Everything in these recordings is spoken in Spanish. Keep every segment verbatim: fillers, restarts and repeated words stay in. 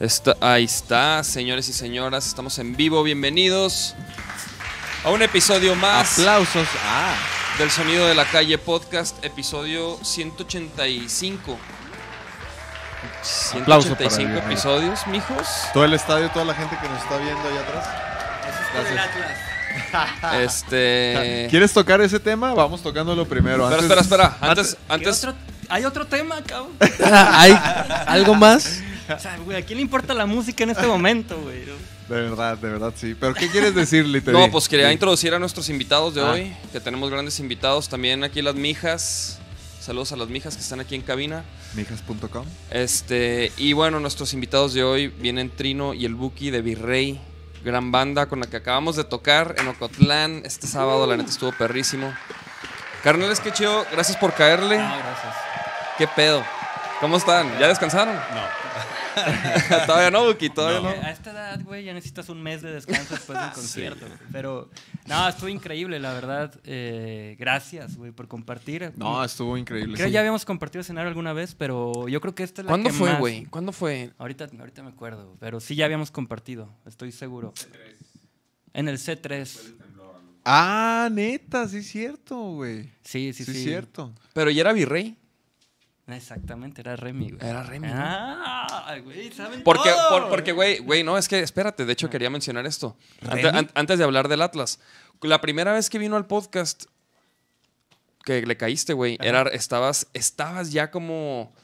Está, ahí está, señores y señoras, estamos en vivo, bienvenidos a un episodio más. Aplausos ah. del Sonido de la Calle Podcast, episodio ciento ochenta y cinco. ciento ochenta y cinco episodios, mijos. Todo el estadio, toda la gente que nos está viendo allá atrás. Gracias. Este... ¿Quieres tocar ese tema? Vamos tocándolo primero. Pero, antes... Espera, espera, antes, antes... Otro... Hay otro tema, cabrón. ¿Hay algo más? O sea, güey, ¿a quién le importa la música en este momento, güey? De verdad, de verdad, sí. ¿Pero qué quieres decir, Literí? No, pues quería sí. introducir a nuestros invitados de ah. hoy, que tenemos grandes invitados. También aquí las mijas. Saludos a las mijas que están aquí en cabina. Mijas punto com. Este, y bueno, nuestros invitados de hoy vienen Trino y el Buki de Virrey. Gran banda con la que acabamos de tocar en Ocotlán este sábado. Uh. La neta estuvo perrísimo. Carnales, qué chido. Gracias por caerle. No, gracias. ¿Qué pedo? ¿Cómo están? ¿Ya descansaron? No. Todavía no, Buki, todavía no, no. A esta edad, güey, ya necesitas un mes de descanso después de un concierto. Sí. Pero, no, estuvo increíble, la verdad. Eh, gracias, güey, por compartir. No, estuvo increíble. Creo que sí. ya habíamos compartido escenario alguna vez, pero yo creo que esta es la ¿Cuándo que fue, más... güey? ¿Cuándo fue? Ahorita, ahorita me acuerdo, pero sí ya habíamos compartido, estoy seguro. C tres. En el C tres. Ah, neta, sí es cierto, güey. Sí, sí, sí. Sí es cierto. Pero ya era Virrey. Exactamente, era Remy, güey. Era Remy. Ah, güey, saben porque, todo. Por, porque, güey, güey, no, es que, espérate, de hecho quería mencionar esto. Antes, an, antes de hablar del Atlas. La primera vez que vino al podcast, que le caíste, güey, era, estabas, estabas ya como...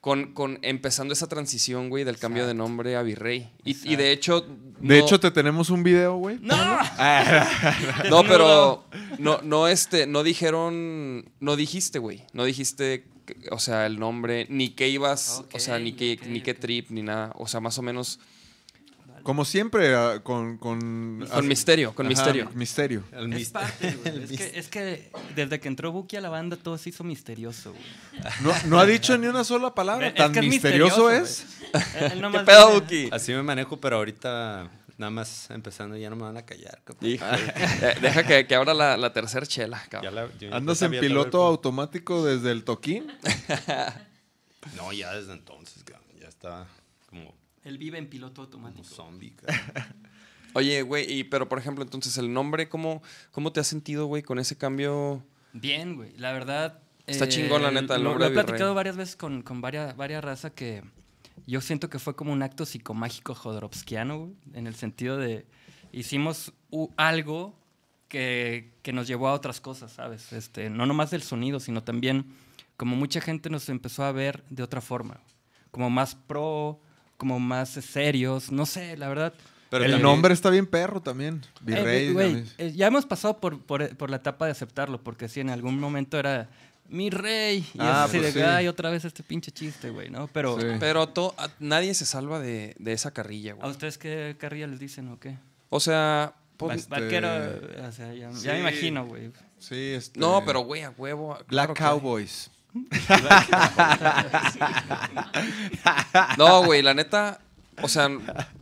Con, con empezando esa transición, güey, del cambio, exacto, de nombre a Virrey. Y, y de hecho... No... De hecho, te tenemos un video, güey. ¡No! No, pero no, no, este, no dijeron... No dijiste, güey. No dijiste, o sea, el nombre, ni qué ibas, okay, o sea, ni qué, okay, ni qué trip, ni nada. O sea, más o menos... Como siempre, con... Con, con misterio, con, ajá, misterio. Misterio. El es parte, güey. Es, que, es que desde que entró Buki a la banda todo se hizo misterioso, güey. No, no ha dicho ni una sola palabra. Es tan que es misterioso, misterioso es. Él, él nomás... ¿Qué pedo, Buki? Así me manejo, pero ahorita nada más empezando ya no me van a callar. Deja que, que abra la, la tercer chela, cabrón. La, ¿andas en piloto automático desde el toquín? No, ya desde entonces, cabrón. Ya está como... Él vive en piloto automático. Un zombie, cara. Oye, güey, pero por ejemplo, entonces, el nombre, ¿cómo, cómo te has sentido, güey, con ese cambio? Bien, güey. La verdad... Está eh, chingón, la neta, el nombre de Virrey. Lo he platicado varias veces con, con varias, varias razas que yo siento que fue como un acto psicomágico jodorowskiano, güey, en el sentido de hicimos algo que, que nos llevó a otras cosas, ¿sabes? Este, no nomás del sonido, sino también como mucha gente nos empezó a ver de otra forma. Como más pro... como más serios, no sé, la verdad. Pero el nombre está bien perro también, Virrey. Eh, wey, eh, ya hemos pasado por, por, por la etapa de aceptarlo, porque sí, en algún momento era mi rey, y ah, así pues de, sí, ay, otra vez este pinche chiste, güey, ¿no? Pero, sí, pero to, a, nadie se salva de, de esa carrilla, güey. ¿A ustedes qué carrilla les dicen o qué? O sea... Va, este... Vaquero, o sea, ya, sí, ya me imagino, güey. Sí, este... No, pero güey, a huevo. Black claro Cowboys. Que... No, güey, la neta, o sea,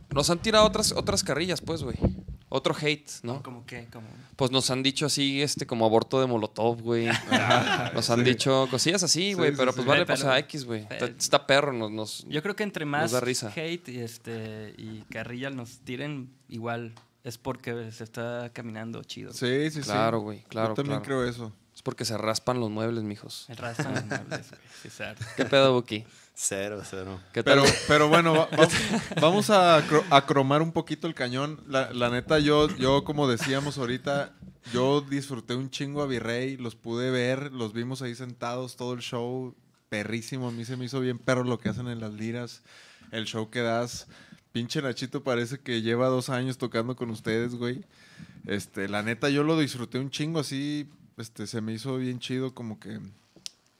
nos han tirado otras, otras carrillas, pues, güey. Otro hate, ¿no? ¿Cómo qué? ¿Cómo? Pues nos han dicho así, este, como aborto de Molotov, güey. Nos han, sí, dicho cosillas así, güey, sí, sí, pero pues sí, vale, pues a X, güey. Está perro, nos, nos... Yo creo que entre más hate y, este, y carrillas nos tiren, igual es porque se está caminando chido. Sí, sí, sí. Claro, güey, claro. Yo también claro. creo eso. Es porque se raspan los muebles, mijos. Se raspan los muebles, güey. ¿Qué pedo, Buki? Cero, cero. ¿Qué tal? Pero, pero bueno, va, va, vamos a, a cromar un poquito el cañón. La, la neta, yo, yo, como decíamos ahorita, yo disfruté un chingo a Virrey. Los pude ver, los vimos ahí sentados todo el show. Perrísimo, a mí se me hizo bien perro lo que hacen en las liras. El show que das. Pinche Nachito parece que lleva dos años tocando con ustedes, güey. Este, la neta, yo lo disfruté un chingo así... Este, se me hizo bien chido, como que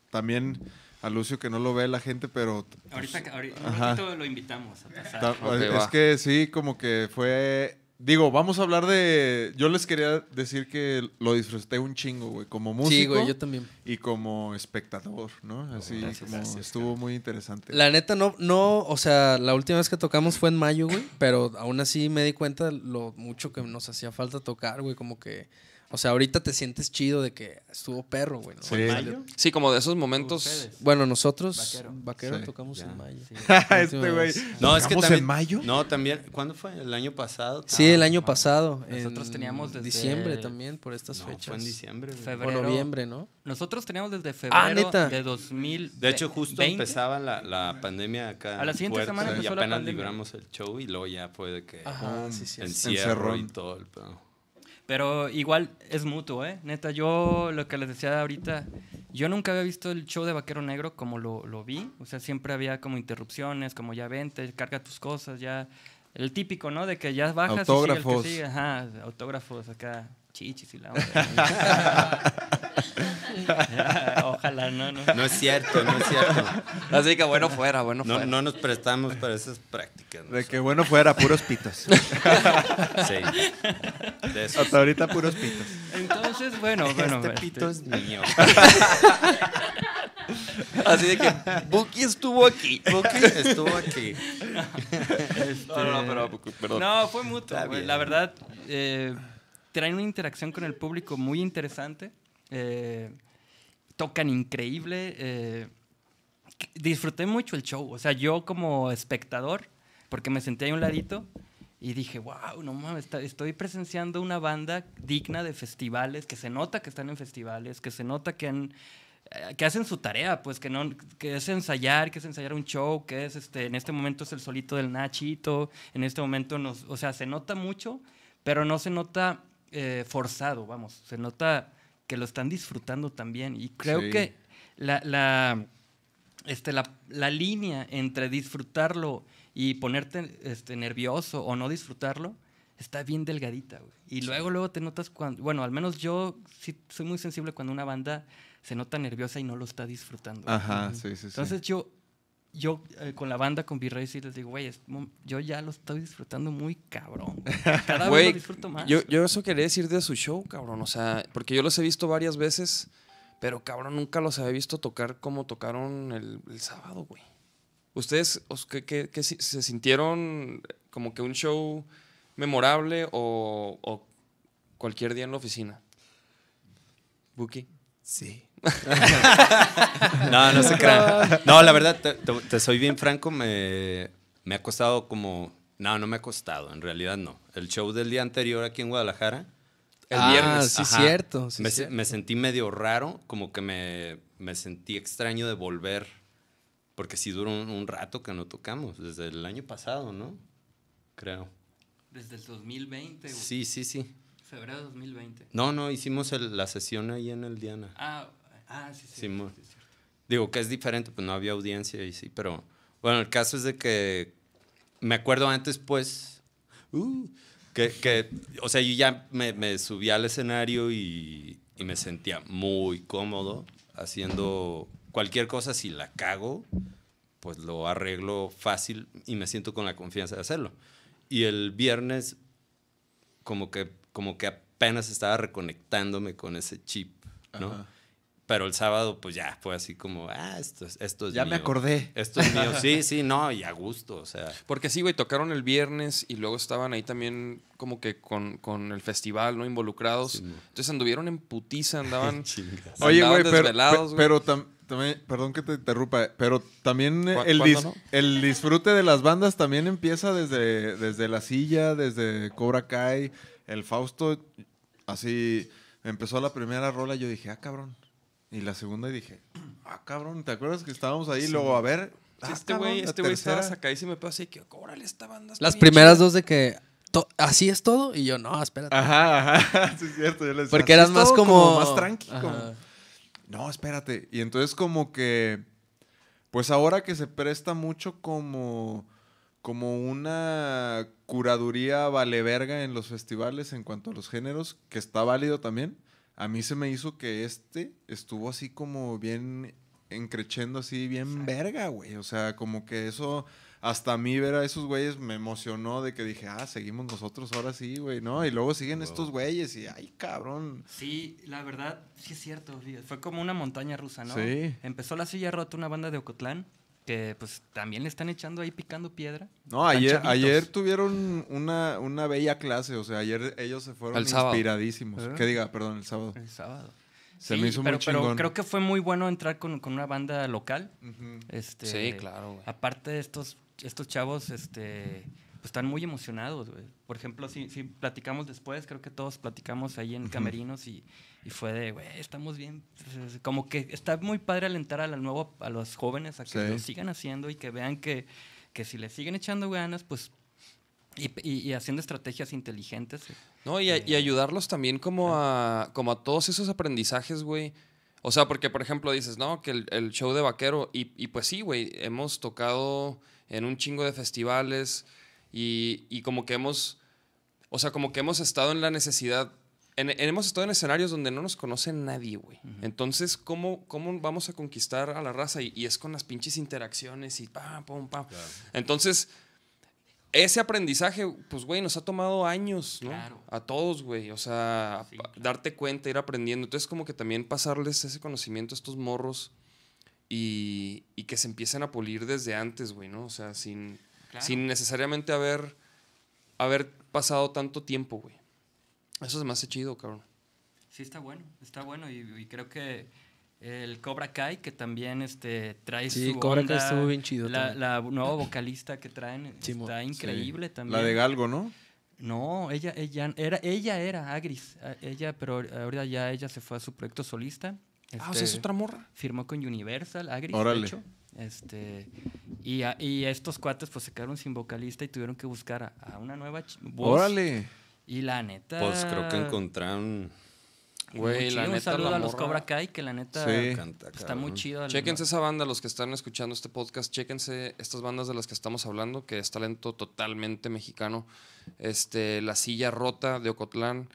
también a Lucio que no lo ve la gente, pero... Pues, ahorita, ahorita un ratito lo invitamos a pasar. Okay, es va. que sí, como que fue... Digo, vamos a hablar de... Yo les quería decir que lo disfruté un chingo, güey, como músico. Sí, güey, yo también. Y como espectador, ¿no? Así, gracias, como gracias, estuvo claro. muy interesante. La neta, no, no, o sea, la última vez que tocamos fue en mayo, güey, pero aún así me di cuenta de lo mucho que nos hacía falta tocar, güey, como que... O sea, ahorita te sientes chido de que estuvo perro, güey. ¿No? Sí. ¿En mayo? Sí, como de esos momentos. ¿Ustedes? Bueno, nosotros, Vaquero, vaquero sí. tocamos ya. en mayo. Sí. Este güey. No, es que también, en mayo? No, también. ¿Cuándo fue? ¿El año pasado? Sí, el año pasado. Nosotros teníamos desde... diciembre también, por estas no, fechas. Fue en diciembre. Febrero. O noviembre, ¿no? Nosotros teníamos desde febrero ah, ¿neta? de dos mil veinte. De hecho, justo veinte empezaba la, la pandemia acá. A la siguiente Puerto, semana empezó la pandemia. Y apenas libramos el show y luego ya fue de que... Ajá, sí, sí. Encierro y todo el pedo. Pero igual es mutuo, ¿eh? Neta, yo lo que les decía ahorita, yo nunca había visto el show de Vaquero Negro como lo, lo vi. O sea, siempre había como interrupciones, como ya vente, carga tus cosas, ya... El típico, ¿no? De que ya bajas autógrafos. Y sigue el que sigue. Ajá, autógrafos acá, chichis y la onda. Ojalá, no, no. No es cierto, no es cierto. Así que bueno fuera, bueno no, fuera. No nos prestamos para esas prácticas. No de son. que bueno fuera, puros pitos. Sí. De esos. Hasta ahorita puros pitos. Entonces, bueno, bueno. Este pito este. es mío. Así de que Buki estuvo aquí. Buki estuvo aquí. No, este, no, no, pero, perdón. No, fue mutuo. La verdad, eh, traen una interacción con el público muy interesante. Eh, tocan increíble. Eh, disfruté mucho el show. O sea, yo como espectador, porque me senté ahí a un ladito y dije, wow, no mames, estoy presenciando una banda digna de festivales, que se nota que están en festivales, que se nota que han... que hacen su tarea, pues, que, no, que es ensayar, que es ensayar un show, que es, este, en este momento es el solito del Nachito, en este momento nos, o sea, se nota mucho, pero no se nota eh, forzado, vamos, se nota que lo están disfrutando también, y creo sí. que la, la, este, la, la línea entre disfrutarlo y ponerte este, nervioso o no disfrutarlo está bien delgadita, güey. Y luego, luego te notas cuando... Bueno, al menos yo sí soy muy sensible cuando una banda se nota nerviosa y no lo está disfrutando, güey. Ajá, sí, sí, sí. Entonces yo... Yo eh, con la banda, con Virrey, sí les digo, güey, yo ya lo estoy disfrutando muy cabrón. Cada wey, vez lo disfruto más. Yo, yo eso quería decir de su show, cabrón. O sea, porque yo los he visto varias veces, pero cabrón, nunca los había visto tocar como tocaron el, el sábado, güey. ¿Ustedes os, que, que, que, se sintieron como que un show memorable o, o cualquier día en la oficina? Buki. Sí. No, no se crean. No, la verdad, te, te, te soy bien franco, me, me ha costado como... No, no me ha costado, en realidad no. El show del día anterior aquí en Guadalajara, el ah, viernes. Sí, ajá, cierto, sí, me, cierto. Me sentí medio raro, como que me, me sentí extraño de volver, porque sí duró un, un rato que no tocamos, desde el año pasado, ¿no? Creo. Desde el dos mil veinte. Sí, sí, sí. Febrero de dos mil veinte. No, no, hicimos el, la sesión ahí en el Diana. Ah, Ah, sí, sí, sí, sí, sí. Digo, que es diferente, pues no había audiencia y sí, pero... Bueno, el caso es de que... Me acuerdo antes, pues... Uh, que, que, o sea, yo ya me, me subí al escenario y, y me sentía muy cómodo haciendo cualquier cosa. Si la cago, pues lo arreglo fácil y me siento con la confianza de hacerlo. Y el viernes, como que, como que apenas estaba reconectándome con ese chip, ¿no? Ajá. Pero el sábado, pues ya, fue así como, ah, esto, esto es ya mío. Ya me acordé. Esto es mío. Sí, sí, no, y a gusto, o sea. Porque sí, güey, tocaron el viernes y luego estaban ahí también como que con, con el festival, ¿no? Involucrados. Sí, entonces anduvieron en putiza, andaban, andaban Oye, güey, desvelados, pero, pero, pero tam, también, perdón que te interrumpa, pero también el, dis, no? el disfrute de las bandas también empieza desde, desde La Silla, desde Cobra Kai, El Fausto, así empezó la primera rola y yo dije, ah, cabrón. Y la segunda y dije, ah, cabrón, ¿te acuerdas que estábamos ahí? Sí. Luego, a ver, ah, este güey este estaba sacadísimo de pedo, así que, órale, esta banda. Las primeras chida. Dos de que, así es todo, y yo, no, espérate. Ajá, ajá, sí es cierto. Yo les decía, porque eras más como... como... Más tranqui, como, no, espérate. Y entonces como que, pues ahora que se presta mucho como, como una curaduría vale verga en los festivales en cuanto a los géneros, que está válido también. A mí se me hizo que este estuvo así como bien encrechendo, así bien verga, güey. O sea, como que eso, hasta a mí ver a esos güeyes me emocionó de que dije, ah, seguimos nosotros ahora sí, güey, ¿no? Y luego siguen wow. estos güeyes y, ay, cabrón. Sí, la verdad, sí es cierto. Fue como una montaña rusa, ¿no? Sí. Empezó La Silla Rota, una banda de Ocotlán, que pues también le están echando ahí picando piedra. No, ayer, ayer tuvieron una, una bella clase, o sea, ayer ellos se fueron inspiradísimos. ¿Eh? Que diga, perdón, el sábado. El sábado. Se sí, me hizo pero, muy chingón. Pero creo que fue muy bueno entrar con, con una banda local. Uh-huh. este, sí, claro, güey. Aparte, estos, estos chavos este, pues, están muy emocionados, güey. Por ejemplo, si, si platicamos después, creo que todos platicamos ahí en uh-huh. camerinos y, y fue de, güey, estamos bien. Como que está muy padre alentar a, la nuevo, a los jóvenes a que sí. lo sigan haciendo y que vean que, que si le siguen echando ganas, pues, y, y, y haciendo estrategias inteligentes. No, y, a, eh, y ayudarlos también como a, como a todos esos aprendizajes, güey. O sea, porque, por ejemplo, dices, no, que el, el show de Vaquero, y, y pues sí, güey, hemos tocado en un chingo de festivales. Y, y como que hemos, o sea, como que hemos estado en la necesidad, en, en, hemos estado en escenarios donde no nos conoce nadie, güey. Uh-huh. Entonces, ¿cómo, ¿cómo vamos a conquistar a la raza? Y, y es con las pinches interacciones y pam, pam, pam. Claro. Entonces, ese aprendizaje, pues, güey, nos ha tomado años, ¿no? Claro. A todos, güey. O sea, sí, claro. darte cuenta, ir aprendiendo. Entonces, como que también pasarles ese conocimiento a estos morros y, y que se empiecen a pulir desde antes, güey, ¿no? O sea, sin... Claro. Sin necesariamente haber, haber pasado tanto tiempo, güey. Eso se me hace chido, cabrón. Sí, está bueno, está bueno. Y, y creo que el Cobra Kai, que también este, trae sí, su Sí, Cobra Kai estuvo bien chido. La, la nueva vocalista que traen Chimo. Está increíble sí. también. La de Galgo, ¿no? No, ella, ella, era, ella era Agris. Ella, pero ahorita ya ella se fue a su proyecto solista. Este, ah, o sea, es otra morra. Firmó con Universal, Agris, Órale. de hecho. Este, y, a, y estos cuates pues se quedaron sin vocalista y tuvieron que buscar a, a una nueva voz. ¡Órale! Y la neta... Pues creo que encontraron Güey, la neta, un saludo la a los Cobra Kai, que la neta sí. Canta, está muy chido. Chéquense esa banda, los que están escuchando este podcast, chéquense estas bandas de las que estamos hablando, que es talento totalmente mexicano. Este, La Silla Rota de Ocotlán,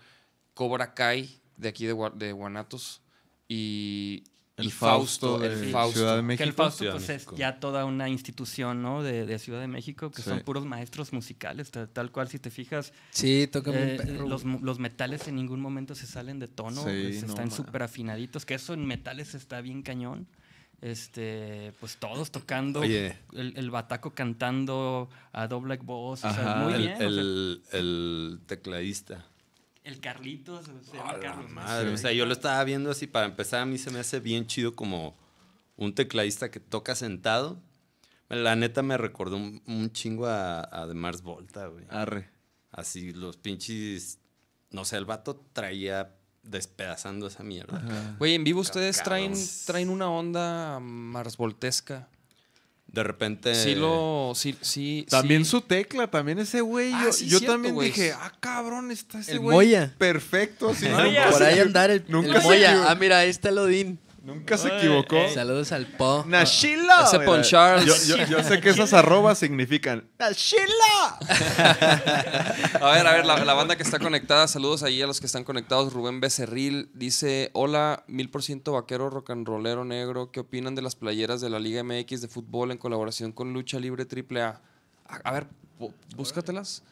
Cobra Kai de aquí de, de Guanatos y... El, y Fausto, Fausto, el Fausto, Ciudad de México. Que el Fausto pues, es ya toda una institución, ¿no? de, de Ciudad de México, que sí. Son puros maestros musicales, tal, tal cual, si te fijas. Sí, tocan eh, perro. Los, los metales en ningún momento se salen de tono, sí, pues, no, están súper afinaditos, que eso en metales está bien cañón. Este, pues todos tocando, oye, el, el bataco cantando a doble voz, ajá, o sea, muy el, bien. El, o sea, el tecladista. El Carlitos, se llama Carlos. Madre, o sea, yo lo estaba viendo así, para empezar, a mí se me hace bien chido como un tecladista que toca sentado. La neta me recordó un, un chingo a, a The Mars Volta, güey. Arre. Así los pinches, no sé, el vato traía despedazando esa mierda. Ajá. Güey, en vivo ustedes traen, traen una onda Mars Voltesca. De repente... Sí, lo... Sí, sí, también sí. Su tecla, también ese güey. Ah, yo sí, yo cierto, también wey. Dije, ah, cabrón, está ese güey. El Moya. Perfecto. Sí, Moya. Por ahí andar el, nunca el Moya. Ah, mira, ahí está el Odín. Nunca se equivocó. Eh, eh. Saludos al Po. ¡Nachila! Ese Pon Charles. Yo, yo, yo sé que esas arrobas significan ¡Nachila! A ver, a ver, la, la banda que está conectada. Saludos ahí a los que están conectados. Rubén Becerril dice: hola, mil por ciento vaquero rock and rollero negro. ¿Qué opinan de las playeras de la Liga M X de fútbol en colaboración con Lucha Libre Triple A? A, a ver, búscatelas,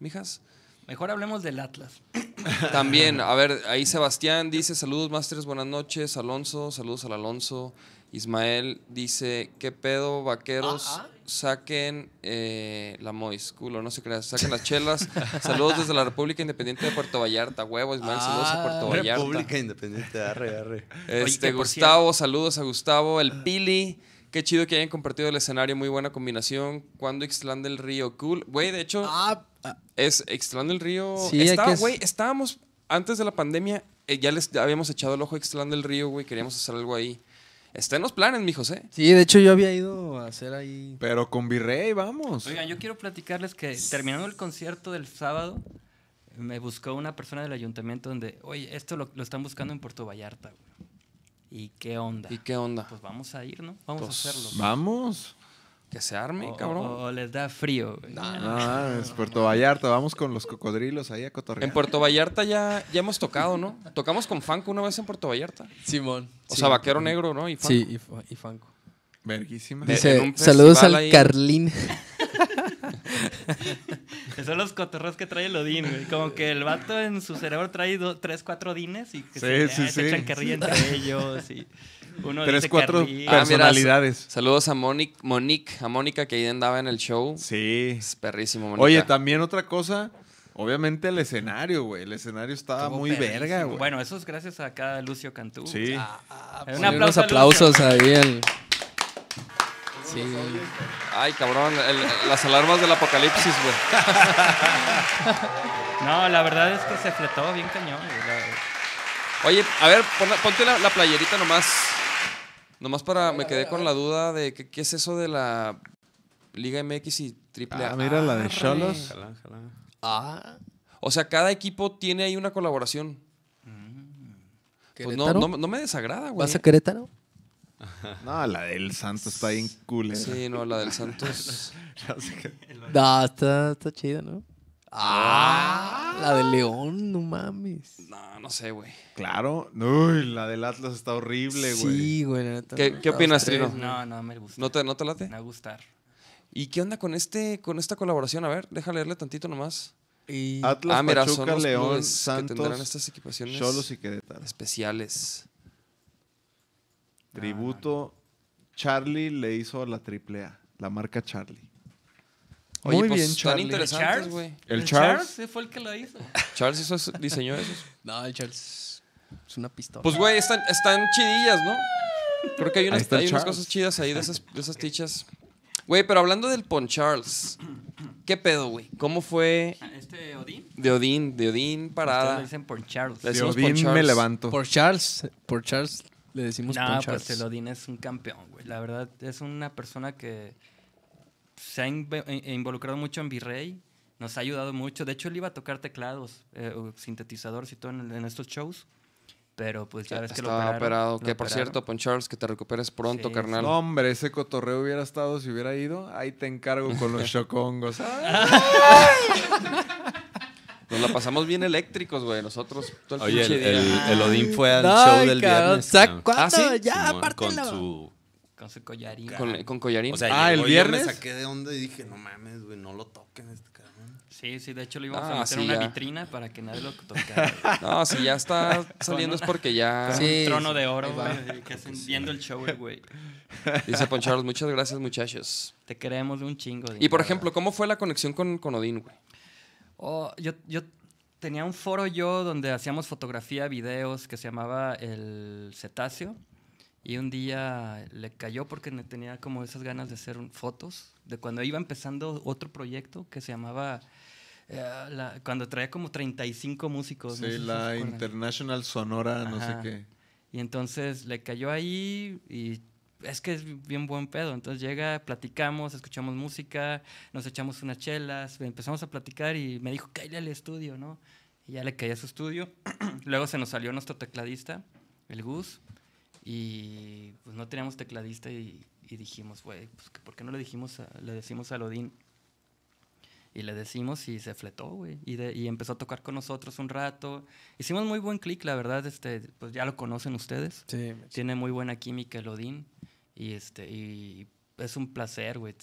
mijas. Mejor hablemos del Atlas. También, a ver, ahí Sebastián dice, saludos, Masters, buenas noches. Alonso, saludos al Alonso. Ismael dice, ¿qué pedo, vaqueros? Ah, ah. Saquen eh, la Mois, culo, no se creas. Saquen las chelas. Saludos desde la República Independiente de Puerto Vallarta. Huevo, Ismael, ah, saludos a Puerto República Vallarta. República Independiente, arre, arre. Este, Oye, Gustavo, saludos a Gustavo. El Pili. Qué chido que hayan compartido el escenario, muy buena combinación. ¿Cuándo Ixtlán del Río? Cool. Güey, de hecho, ah, ah, es Ixtlán del Río. Sí, Estaba, es... Güey, estábamos, antes de la pandemia, eh, ya les ya habíamos echado el ojo a Ixtlán del Río, güey, queríamos hacer algo ahí. Está en los planes, mi José. Sí, de hecho yo había ido a hacer ahí... Pero con Virrey, vamos. Oigan, yo quiero platicarles que terminando el concierto del sábado, me buscó una persona del ayuntamiento donde, oye, esto lo, lo están buscando en Puerto Vallarta, güey. ¿Y qué onda? ¿Y qué onda? Pues vamos a ir, ¿no? Vamos pues a hacerlo. Vamos. Que se arme, o, cabrón. O les da frío. Nah, nah, no, es Puerto Vallarta. Vamos con los cocodrilos ahí a cotorrear. En Puerto Vallarta ya, ya hemos tocado, ¿no? Tocamos con Fanco una vez en Puerto Vallarta. Simón. O sí, sea, Vaquero Negro, ¿no? Y Fanco. Sí, y, y Fanco. Verguísima. Dice, saludos al ahí. Kalin. Son los cotorros que trae el Odín, güey. Como que el vato en su cerebro trae do, tres, cuatro Odines y que sí, se, sí, eh, sí. se echan carrilla entre ellos. Y uno tres, dice cuatro carrilla. Personalidades. Ah, mira, saludos a Monique, Monique, a Mónica, que ahí andaba en el show. Sí. Es perrísimo, Mónica. Oye, también otra cosa... Obviamente el escenario, güey. El escenario estaba Estuvo muy perrísimo. Verga, güey. Bueno, eso es gracias a acá Lucio Cantú. Sí. Ah, ah, pues, un aplauso, unos aplausos a ahí el... Sí. Ay, cabrón, el, las alarmas del apocalipsis, güey. No, la verdad es que se fletó bien cañón, güey. Oye, a ver, pon, ponte la, la playerita nomás. Nomás para... Me quedé con la duda de que, qué es eso de la Liga M X y Triple A. Ah, mira, la de Cholos. Jalá, jalá. Ah. O sea, cada equipo tiene ahí una colaboración. Pues no, no, no me desagrada, güey. ¿Vas a Querétaro? No, la del Santos está bien cool. Sí, no, la del Santos. No, está, está chida, ¿no? Ah, la de León, no mames. No, no sé, güey. Claro. Uy, la del Atlas está horrible, güey. Sí, güey. No, ¿Qué, no, ¿qué opinas, Trino? No, no, me gusta. ¿No te, no te late? Me va a gustar. ¿Y qué onda con, este, con esta colaboración? A ver, déjale leerle tantito nomás. Y... Atlas, ah, mira, Pachuca, son León, Santos, que tendrán estas equipaciones Xolos y Querétaro. Especiales. Tributo, Charlie le hizo la triple A, la marca Charlie. Oye, muy pues bien, Charlie. Tan interesantes, güey. ¿El, el Charles? Charles fue el que lo hizo. Charles hizo, diseñó esos. No, el Charles es una pistola. Pues, güey, están, están chidillas, ¿no? Creo que hay unas, hay unas cosas chidas ahí de esas, de esas tichas. Güey, pero hablando del Pon Charles, ¿qué pedo, güey? ¿Cómo fue? ¿Este Odín? De Odín, de Odín parada. Le dicen Pon Charles. De Odín Charles. Me levanto. Por Charles, por Charles. Le decimos no, Pon Charles. Pues el Odín es un campeón, güey. La verdad, es una persona que se ha involucrado mucho en Virrey. Nos ha ayudado mucho. De hecho, él iba a tocar teclados, eh, sintetizadores y todo en, en estos shows. Pero pues ya ves que lo operaron. Operado. Que por cierto, Pon Charles, que te recuperes pronto, sí, carnal. No, hombre, ese cotorreo hubiera estado si hubiera ido. Ahí te encargo con los chocongos. Nos la pasamos bien eléctricos, güey. Nosotros todo el Oye, el, el, el Odín fue al no, show del viernes. ¿No? ¿Ah, sí? Ya, no, con su Con su collarín. Con, con collarín. O sea, ah, el viernes. Yo me saqué de onda y dije, no mames, güey, no lo toquen este cabrón. Sí, sí, de hecho lo íbamos ah, a meter en sí, una ya. vitrina para que nadie lo tocara. No, si ya está saliendo una, es porque ya... Sí, un trono de oro, güey, que hacen viendo el show, güey. Dice Pon Charles, muchas gracias, muchachos. Te queremos de un chingo. De y, por ejemplo, ¿cómo fue la conexión con, con Odín, güey? Oh, yo, yo tenía un foro yo donde hacíamos fotografía, videos, que se llamaba El Cetáceo. Y un día le cayó porque me tenía como esas ganas de hacer fotos de cuando iba empezando otro proyecto que se llamaba... Eh, la, cuando traía como treinta y cinco músicos. Sí, no sé la si International Sonora, Ajá. no sé qué. Y entonces le cayó ahí y es que es bien buen pedo. Entonces llega, platicamos, escuchamos música, nos echamos unas chelas, empezamos a platicar y me dijo, cállale al estudio, ¿no? Y ya le caí a su estudio. Luego se nos salió nuestro tecladista, el Gus. Y pues no teníamos tecladista y, y dijimos, güey, pues, ¿por qué no le, dijimos a, le decimos al Odín? Y le decimos y se fletó, güey. Y, y empezó a tocar con nosotros un rato. Hicimos muy buen click, la verdad. Este, pues ya lo conocen ustedes. Sí. Tiene muy buena química el Odín. Y, este, y es un placer, güey,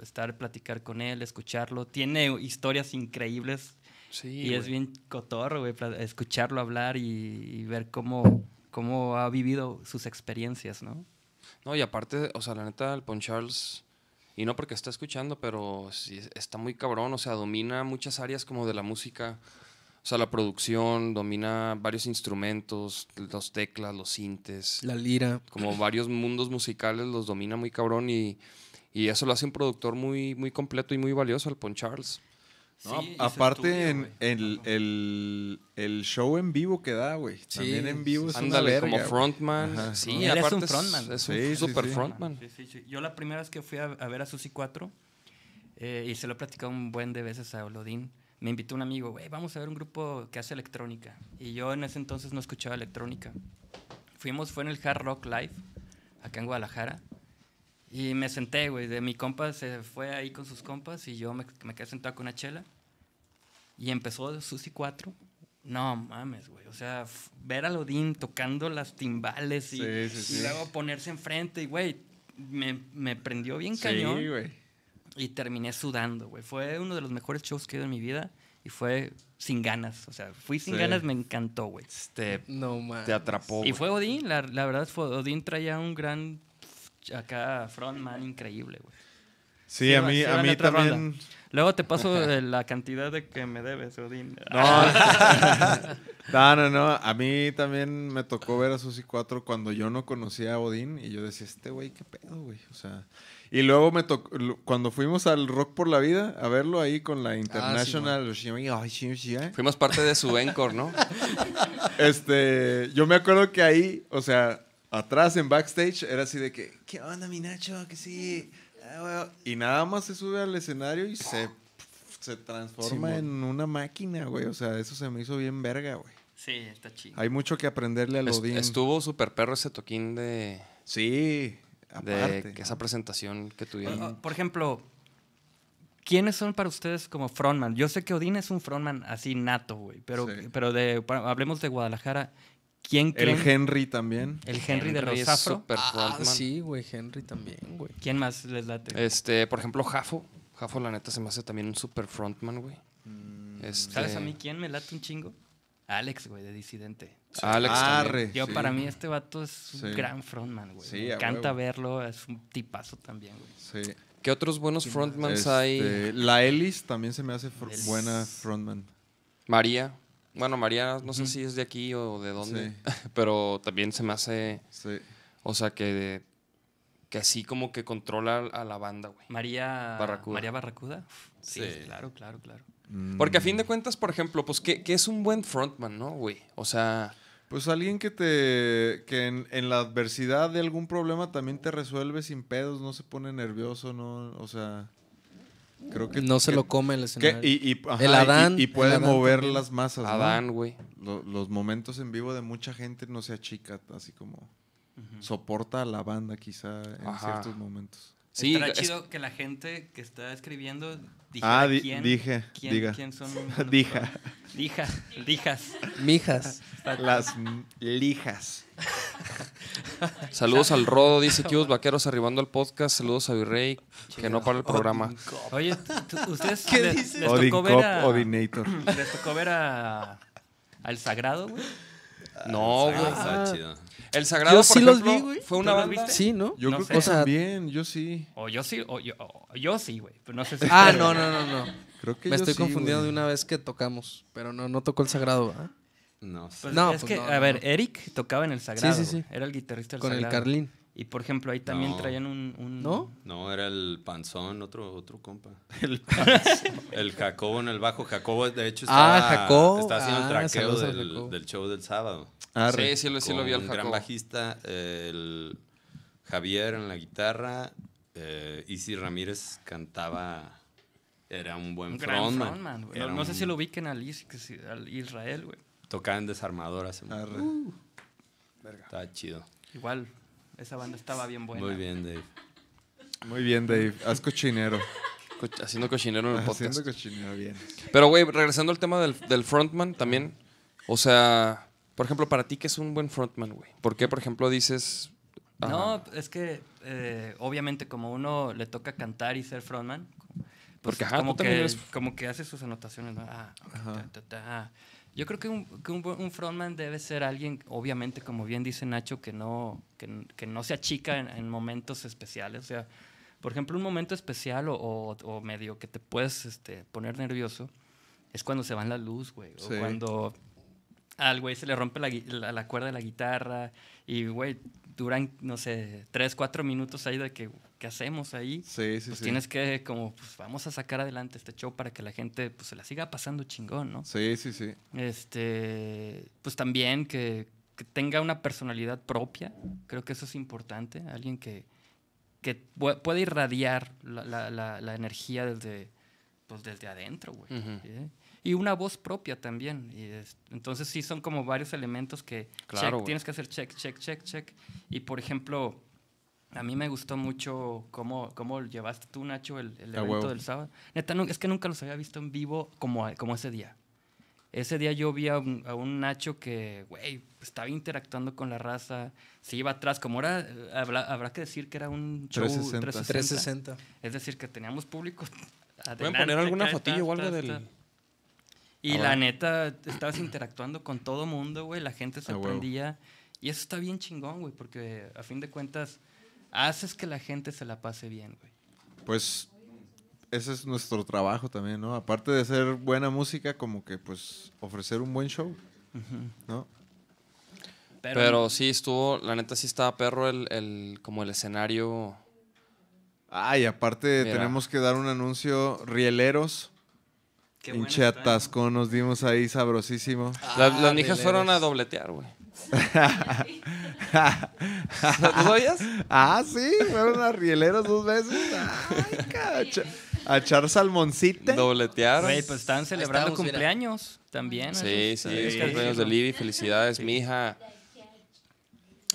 estar, platicar con él, escucharlo. Tiene historias increíbles. Sí, y wey. Es bien cotorro, güey, escucharlo hablar y, y ver cómo... cómo ha vivido sus experiencias, ¿no? No, y aparte, o sea, la neta, el Pon Charles, y no porque está escuchando, pero sí, está muy cabrón, o sea, domina muchas áreas como de la música, o sea, la producción, domina varios instrumentos, los teclas, los sintes. La lira. Como varios mundos musicales los domina muy cabrón y, y eso lo hace un productor muy, muy completo y muy valioso, el Pon Charles. No, sí, aparte estudio, en el, el, el show en vivo que da, güey. Sí, también en vivo es ándale, una verga, como frontman. Ajá, sí, ¿no? Aparte es un frontman. Es un sí, super sí, sí. frontman. Sí, sí, sí. Yo la primera vez que fui a, a ver a Susy Cuatro, eh, y se lo he platicado un buen de veces a Odín, me invitó un amigo, güey, vamos a ver un grupo que hace electrónica. Y yo en ese entonces no escuchaba electrónica. Fuimos, fue en el Hard Rock Live, acá en Guadalajara. Y me senté, güey, de mi compa se fue ahí con sus compas y yo me, me quedé sentado con una chela. Y empezó Susy Cuatro. No mames, güey, o sea, ver a Odín tocando las timbales y, sí, sí, sí. y luego ponerse enfrente. Y, güey, me, me prendió bien sí, cañón. Güey. Y terminé sudando, güey. Fue uno de los mejores shows que he ido en mi vida y fue sin ganas. O sea, fui sin sí. ganas, me encantó, güey. Este, no mames. Te atrapó. Y wey. Fue Odín, la, la verdad, fue, Odín traía un gran... acá frontman increíble, güey. Sí, sí, a mí, sí, a mí también. Ronda. Luego te paso la cantidad de que me debes, Odín. No. no, no, no. A mí también me tocó ver a Susy Cuatro cuando yo no conocía a Odín y yo decía, este güey, qué pedo, güey. O sea, y luego me tocó, cuando fuimos al Rock por la Vida a verlo ahí con la International. Ah, sí, fuimos parte de su encore, ¿no? este, yo me acuerdo que ahí, o sea, atrás en backstage era así de que, ¿qué onda, mi Nacho? Que sí. Y nada más se sube al escenario y se, se transforma sí, en una máquina, güey. O sea, eso se me hizo bien verga, güey. Sí, está chido. Hay mucho que aprenderle al Odín. Estuvo súper perro ese toquín de... Sí, aparte. De que esa presentación que tuvieron. Por, por ejemplo, ¿quiénes son para ustedes como frontman? Yo sé que Odín es un frontman así nato, güey. Pero, sí. pero de, hablemos de Guadalajara... ¿Quién creen? El Henry también. El Henry, Henry de los Afro. Ah, sí, güey, Henry también, güey. ¿Quién más les late? Este, por ejemplo, Jafo. Jafo, la neta, se me hace también un super frontman, güey. Mm. Este... ¿Sabes a mí quién me late un chingo? Alex, güey, de Disidente. Sí. Alex Arre, Yo, sí. para mí, este vato es un sí. gran frontman, güey. Sí, me encanta wey. verlo, es un tipazo también, güey. Sí. ¿Qué otros buenos frontmans este, hay? La Ellis también se me hace fr Elis. buena frontman. María. Bueno, María, no sé mm. si es de aquí o de dónde, sí. pero también se me hace... Sí. O sea, que, que así como que controla a la banda, güey. María Barracuda. María Barracuda. Sí, sí. claro, claro, claro. Mm. Porque a fin de cuentas, por ejemplo, pues que, que es un buen frontman, ¿no, güey? O sea... Pues alguien que te que en, en la adversidad de algún problema también te resuelve sin pedos, no se pone nervioso, no, o sea... Creo que no se que, lo come el escenario. Que, y, y, ajá, el Adán. Y, y puede Adán mover también. Las masas. Adán, güey. ¿No? Los, los momentos en vivo de mucha gente no se achica, así como uh-huh. soporta a la banda quizá en ajá. ciertos momentos. Sí, estará es... chido que la gente que está escribiendo dijera ah, di quién, dije, quién, diga. quién son. Dija. Dija. Dijas. Mijas. Las lijas. Saludos al Rodo, dice que los vaqueros arribando al podcast. Saludos a Virrey, chido. Que no para el programa. Oye, ¿ustedes ¿Qué les, les tocó ver a, Odinator. ¿Les tocó ver a El Sagrado, güey? No, güey. Ah, chido. El Sagrado, yo por sí ejemplo, los vi, güey. Fue una banda. Viste? Sí, ¿no? Yo no creo sé. Que o sea, también, yo sí. O yo sí, o yo, o yo sí, güey. Pero no sé si ah, no, no, no, no. Creo que me yo estoy sí, confundiendo güey. De una vez que tocamos, pero no, no tocó el Sagrado, ¿ah? No, sí. Pues no, es pues que, no, a ver, no. Eric tocaba en el Sagrado. Sí, sí, sí. Güey. Era el guitarrista del Con Sagrado. Con el Kalin. Y por ejemplo, ahí también no. traían un, un. ¿No? No, era el Panzón, otro, otro compa. El Panzón. El Jacobo en el bajo. Jacobo, de hecho, estaba, ah, Jacobo. Está haciendo ah, el traqueo del, del show del sábado. Ah, sí, sí, lo, sí lo vi al Jacobo. El gran bajista, eh, el Javier en la guitarra. Eh, Isi Ramírez cantaba. Era un buen un frontman. frontman no, un... no sé si lo ubiquen al, Is, al Israel, güey. Tocaba en Desarmador hace mucho. Uh, Estaba chido. Igual. Esa banda estaba bien buena. Muy bien, Dave. Muy bien, Dave. Haz cochinero. Co haciendo cochinero en el podcast. Haciendo cochinero, bien. Pero, güey, regresando al tema del, del frontman también. O sea, por ejemplo, para ti, ¿qué es un buen frontman, güey? ¿Por qué, por ejemplo, dices...? Ajá. No, es que, eh, obviamente, como uno le toca cantar y ser frontman, pues porque ajá, como, que, eres... como que hace sus anotaciones, ¿no? Ah, okay, ta, ta, ta. Yo creo que, un, que un, un frontman debe ser alguien, obviamente, como bien dice Nacho, que no, que, que no se achica en, en momentos especiales. O sea, por ejemplo, un momento especial o, o, o medio que te puedes este, poner nervioso es cuando se van la luz, güey. O sí. cuando al güey se le rompe la, la, la cuerda de la guitarra y, güey, duran, no sé, tres, cuatro minutos ahí de que, ¿qué hacemos ahí? Sí, sí, pues sí. tienes que, como, pues vamos a sacar adelante este show para que la gente, pues, se la siga pasando chingón, ¿no? Sí, sí, sí. Este, pues también que, que tenga una personalidad propia, creo que eso es importante. Alguien que, que pueda irradiar la, la, la, la energía desde, pues, desde adentro, güey. Uh-huh. ¿Sí? Y una voz propia también. Y es, entonces, sí, son como varios elementos que claro, check, tienes que hacer check, check, check, check. Y, por ejemplo, a mí me gustó mucho cómo, cómo llevaste tú, Nacho, el, el evento huevo. del sábado. Neta, no, es que nunca los había visto en vivo como, como ese día. Ese día yo vi a un, a un Nacho que, güey, estaba interactuando con la raza. Se iba atrás. Como ahora, habrá, habrá que decir que era un show trescientos sesenta. trescientos sesenta. Es decir, que teníamos público adelante. ¿Pueden poner alguna fotillo o algo está, del...? Está. Y ah, la bueno. neta, estabas interactuando con todo mundo, güey. La gente se sorprendía. Ah, y eso está bien chingón, güey. Porque a fin de cuentas, haces que la gente se la pase bien, güey. Pues, ese es nuestro trabajo también, ¿no? Aparte de hacer buena música, como que, pues, ofrecer un buen show, uh-huh. ¿no? Pero, Pero sí estuvo, la neta sí estaba perro el, el como el escenario. Ah, y aparte Mira. tenemos que dar un anuncio, rieleros. Pinche atascón, nos dimos ahí sabrosísimo. Ah, las las nijas fueron a dobletear, güey. ¿Los oyes? Ah, sí, fueron a rieleros dos veces. Ay, cacho. A echar salmoncita. Dobletearon. Güey, pues están celebrando estamos, cumpleaños mira. también. Sí, sí, sí, sí. Cumpleaños de Libby, felicidades, sí. mija.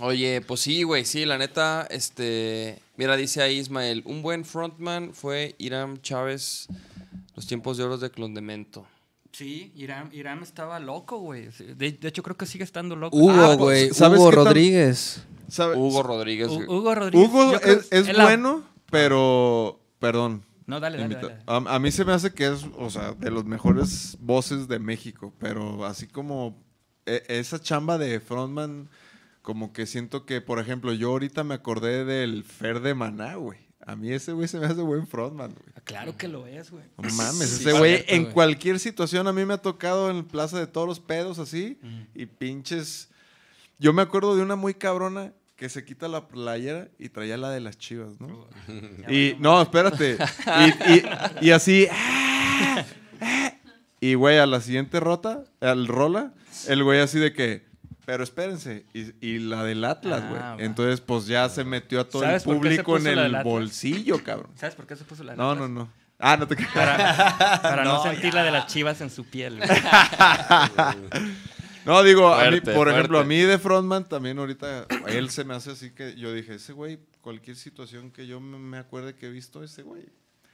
Oye, pues sí, güey, sí, la neta, este... Mira, dice ahí Ismael, un buen frontman fue Iram Chávez... Los tiempos de oro de Clondemento. Sí, Irán, Irán estaba loco, güey. De, de hecho, creo que sigue estando loco. Hugo, güey. Ah, pues, Hugo Rodríguez. ¿Sabes? Hugo Rodríguez. U Hugo Rodríguez. Hugo es, es, es bueno, la... pero... Perdón. No, dale, dale, dale, dale. A, a mí se me hace que es, o sea, de los mejores voces de México. Pero así como e esa chamba de frontman, como que siento que, por ejemplo, yo ahorita me acordé del Fer de Maná, güey. A mí ese güey se me hace buen frontman, güey. Claro que lo es, güey. No mames, sí, ese güey en wey. cualquier situación a mí me ha tocado en Plaza de Toros pedos así mm. y pinches... Yo me acuerdo de una muy cabrona que se quita la playera y traía la de las Chivas, ¿no? y no, espérate. Y, y, y así... y güey, a la siguiente rota, al rola, el güey así de que... Pero espérense, y, y la del Atlas, güey. Ah, Entonces, pues ya se metió a todo el público en el bolsillo, cabrón. ¿Sabes por qué se puso la del Atlas? No, no, no. Ah, no te creas. Para, para no, no sentir la de las Chivas en su piel. No, digo, fuerte, a mí, por fuerte. ejemplo, a mí de frontman también ahorita, él se me hace así que yo dije, ese güey, cualquier situación que yo me acuerde que he visto, ese güey,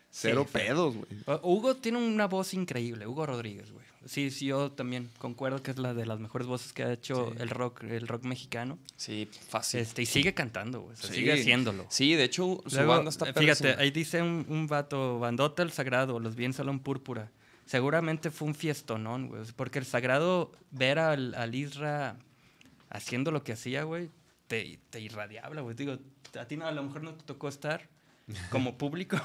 cero sí, pedos, güey. Hugo tiene una voz increíble, Hugo Rodríguez, güey. Sí, sí, yo también concuerdo que es la de las mejores voces que ha hecho sí. el rock, el rock mexicano. Sí, fácil. Este, y sigue cantando, güey. O sea, sí. Sigue haciéndolo. Sí, de hecho, su Luego, banda está Fíjate, perdiendo. Ahí dice un, un vato, bandota El Sagrado, los vi en Salón Púrpura. Seguramente fue un fiestonón, güey. Porque El Sagrado, ver al, al Isra haciendo lo que hacía, güey, te, te irradiaba, güey. Digo, a ti no, a lo mejor no te tocó estar como público,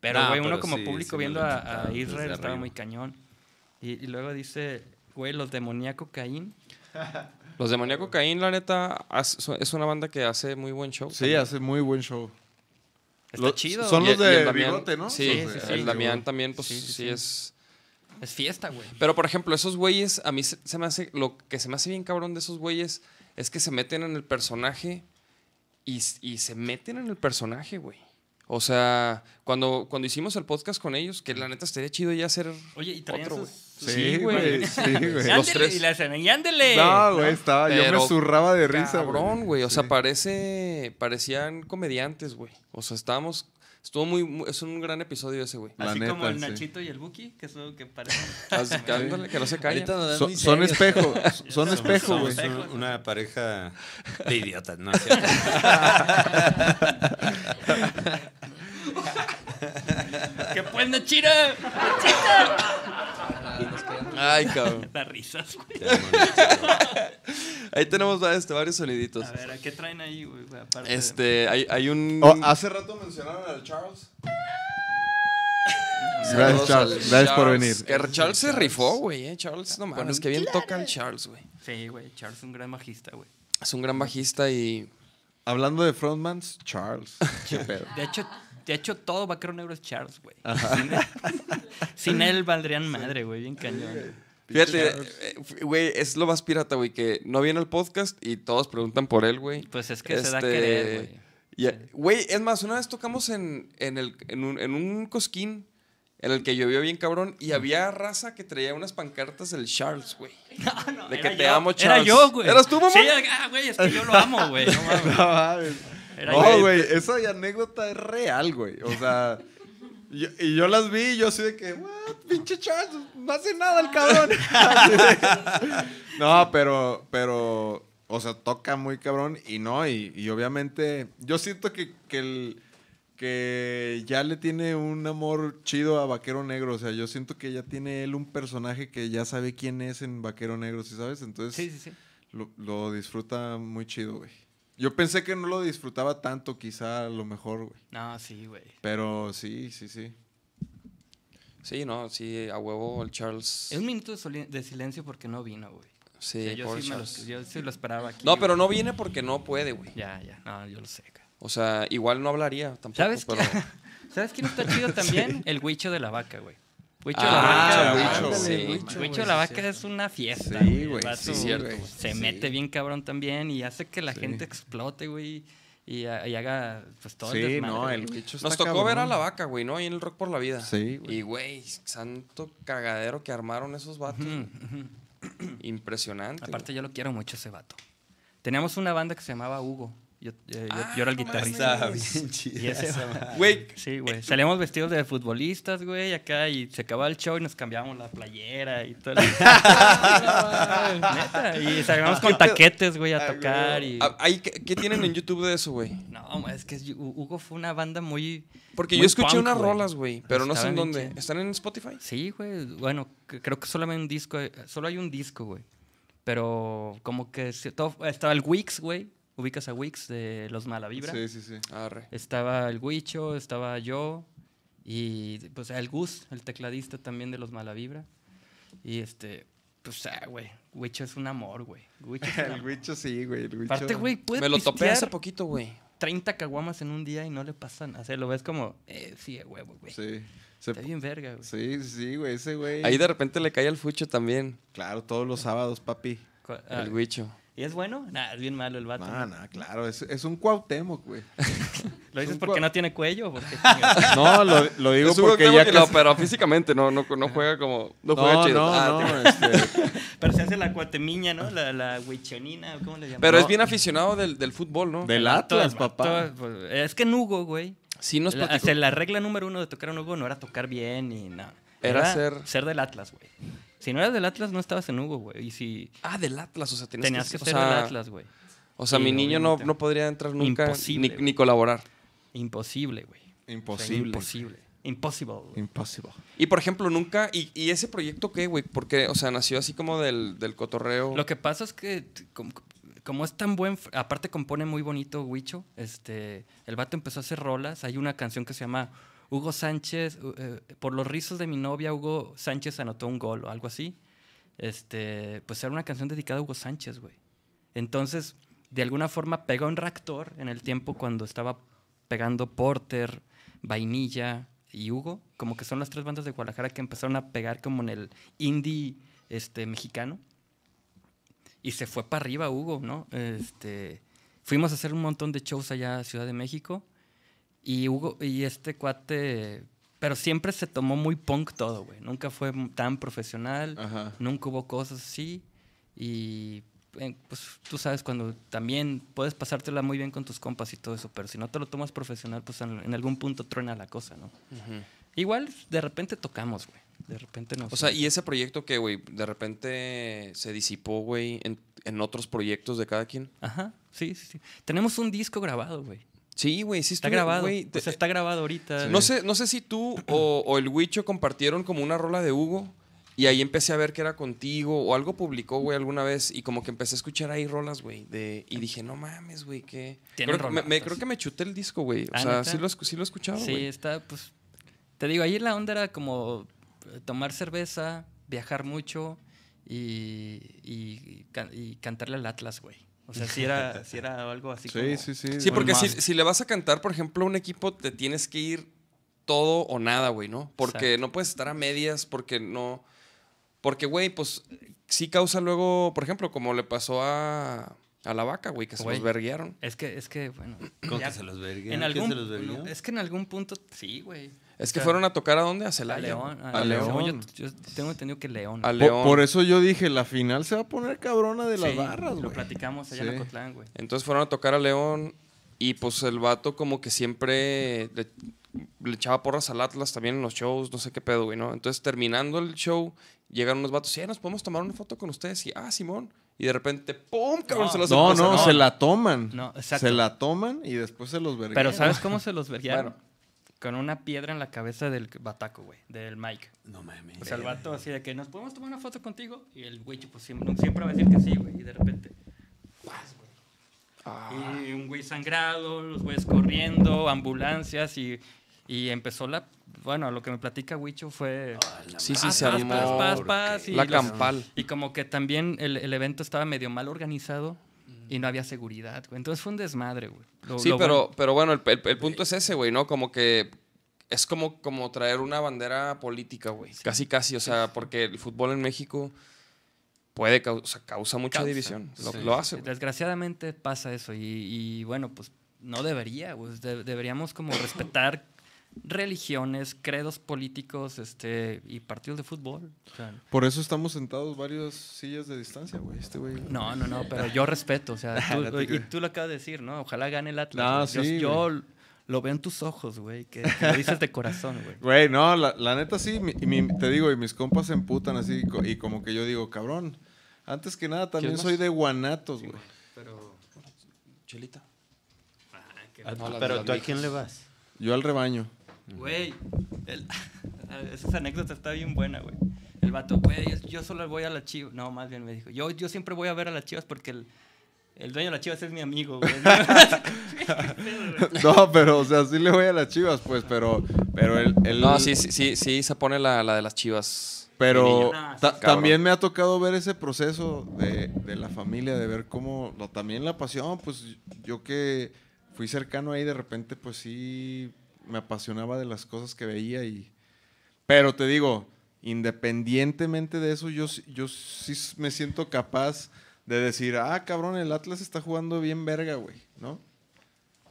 pero, güey, no, uno como sí, público sí, viendo a, a Israel estaba muy cañón. Y, y luego dice, güey, Los Demoníaco Caín. Los Demoníaco Caín, la neta, es una banda que hace muy buen show. Sí, también. hace muy buen show. Está Lo, chido. Son los de Bigote, ¿no? Sí, sí, sí, sí. El Damián también, pues, sí, sí, sí, sí es... Es fiesta, güey. Pero, por ejemplo, esos güeyes, a mí se, se me hace... Lo que se me hace bien cabrón de esos güeyes es que se meten en el personaje y, y se meten en el personaje, güey. O sea, cuando, cuando hicimos el podcast con ellos, que la neta estaría chido ya hacer Oye, ¿y otro, güey. Sus... Sí, güey. Sí, güey. Sí, los tres. Y la escena, y ándele. No, güey, estaba... Pero, yo me zurraba de risa, güey. Cabrón, güey. O sea, sí. parece... Parecían comediantes, güey. O sea, estábamos... Estuvo muy, muy... Es un gran episodio ese, güey. Así neta, como el Nachito sí. y el Buki, que son... Que parecen... Ándale, que no se callen. No so, son espejo. Son espejo, güey. Son una pareja de idiotas, ¿no? ¡Qué pues, Nachito! Ay, cabrón. Las risas, güey. Ahí tenemos este, varios soniditos. A ver, ¿a qué traen ahí, güey? Este, de... hay, hay un... Oh, hace rato mencionaron al Charles. Gracias, Charles. Gracias por venir. Charles, Charles se rifó, güey. Eh. Charles, no mames. Bueno, es que bien claro. toca el Charles, güey. Sí, güey. Charles es un gran bajista, güey. Es un gran bajista y... Hablando de frontmans, Charles. Qué pedo. De hecho... De hecho, todo Vaquero Negro es Charles, güey. Sin, sin él valdrían madre, güey. Bien cañón. Fíjate, güey, es lo más pirata, güey, que no viene el podcast y todos preguntan por él, güey. Pues es que este, se da a querer, güey. Güey, es más, una vez tocamos en, en, el, en, un, en un cosquín en el que llovió bien cabrón y había raza que traía unas pancartas del Charles, güey. No, no, de que te yo. amo, Charles. Era yo, güey. ¿Eras tú, mamá? Sí, güey, es que yo lo amo, güey. No mames. No mames. No, güey, esa anécdota es real, güey. O sea, yo, y yo las vi y yo así de que, what, pinche Charles, no hace nada el cabrón. No, pero, pero, o sea, toca muy cabrón y no, y, y obviamente, yo siento que, que, el, que ya le tiene un amor chido a Vaquero Negro. O sea, yo siento que ya tiene él un personaje que ya sabe quién es en Vaquero Negro, ¿sí sabes? Entonces, sí, sí, sí. Lo, lo disfruta muy chido, güey. Yo pensé que no lo disfrutaba tanto, quizá a lo mejor, güey. No, sí, güey. Pero sí, sí, sí. Sí, no, sí, a huevo el Charles. Es un minuto de, de silencio porque no vino, güey. Sí, o sea, yo, por sí me lo, yo sí lo esperaba aquí. No, güey. Pero no viene porque no puede, güey. Ya, ya, no, yo lo sé. O sea, igual no hablaría tampoco. ¿Sabes, pero... ¿Sabes quién está chido también? Sí. El Wicho de la Vaca, güey. Wicho ah, de la Vaca es una fiesta. Sí, güey. Sí, se sí. mete bien cabrón también y hace que la sí. gente explote, güey. Y, y haga pues todo sí, el desmadre. No, el Wicho está Nos tocó cabrón. ver a la Vaca, güey, ¿no? Ahí en el Rock por la Vida. Sí, güey. Y, güey, santo cagadero que armaron esos vatos. Impresionante. Aparte, wey. yo lo quiero mucho ese vato. Teníamos una banda que se llamaba Hugo. Yo, yo, ah, yo era el guitarrista. Bien chida. Güey. Sí, güey. Salíamos vestidos de futbolistas, güey, acá y se acababa el show y nos cambiábamos la playera y todo. Neta. Y salíamos con taquetes, güey, a tocar. Y... ¿Qué, ¿Qué tienen en YouTube de eso, güey? No, es que Hugo fue una banda muy. Porque muy yo escuché punk, unas wey. rolas, güey, pero no sé en dónde. ¿Están en Spotify? Sí, güey. Bueno, creo que solamente un disco. Solo hay un disco, güey. Pero como que todo, estaba el Wix, güey. Ubicas a Wix de los Malavibra. Sí, sí, sí. Arre. Estaba el Wicho, estaba yo y pues el Gus, el tecladista también de los Malavibra. Y este, pues, ah, güey, Wicho es un amor, güey. El Wicho sí, güey. Aparte, güey, puede Me lo topé hace poquito, güey. treinta caguamas en un día y no le pasan. O sea, lo ves como, eh, sí, güey, güey. Sí. Está bien verga, güey. Sí, sí, güey, ese güey. Ahí de repente le cae al fucho también. Claro, todos los sábados, papi. El Wicho. ¿Y es bueno? Nah, es bien malo el vato. Nah, nah, claro, es, es un Cuauhtémoc, güey. ¿Lo dices porque no tiene cuello? Porque... no, lo, lo digo es porque ya... Que no, pero físicamente no, no, no juega como... No, no juega chido. No, ah, no, este... pero se hace la cuatemiña, ¿no? La, la huichonina, ¿cómo le llaman? Pero no. Es bien aficionado del, del fútbol, ¿no? Del Atlas, papá. Todo, es que en Hugo, güey. Sí nos platicó. La, la regla número uno de tocar en Hugo no era tocar bien ni nada. Era, era ser... Ser del Atlas, güey. Si no eras del Atlas, no estabas en Hugo, güey. Y si... Ah, del Atlas, o sea, tenías, tenías que, que ser o sea, del Atlas, güey. O sea, sí, mi niño no, no podría entrar nunca ni, ni colaborar. Imposible, güey. Imposible. O sea, imposible. Impossible. Wey. Impossible. Y, por ejemplo, nunca... ¿Y, y ese proyecto qué, güey? Porque, o sea, nació así como del, del cotorreo. Lo que pasa es que, como, como es tan buen... Aparte compone muy bonito Wicho. Este, el vato empezó a hacer rolas. Hay una canción que se llama... Hugo Sánchez, eh, por los rizos de mi novia, Hugo Sánchez anotó un gol o algo así. Este, pues era una canción dedicada a Hugo Sánchez, güey. Entonces, de alguna forma pegó un reactor en el tiempo cuando estaba pegando Porter, Vainilla y Hugo. Como que son las tres bandas de Guadalajara que empezaron a pegar como en el indie este, mexicano. Y se fue para arriba Hugo, ¿no? Este, fuimos a hacer un montón de shows allá a Ciudad de México. Y Hugo, y este cuate... Pero siempre se tomó muy punk todo, güey. Nunca fue tan profesional. Ajá. Nunca hubo cosas así. Y pues tú sabes cuando también puedes pasártela muy bien con tus compas y todo eso. Pero si no te lo tomas profesional, pues en, en algún punto truena la cosa, ¿no? Uh-huh. Igual de repente tocamos, güey. De repente no. O sea, ¿y ese proyecto que, güey, de repente se disipó, güey, en, en otros proyectos de cada quien? Ajá, sí, sí, sí. Tenemos un disco grabado, güey. Sí, güey, sí está estuvo, grabado. Wey, o sea, está grabado ahorita. Sí. No sé, no sé si tú o, o el Wicho compartieron como una rola de Hugo y ahí empecé a ver que era contigo o algo publicó, güey, alguna vez y como que empecé a escuchar ahí rolas, güey, de y dije, no mames, güey, que creo, me, me, creo que me chuté el disco, güey. O ah, sea, sí lo, sí lo he escuchado, güey. Sí, está, pues, te digo, ahí la onda era como tomar cerveza, viajar mucho y, y, y, y cantarle al Atlas, güey. O sea, si era, si era algo así sí, como... Sí, sí, sí. porque si, si le vas a cantar, por ejemplo, a un equipo, te tienes que ir todo o nada, güey, ¿no? Porque exacto. No puedes estar a medias, porque no... Porque, güey, pues, sí causa luego... Por ejemplo, como le pasó a, a la vaca, güey, que se güey, los verguearon. Es que, es que, bueno... ¿Cómo que se los verguearon? ¿Qué se los verguearon? Es que en algún punto... Sí, güey. Es que o sea, fueron a tocar a dónde? A Celaya. A León. A, a León. León. Yo, yo tengo entendido que León. A León. Por, por eso yo dije, la final se va a poner cabrona de las sí, barras, güey. Lo wey. Platicamos allá sí. en Ocotlán, güey. Entonces fueron a tocar a León y pues el vato como que siempre le, le echaba porras al Atlas también en los shows, no sé qué pedo, güey, ¿no? Entonces terminando el show, llegaron unos vatos, sí, nos podemos tomar una foto con ustedes. Y, ah, Simón. Y de repente, ¡pum! Cabrón, no, se los no, no, no, se la toman. No, exacto. Se la toman y después se los verguean. Pero ¿sabes cómo se los verguearon? Bueno. Con una piedra en la cabeza del bataco, güey. Del Mike. No mames. O sea, el vato así de que nos podemos tomar una foto contigo. Y el güey, pues siempre, siempre va a decir que sí, güey. Y de repente, ¡guas, güey! Ah. Y un güey sangrado, los güeyes corriendo, ambulancias. Y, y empezó la... Bueno, lo que me platica Wicho fue... Oh, sí, sí, se armó. Paz, paz, paz, y la campal. Y como que también el, el evento estaba medio mal organizado. Y no había seguridad, güey. Entonces fue un desmadre, güey. Lo, sí, lo pero, bueno. pero bueno, el, el, el punto es ese, güey, ¿no? Como que es como, como traer una bandera política, güey. Sí. Casi, casi. O sea, porque el fútbol en México puede o sea, causa mucha causa. división. Lo, sí. lo hace, güey. Desgraciadamente pasa eso. Y, y bueno, pues no debería, güey. De, deberíamos como respetar religiones, credos políticos este y partidos de fútbol. O sea, por eso estamos sentados varias sillas de distancia, güey. Este güey. No, no, no, pero yo respeto. O sea, tú, y tú lo acabas de decir, ¿no? Ojalá gane el Atlas. No, sí, Dios, yo güey. Lo veo en tus ojos, güey, que, que lo dices de corazón, güey. Güey, no, la, la neta sí, mi, mi, te digo, y mis compas se emputan así, y como que yo digo, cabrón, antes que nada también soy de Guanatos, sí, güey. Pero, Chelita. Ah, qué ah, no, pero tú a quién le vas? Yo al rebaño. Güey, esa anécdota está bien buena, güey. El vato, güey, yo solo voy a las Chivas. No, más bien me dijo, yo, yo siempre voy a ver a las Chivas porque el, el dueño de las Chivas es mi amigo, güey. No, pero, o sea, sí le voy a las Chivas, pues, pero... pero el, el... No, sí, sí, sí, sí, se pone la, la de las Chivas. Pero no, ta también me ha tocado ver ese proceso de, de la familia, de ver cómo... Lo, también la pasión, pues, yo que fui cercano ahí, de repente, pues, sí... Me apasionaba de las cosas que veía y... Pero te digo, independientemente de eso, yo, yo sí me siento capaz de decir, ah, cabrón, el Atlas está jugando bien verga, güey, ¿no?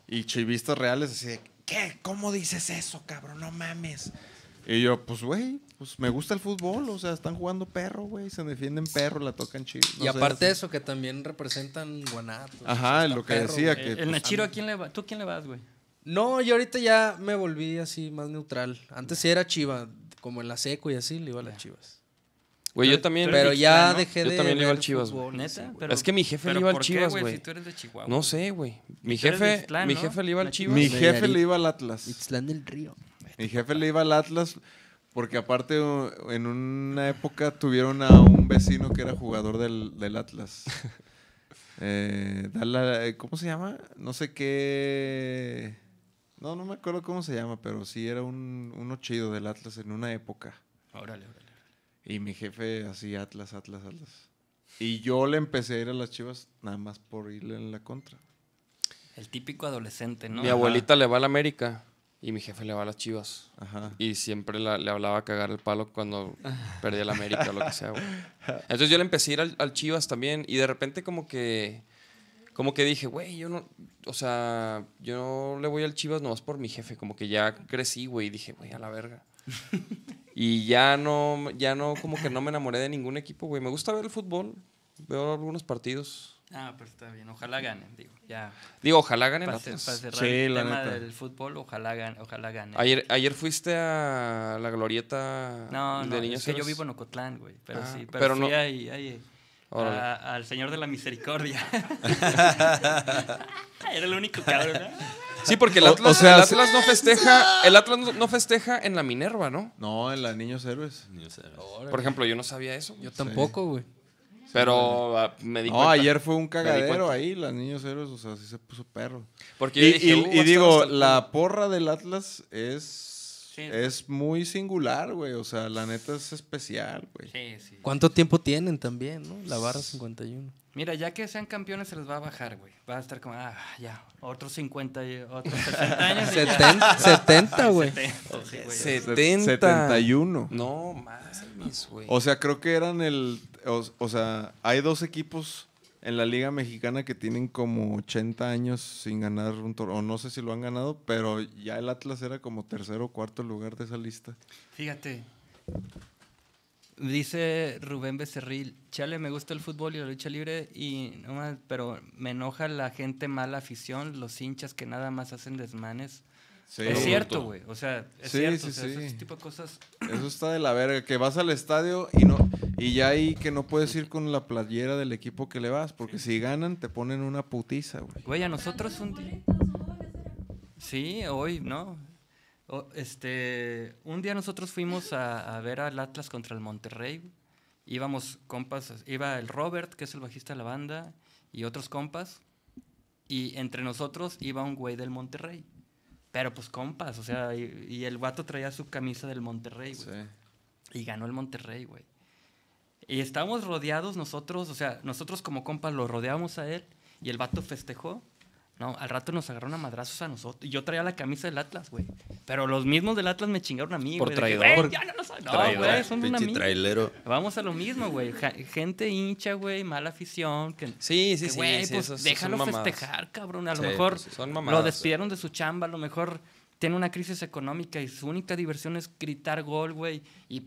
Y chivistas reales así de, ¿qué? ¿Cómo dices eso, cabrón? No mames. Y yo, pues, güey, pues me gusta el fútbol, o sea, están jugando perro, güey, se defienden perro, la tocan chido. No y aparte de eso, que también representan Guanatos. Ajá, lo que perro, decía. Wey. que El, el pues, Nachiro, ¿a quién le va? ¿Tú a quién le vas, güey? No, yo ahorita ya me volví así más neutral. Antes sí era chiva, como en la seco y así, le iba a las Chivas. Güey, yo también. Pero ya dejé de. Yo también le iba al Chivas, güey. Neta. Es que mi jefe le iba al Chivas, güey. Si tú eres de Chihuahua. No sé, güey. Mi jefe le iba al Chivas. Mi jefe le iba al Atlas. Itzlán del Río. Mi jefe le iba al Atlas porque, aparte, en una época tuvieron a un vecino que era jugador del, del Atlas. eh, Dala, ¿cómo se llama? No sé qué. No, no me acuerdo cómo se llama, pero sí era un, uno chido del Atlas en una época. Órale, órale. Y mi jefe así, Atlas, Atlas, Atlas. Y yo le empecé a ir a las Chivas nada más por irle en la contra. El típico adolescente, ¿no? Mi abuelita Ajá. le va a la América y mi jefe le va a las Chivas. Ajá. Y siempre la, le hablaba a cagar el palo cuando perdía la América o lo que sea, güey. Entonces yo le empecé a ir al, al Chivas también y de repente como que... Como que dije, güey, yo no... O sea, yo no le voy al Chivas nomás por mi jefe. Como que ya crecí, güey, y dije, güey, a la verga. Y ya no, ya no, como que no me enamoré de ningún equipo, güey. Me gusta ver el fútbol. Veo algunos partidos. Ah, pero está bien. Ojalá ganen, digo. Ya. Digo, ojalá ganen. Para, para cerrar sí, el la tema neta. del fútbol, ojalá ganen. Ojalá ganen. Ayer, ayer fuiste a la glorieta no, de no, niños. Es que yo vivo en Ocotlán, güey. Pero ah, sí, pero, pero sí no. hay... hay A, al Señor de la Misericordia. Era el único cabrón, ¿no? Sí, porque el Atlas, o, o sea, el Atlas no festeja El Atlas no festeja en la Minerva, ¿no? No, en la Niños Héroes, Niños Héroes. Por ejemplo, yo no sabía eso. Yo tampoco, güey. sí. Pero sí. me di cuenta. No, ayer fue un cagadero ahí, las Niños Héroes. O sea, sí se puso perro. Porque Y, dije, y, uh, y digo, la porra del Atlas es Sí. es muy singular, güey. O sea, la neta es especial, güey. Sí, sí. ¿Cuánto tiempo tienen también, no? La barra cincuenta y uno. Mira, ya que sean campeones se les va a bajar, güey. Va a estar como, ah, ya, otros cincuenta, otros sesenta años. setenta, güey. setenta, setenta. setenta y uno. No, más, güey. O sea, creo que eran el... O, o sea, hay dos equipos en la Liga Mexicana que tienen como ochenta años sin ganar un torneo, o no sé si lo han ganado, pero ya el Atlas era como tercero o cuarto lugar de esa lista. Fíjate, dice Rubén Becerril, chale, me gusta el fútbol y la lucha libre, y no más, pero me enoja la gente mala afición, los hinchas que nada más hacen desmanes. Sí, es cierto, güey. O sea, es sí, cierto. Sí, o sea, sí. Ese tipo de cosas. Eso está de la verga. Que vas al estadio y no y ya ahí que no puedes ir con la playera del equipo que le vas. Porque si ganan, te ponen una putiza, güey. Güey, a nosotros un día. Sí, hoy, ¿no? O, este, un día nosotros fuimos a, a ver al Atlas contra el Monterrey. Íbamos compas. Iba el Robert, que es el bajista de la banda, y otros compas. Y entre nosotros iba un güey del Monterrey. Pero pues compas, o sea, y, y el vato traía su camisa del Monterrey, güey. Sí. Y ganó el Monterrey, güey. Y estábamos rodeados nosotros, o sea, nosotros como compas lo rodeábamos a él y el vato festejó. No, al rato nos agarraron a madrazos a nosotros. Y yo traía la camisa del Atlas, güey. Pero los mismos del Atlas me chingaron a mí, güey. Por traidor. Ya no lo sabes. No, güey, son una mierda. Trailero. Vamos a lo mismo, güey. Gente hincha, güey, mala afición. Que, sí, sí, que, sí. Güey, sí, pues esos, déjalo festejar, cabrón. A lo sí, mejor son mamadas, lo despidieron de su chamba. A lo mejor tiene una crisis económica y su única diversión es gritar gol, güey. Y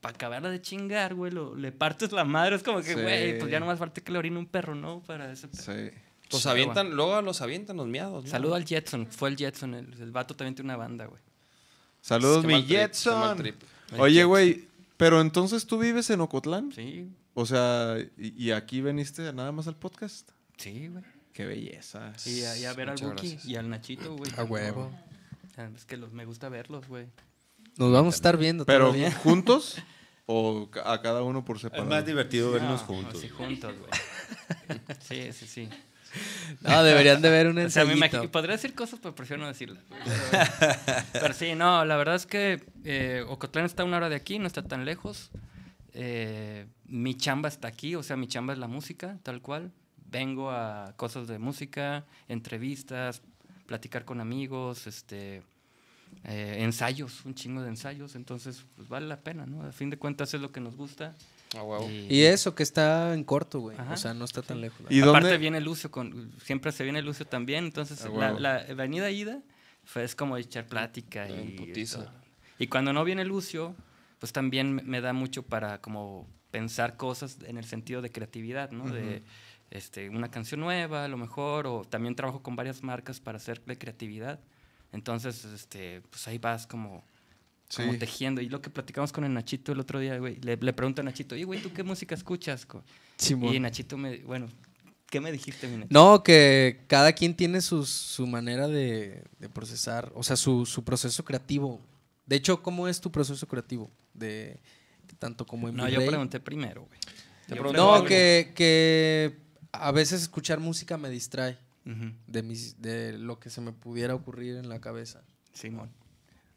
para acabarla de chingar, güey, le partes la madre. Es como que, güey, sí. pues ya nomás falta que le orine un perro, ¿no? Para ese perro. Sí. Los avientan, bueno. Luego los avientan los miados. ¿No? Saludo al Jetson. Fue el Jetson. El, el vato también tiene una banda, güey. Saludos, mi Jetson. Trip, Oye, güey, pero entonces tú vives en Ocotlán. Sí. O sea, y, y aquí viniste nada más al podcast. Sí, güey. Qué belleza. Y a, y a ver Muchas al Buki gracias. y al Nachito, güey. A huevo. Es que los, me gusta verlos, güey. Nos vamos a estar viendo. ¿Pero juntos o a cada uno por separado? Es más divertido no, vernos juntos. Sí, juntos, güey. Sí, sí, sí. No, deberían de ver un ensayito. O sea, me podría decir cosas, pero prefiero no decirlas. Pero, pero sí, no, la verdad es que eh, Ocotlán está a una hora de aquí, no está tan lejos. Eh, mi chamba está aquí, o sea, mi chamba es la música, tal cual. Vengo a cosas de música, entrevistas, platicar con amigos, este, eh, ensayos, un chingo de ensayos, entonces pues vale la pena, ¿no? A fin de cuentas es lo que nos gusta. Oh, wow. y, y eso que está en corto, güey. O sea, no está tan sí. lejos. ¿Y aparte dónde? Viene Lucio, con, siempre se viene Lucio también, entonces oh, la, wow. la avenida ida fue, es como echar plática la y, y cuando no viene Lucio, pues también me da mucho para como pensar cosas en el sentido de creatividad, ¿no? Uh-huh. De este, una canción nueva, a lo mejor, o también trabajo con varias marcas para hacer de creatividad. Entonces, este, pues ahí vas como, sí. como tejiendo. Y lo que platicamos con el Nachito el otro día, güey, le, le pregunto a Nachito, y güey, ¿tú qué música escuchas? Sí, y Nachito me, bueno, ¿qué me dijiste, mi Nachito? No, que cada quien tiene su, su manera de, de procesar, o sea, su, su proceso creativo. De hecho, ¿cómo es tu proceso creativo? De... tanto como en No, Virrey. Yo pregunté primero, güey. No, que, que a veces escuchar música me distrae uh-huh. de, mis, de lo que se me pudiera ocurrir en la cabeza. Simón.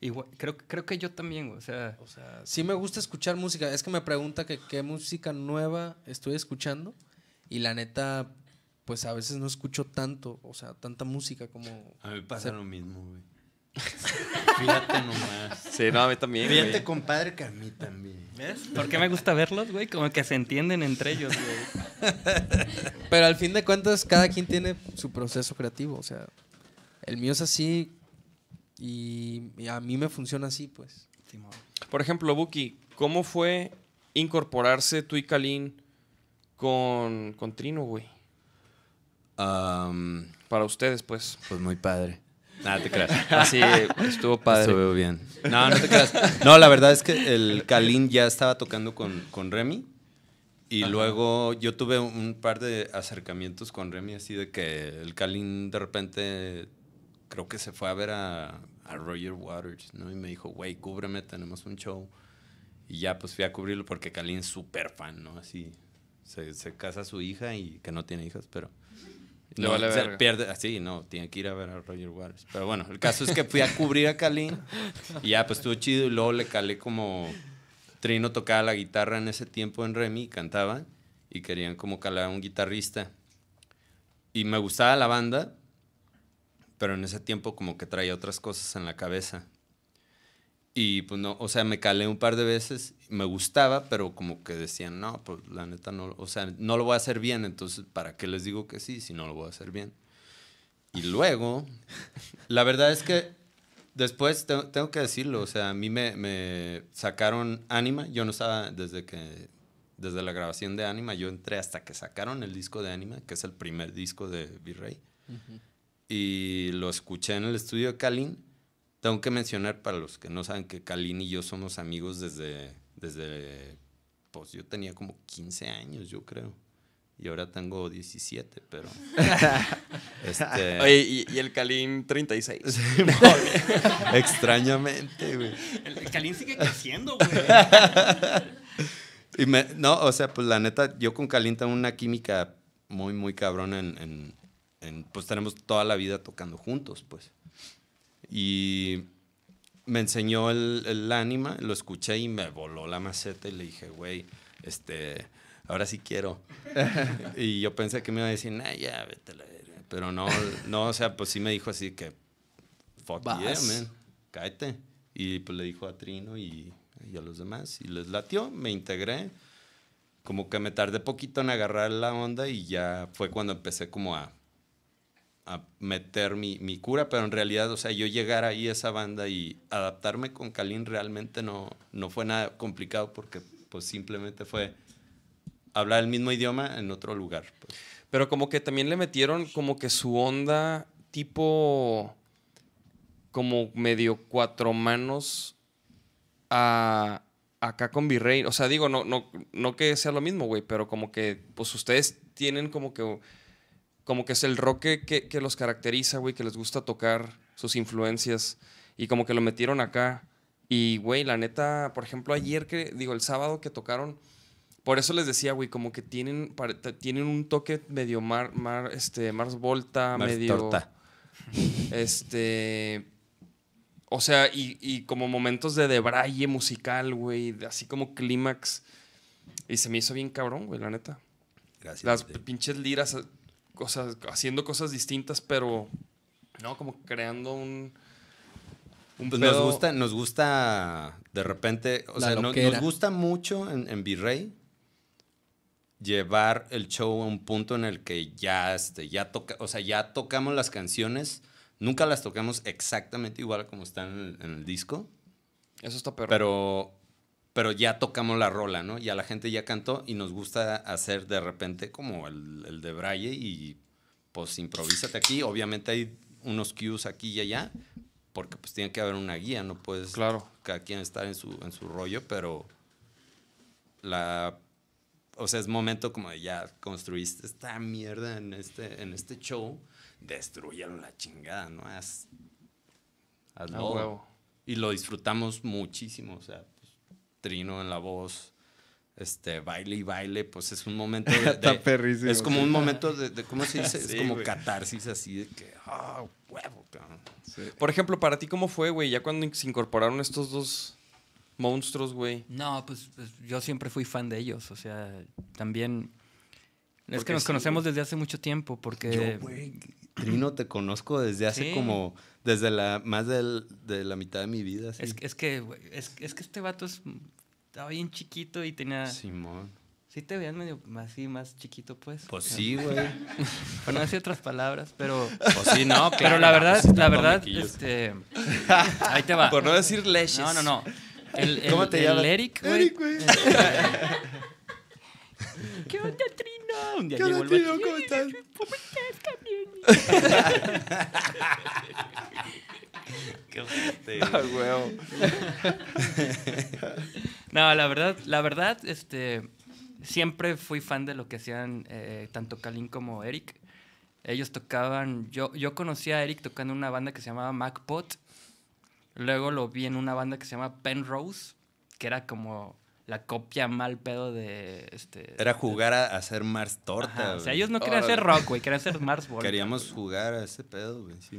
Igual, creo, creo que yo también, o sea, o sea... Sí me gusta escuchar música. Es que me pregunta que qué música nueva estoy escuchando y la neta, pues a veces no escucho tanto, o sea, tanta música como... A mí pasa lo mismo, güey. Fíjate nomás. Sí, no, a mí también. Fíjate, güey. Compadre, que a mí también. ¿Ves? ¿Por qué me gusta verlos, güey? Como que se entienden entre ellos, güey. Pero al fin de cuentas, cada quien tiene su proceso creativo. O sea, el mío es así y, y a mí me funciona así, pues. Por ejemplo, Buki, ¿cómo fue incorporarse tú y Kalin con, con Trino, güey? Um, Para ustedes, pues. Pues muy padre. Nada, te creas. Así estuvo padre. Estuvo bien. No, no te creas. No, la verdad es que el Kalin ya estaba tocando con, con Remy. Y ajá. Luego yo tuve un par de acercamientos con Remy, así de que el Kalin de repente creo que se fue a ver a, a Roger Waters, ¿no? Y me dijo, güey, cúbreme, tenemos un show. Y ya pues fui a cubrirlo porque Kalin es súper fan, ¿no? Así se, se casa a su hija y que no tiene hijas, pero... No, vale, o sea, pierde, así, no, tiene que ir a ver a Roger Waters. Pero bueno, el caso es que fui a cubrir a Kalin y ya, pues estuvo chido. Y luego le calé como Trino tocaba la guitarra en ese tiempo en Remy y cantaba. Y querían como calar a un guitarrista. Y me gustaba la banda, pero en ese tiempo como que traía otras cosas en la cabeza. Y pues no, o sea, me calé un par de veces, me gustaba, pero como que decían, no, pues la neta no, o sea, no lo voy a hacer bien, entonces, ¿para qué les digo que sí si no lo voy a hacer bien? Y luego, la verdad es que después, te, tengo que decirlo, o sea, a mí me, me sacaron Ánima, yo no estaba desde que, desde la grabación de Ánima, yo entré hasta que sacaron el disco de Ánima, que es el primer disco de Virrey, uh-huh. y lo escuché en el estudio de Kalin. Tengo que mencionar para los que no saben que Kalin y yo somos amigos desde, desde, pues yo tenía como quince años, yo creo. Y ahora tengo diecisiete, pero... este... Oye, y, y el Kalin treinta y seis. Sí, extrañamente, güey. El, el Kalin sigue creciendo, güey. Y me, no, o sea, pues la neta, yo con Kalin tengo una química muy, muy cabrona en, en, en... Pues tenemos toda la vida tocando juntos, pues. Y me enseñó el, el Ánima, lo escuché y me voló la maceta y le dije, güey, este, ahora sí quiero. Y yo pensé que me iba a decir, nah, ya, vete a la verga. Pero no, no, o sea, pues sí me dijo así que, fuck ¿Vas? Yeah, man, cállate. Y pues le dijo a Trino y, y a los demás. Y les latió, me integré. Como que me tardé poquito en agarrar la onda y ya fue cuando empecé como a... a meter mi, mi cura, pero en realidad, o sea, yo llegar ahí a esa banda y adaptarme con Kalin realmente no, no fue nada complicado porque pues simplemente fue hablar el mismo idioma en otro lugar. Pues. Pero como que también le metieron como que su onda tipo como medio cuatro manos a, acá con Virrey. O sea, digo, no, no, no que sea lo mismo, güey, pero como que pues ustedes tienen como que... Como que es el rock que, que, que los caracteriza, güey, que les gusta tocar, sus influencias, y como que lo metieron acá. Y, güey, la neta, por ejemplo, ayer que, digo, el sábado que tocaron, por eso les decía, güey, como que tienen, para, tienen un toque medio mar, mar, este, Mars Volta, Mars medio... Torta. Este... O sea, y, y como momentos de debraye musical, güey, así como clímax. Y se me hizo bien cabrón, güey, la neta. Gracias. Las tío. Pinches liras... Cosas, haciendo cosas distintas, pero no, como creando un Un pues pedo... nos gusta, nos gusta de repente, o la sea, no, nos gusta mucho en, en Virrey llevar el show a un punto en el que ya, este, ya toca, o sea, ya tocamos las canciones, nunca las tocamos exactamente igual como están en el, en el disco. Eso está perro. Pero, pero ya tocamos la rola, ¿no? Ya la gente ya cantó y nos gusta hacer de repente como el, el de Braille y pues improvísate aquí. Obviamente hay unos cues aquí y allá, porque pues tiene que haber una guía, no puedes claro. cada quien estar en su, en su rollo, pero la... O sea, es momento como de ya construiste esta mierda en este, en este show, destruyeron la chingada, ¿no? Haz, hazlo. Ah, huevo. Y lo disfrutamos muchísimo, o sea, pues, Trino en la voz, este, baile y baile, pues es un momento de... de Está perrísimo. Es como un momento de, de ¿cómo se dice? Sí, es como wey. catarsis así de que, ah, oh, huevo, cabrón. Sí. Por ejemplo, ¿para ti cómo fue, güey? Ya cuando se incorporaron estos dos... monstruos, güey. No, pues, pues yo siempre fui fan de ellos, o sea, también... Es porque que nos sí, conocemos desde hace mucho tiempo, porque... Yo, güey, Trino, te conozco desde hace sí. como... Desde la más del, de la mitad de mi vida. Así. Es, es que, güey, es, es que este vato es, estaba bien chiquito y tenía... Simón. Sí te veías medio así, más chiquito, pues. Pues sí, güey. Bueno, así otras palabras, pero... Pues sí, no, claro. Pero la verdad, pues, la verdad, maquillos. este... Ahí te va. Por no decir leches. No, no, no. El, el, ¿Cómo te llamas? El Eric, güey. ¿Qué onda, Trino? Un día ¿Qué onda, Trino? ¿Cómo estás? ¿Cómo estás, cabrón? Qué ojete. Ah, huevo. No, la verdad, la verdad, este... Siempre fui fan de lo que hacían eh, tanto Kalin como Eric. Ellos tocaban... Yo, yo conocí a Eric tocando una banda que se llamaba Macpot. Luego lo vi en una banda que se llama Penrose, que era como la copia mal pedo de... este Era jugar de... a hacer Mars Torta. O sea, ellos no querían oh, hacer rock, güey, querían hacer Mars Volta. Queríamos wey. jugar a ese pedo, güey, sí.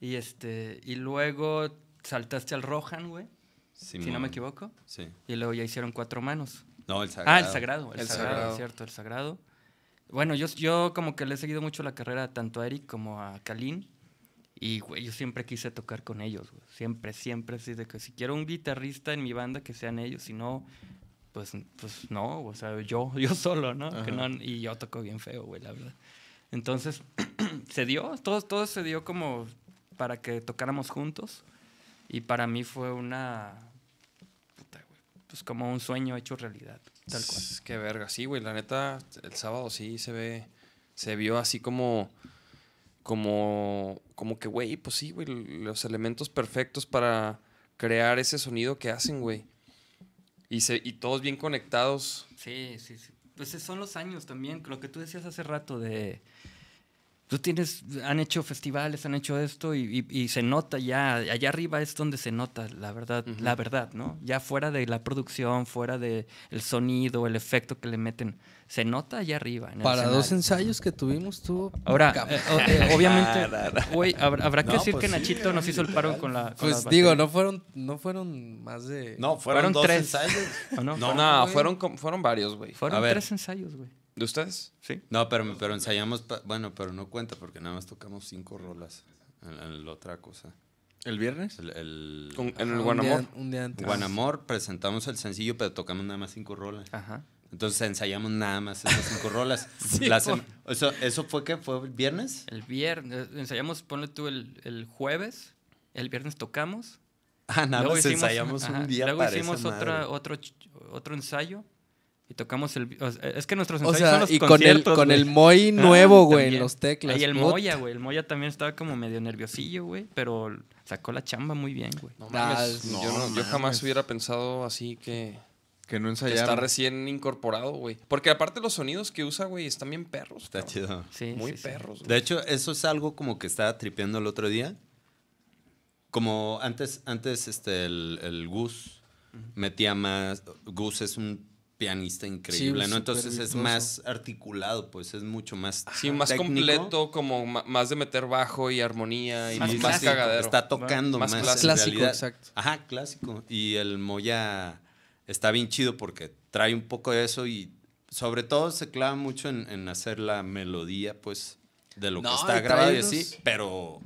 Y, este, y luego saltaste al Rohan, güey, si no me equivoco. Sí. Y luego ya hicieron Cuatro Manos. No, El Sagrado. Ah, El Sagrado, El, el Sagrado, Sagrado, es cierto, El Sagrado. Bueno, yo, yo como que le he seguido mucho la carrera tanto a Eric como a Kalin. Y, güey, yo siempre quise tocar con ellos, güey. Siempre, siempre, así de que si quiero un guitarrista en mi banda, que sean ellos. Si no, pues, pues no, o sea, yo, yo solo, ¿no? Que no y yo toco bien feo, güey, la verdad. Entonces, se dio, todo, todo se dio como para que tocáramos juntos. Y para mí fue una... Puta, güey, pues como un sueño hecho realidad, tal cual. Qué verga, sí, güey, la neta, el sábado sí se ve... Se vio así como... Como, como que, güey, pues sí, güey, los elementos perfectos para crear ese sonido que hacen, güey. Y, se, y todos bien conectados. Sí, sí, sí. Pues son los años también, lo que tú decías hace rato de... Tú tienes... Han hecho festivales, han hecho esto y, y, y se nota ya... Allá arriba es donde se nota, la verdad, uh-huh. la verdad, ¿no? Ya fuera de la producción, fuera de el sonido, el efecto que le meten... Se nota allá arriba. En el Para escenario. Dos ensayos que tuvimos, tú... Ahora, eh, eh, obviamente, güey, habrá, habrá que no, decir pues que Nachito sí, nos hizo el paro real. con la... Con pues digo, no fueron, no fueron más de... No, fueron, fueron dos tres. ensayos. No, no, no fueron, fueron varios, güey. Fueron tres ensayos, güey. ¿De ustedes? Sí. No, pero, pero ensayamos... Pa, bueno, pero no cuenta porque nada más tocamos cinco rolas en, en la otra cosa. ¿El viernes? El, el, Con, en el Guanamor. Un día antes. Guanamor presentamos el sencillo, pero tocamos nada más cinco rolas. Ajá. Entonces ensayamos nada más esas cinco rolas. Sí, Las, eso, ¿Eso fue qué? ¿Fue el viernes? El viernes. Ensayamos, ponle tú, el, el jueves. El viernes tocamos. Ah, nada más ensayamos un día para esa madre. Luego hicimos otra, otro, otro ensayo. Y tocamos el... O sea, es que nuestros ensayos o sea, son los y conciertos, con el, con el Moy nuevo, güey, ah, en los teclas. Y el Moya, güey. El Moya también estaba como medio nerviosillo, güey. Pero sacó la chamba muy bien, güey. No, mames, no, yo, no mames. yo jamás hubiera pensado así que... Que no ensayaron. Está recién incorporado, güey. Porque aparte los sonidos que usa, güey, están bien perros. Está chido. Sí, Muy sí, perros, sí. De hecho, eso es algo como que estaba tripeando el otro día. Como antes, antes este, el, el Gus uh-huh. metía más... Gus es un pianista increíble, sí, ¿no? Entonces es más articulado, pues es mucho más Sí, más técnico. completo, como más de meter bajo y armonía y más, más, más cagadero. Está tocando más, más clásico, en realidad. exacto. Ajá, clásico. Y el Moya... Está bien chido porque trae un poco de eso y sobre todo se clava mucho en, en hacer la melodía, pues, de lo no, que está grabado y así, pero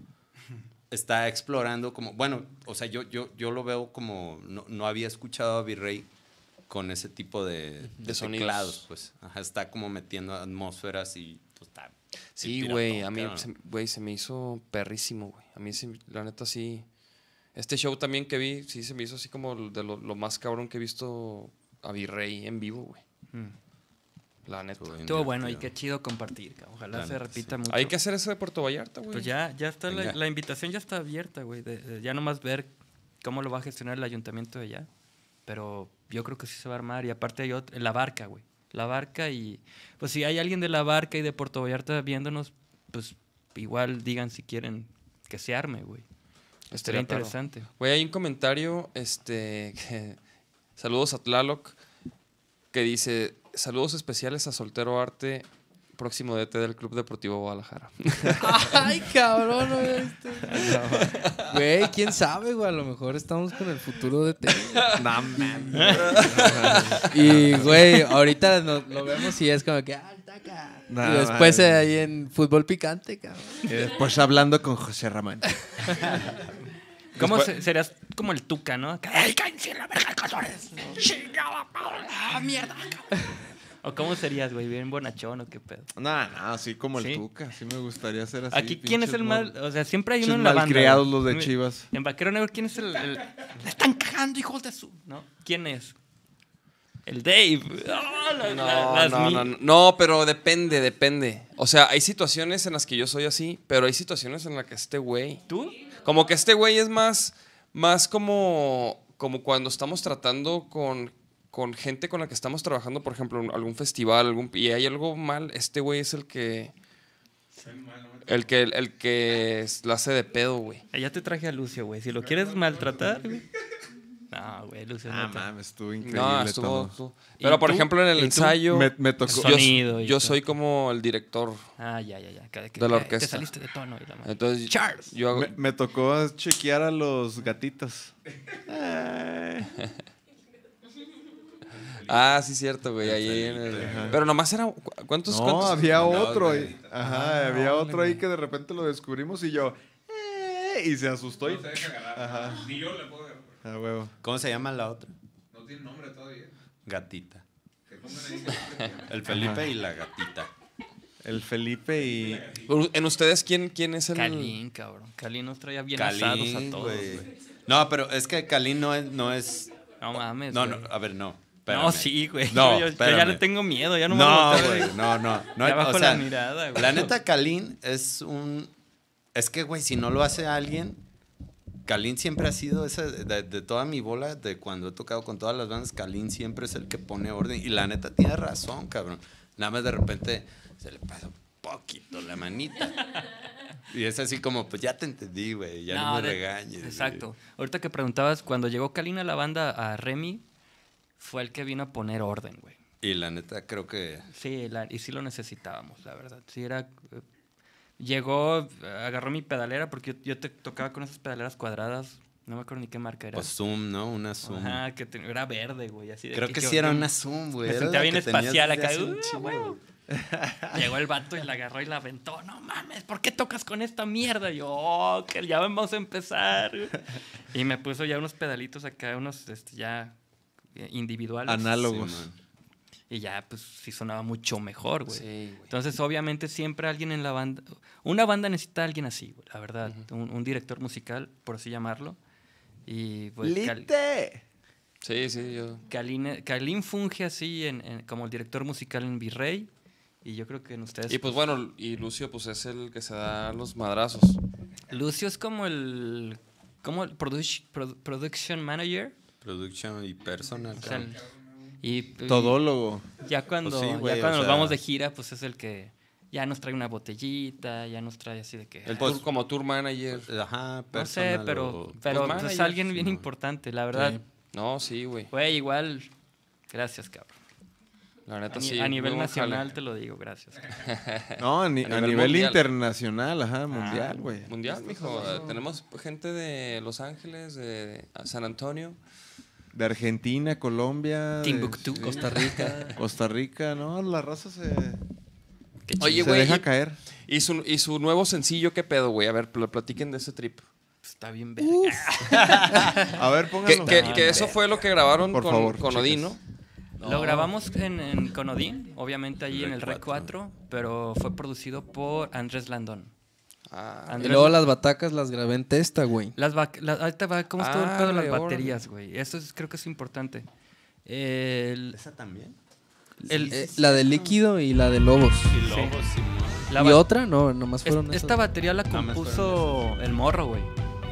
está explorando como, bueno, o sea, yo, yo, yo lo veo como, no, no había escuchado a Virrey con ese tipo de, de teclados, pues. Ajá, está como metiendo atmósferas y pues, está... Sí, güey, a mí, güey, se, se me hizo perrísimo, güey. A mí, se, la neta, sí... Este show también que vi, sí, se me hizo así como de lo, lo más cabrón que he visto a Virrey en vivo, güey. Mm. La neta. Estuvo bueno y qué chido compartir. Ojalá se repita sí. mucho. Hay que hacer eso de Puerto Vallarta, güey. Pues ya, ya está, la, la invitación ya está abierta, güey. De, de, ya nomás ver cómo lo va a gestionar el ayuntamiento de allá. Pero yo creo que sí se va a armar. Y aparte hay otro, la barca, güey. La barca y... Pues si hay alguien de la barca y de Puerto Vallarta viéndonos, pues igual digan si quieren que se arme, güey. Estaría interesante. Güey, hay un comentario, este... Que, saludos a Tlaloc, que dice... Saludos especiales a Soltero Arte, próximo D T del Club Deportivo Guadalajara. Ay, cabrón, güey. Güey, quién sabe, güey. A lo mejor estamos con el futuro D T. No, man. Y, güey, ahorita no, lo vemos y es como que... Ah, taca. No, y después eh, ahí en Fútbol Picante, cabrón. Y después hablando con José Ramón. ¿Cómo después... serías como el Tuca, no? ¡Ay, cállense la verga, cazadores! ¡Chingada, Paula! ¡Mierda! ¿O cómo serías, güey? ¿Bien bonachón o qué pedo? No, no, así como ¿Sí? el Tuca. Sí me gustaría ser así. Aquí, ¿quién es el mal...? O sea, siempre hay uno en la banda. Malcriados los de Chivas. En Vaquero Negro, ¿quién es el...? el... ¡Le están cagando, hijos de su...! ¿No? ¿Quién es? El Dave. Oh, la, no, la, las no, no, no, no, pero depende, depende. O sea, hay situaciones en las que yo soy así, pero hay situaciones en las que este güey... ¿Tú? Como que este güey es más, más como, como cuando estamos tratando con, con gente con la que estamos trabajando, por ejemplo, en algún festival, algún, y hay algo mal, este güey es el que... El que, el, el que la hace de pedo, güey. Ya te traje a Lucio, güey. Si lo quieres maltratar... Güey. No, güey, Lucio. Ah, mames, estuvo increíble. No, estuvo, estuvo. Pero, por tú? ejemplo, en el ensayo... Me, me tocó. El sonido. Yo, yo soy como el director. Ah, ya, ya, ya. Que, que, de la orquesta. Te saliste de tono. Y la madre. Entonces, Charles. Yo hago... me, me tocó chequear a los gatitos. Ah, sí, cierto, güey. Ahí en el... Pero nomás era... ¿Cuántos? No, cuántos... había otro. Ahí. Ajá, ah, había vale, otro ahí que de repente lo descubrimos y yo... Eh, y se asustó. No, y... se deja ganar. Ajá. Ni yo le puedo ganar. Ah, huevo. ¿Cómo se llama la otra? No tiene nombre todavía. Gatita. El Felipe y la gatita. El Felipe y... ¿En ustedes quién, quién es el...? Kalin, cabrón. Kalin nos traía bien Kalin, asados a todos, güey. No, pero es que Kalin no es... No, es, no mames, No, no, a ver, no. Espérame. No, sí, güey. No, yo, yo ya le tengo miedo, ya no me No, güey, no, no. no ya bajo o sea, la mirada, güey. La neta, Kalin es un... Es que, güey, si no lo hace alguien... Kalin siempre ha sido, esa de, de toda mi bola, de cuando he tocado con todas las bandas, Kalin siempre es el que pone orden. Y la neta tiene razón, cabrón. Nada más de repente se le pasa un poquito la manita. Y es así como, pues ya te entendí, güey, ya no, no me de, regañes. Exacto. Wey. Ahorita que preguntabas, cuando llegó Kalin a la banda, a Remy, fue el que vino a poner orden, güey. Y la neta creo que... Sí, la, y sí lo necesitábamos, la verdad. Sí era... Llegó, agarró mi pedalera, porque yo, yo te tocaba con esas pedaleras cuadradas. No me acuerdo ni qué marca era. O Zoom, ¿no? Una Zoom. Ajá, que te, era verde, güey. Así de Creo que, que sí yo, era una Zoom, güey. Me era sentía bien espacial acá. Uh, güey. Llegó el vato y la agarró y la aventó. No mames, ¿por qué tocas con esta mierda? Y yo, oh, que ya vamos a empezar. Y me puso ya unos pedalitos acá, unos este, ya individuales. Análogos. Sí, y ya, pues, sí sonaba mucho mejor, güey. Sí, entonces, obviamente, siempre alguien en la banda... Una banda necesita a alguien así, güey, la verdad. Uh -huh. un, un director musical, por así llamarlo. Y, pues, ¡Lite! Kal sí, sí, yo... Kalin, Kalin funge así en, en, como el director musical en Virrey. Y yo creo que en ustedes... Y, pues, pues, bueno, y Lucio, pues, es el que se da los madrazos. Lucio es como el... Como el produ produ production manager. Production y personal. O sea, Y, todólogo. Ya cuando, pues sí, wey, ya cuando nos sea, vamos de gira, pues es el que ya nos trae una botellita, ya nos trae así de que... El tour, como tour manager. Ajá, no sé, pero, pero es pues alguien bien no. importante, la verdad. Sí. No, sí, güey. Güey, igual, gracias, cabrón. La neta, a, sí, a nivel nacional jale. Te lo digo, gracias. No, a, ni, a, a nivel, nivel internacional, ajá, mundial, güey. Ah, mundial, mijo. No. Tenemos gente de Los Ángeles, de San Antonio. De Argentina, Colombia... Timbuktu, de, Costa Rica... Costa Rica, no, la raza se... Oye, se wey, deja y, caer. Y su, y su nuevo sencillo, ¿qué pedo, güey? A ver, platiquen de ese trip. Está bien verga. A ver, pónganlo. Que, que, que eso fue lo que grabaron por con, favor, con Odín, ¿no? No. Lo grabamos en, en, con Odín, obviamente allí en el Rec cuatro, pero fue producido por Andrés Landón. Ah, Andrés... Y luego las batacas las grabé en Testa, güey. Las va... la... ¿Cómo estuvo ah, el pedo de las baterías, güey? Eso es, creo que es importante. El... ¿Esa también? El, sí, eh, sí, la sí, de líquido no. y la de lobos. Y lobos, sí. Y, la ¿Y otra? No, nomás fueron es, esas. Esta batería la compuso el morro, güey.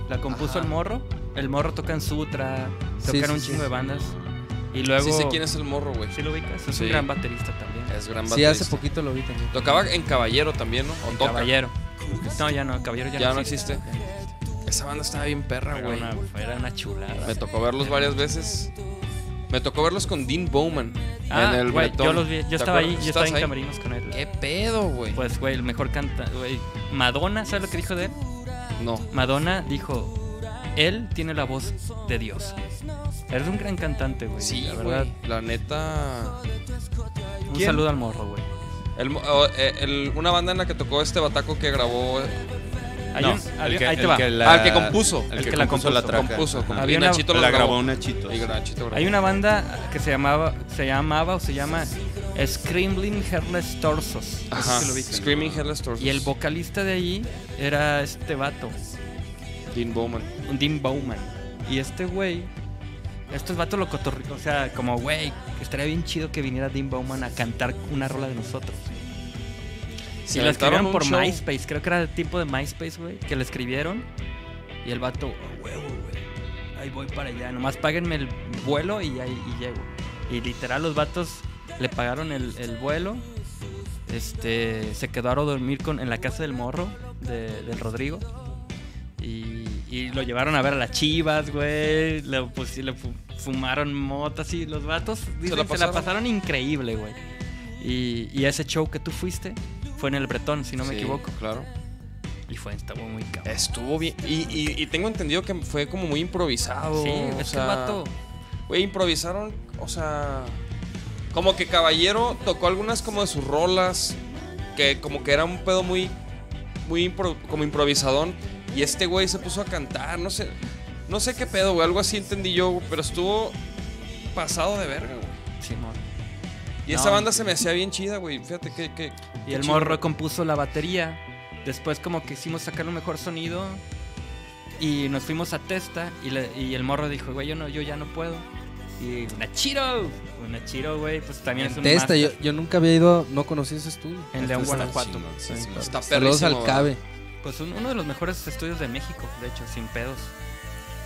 La compuso Ajá. el morro. El morro toca en Sutra, tocan sí, un sí, chingo sí. de bandas. Y luego... Sí sé quién es el morro, güey. Sí lo ubicas, es sí. un gran baterista también. Es gran baterista. Sí, hace poquito lo vi también. Tocaba en Caballero también, ¿no? O en toca. Caballero. No, ya no, Caballero ya, ya no existe. Ya no existe. Esa banda estaba bien perra, güey. Era, era una chulada. Me tocó verlos varias veces. Me tocó verlos con Dean Bowman ah, en el güey, yo los vi, yo estaba ahí, yo estaba en ahí? camerinos con él. ¿Qué pedo, güey? Pues, güey, el mejor canta, güey. Madonna, ¿sabes lo que dijo de él? No. Madonna dijo, él tiene la voz de Dios. Eres un gran cantante, güey. Sí, la verdad. Güey, la neta. Un ¿Quién? saludo al morro, güey. El, oh, el, una banda en la que tocó este bataco que grabó. No, un, había, que, ahí te va. Que la, ah, el que compuso. El, el que, que la compuso. La compuso había una, Nachito la grabó Nachito. Y Nachito grabó. Hay una banda que se llamaba, se llamaba o se llama Screaming Headless Torsos. Ajá. No sé si Screaming Headless Torsos. Y el vocalista de ahí era este vato. Dean Bowman. Un Dean Bowman. Y este güey, estos vatos lo cotorrico. O sea, como güey, estaría bien chido que viniera Dean Bowman a cantar una rola de nosotros. Sí, la escribieron por show. MySpace, creo que era el tipo de MySpace, güey, que la escribieron. Y el vato, oh, huevo, güey, ahí voy para allá, nomás páguenme el vuelo y ahí y llego. Y literal los vatos le pagaron el, el vuelo. Este, se quedaron a dormir con, en la casa del morro, de, del Rodrigo. Y, y lo llevaron a ver a las chivas, güey, le, pues, le fumaron motas y los vatos dicen, ¿Se, la se la pasaron increíble, güey. Y, y ese show que tú fuiste... Fue en el Bretón, si no me sí, equivoco. Claro. Y fue, estuvo muy cabrón. Estuvo bien. Y, y, y tengo entendido que fue como muy improvisado. Sí, o es sea, que vato. Güey, improvisaron, o sea. Como que Caballero tocó algunas como de sus rolas. Que como que era un pedo muy. Muy impro, como improvisadón. Y este güey se puso a cantar. No sé. No sé qué pedo, güey. Algo así entendí yo, pero estuvo pasado de verga, güey. Simón. Sí, y no, esa banda se me hacía bien chida, güey. Fíjate que... que y el chido. Morro compuso la batería. Después como que hicimos sacar un mejor sonido. Y nos fuimos a Testa. Y, le, y el morro dijo, güey, yo, no, yo ya no puedo. Y Nachito. Nachito, güey. Pues también en es un Testa, yo, yo nunca había ido... No conocí ese estudio. En León, Guanajuato. Sí, sí, claro. Está perrísimo. Saludos al Cabe. Pues un, uno de los mejores estudios de México, de hecho, sin pedos.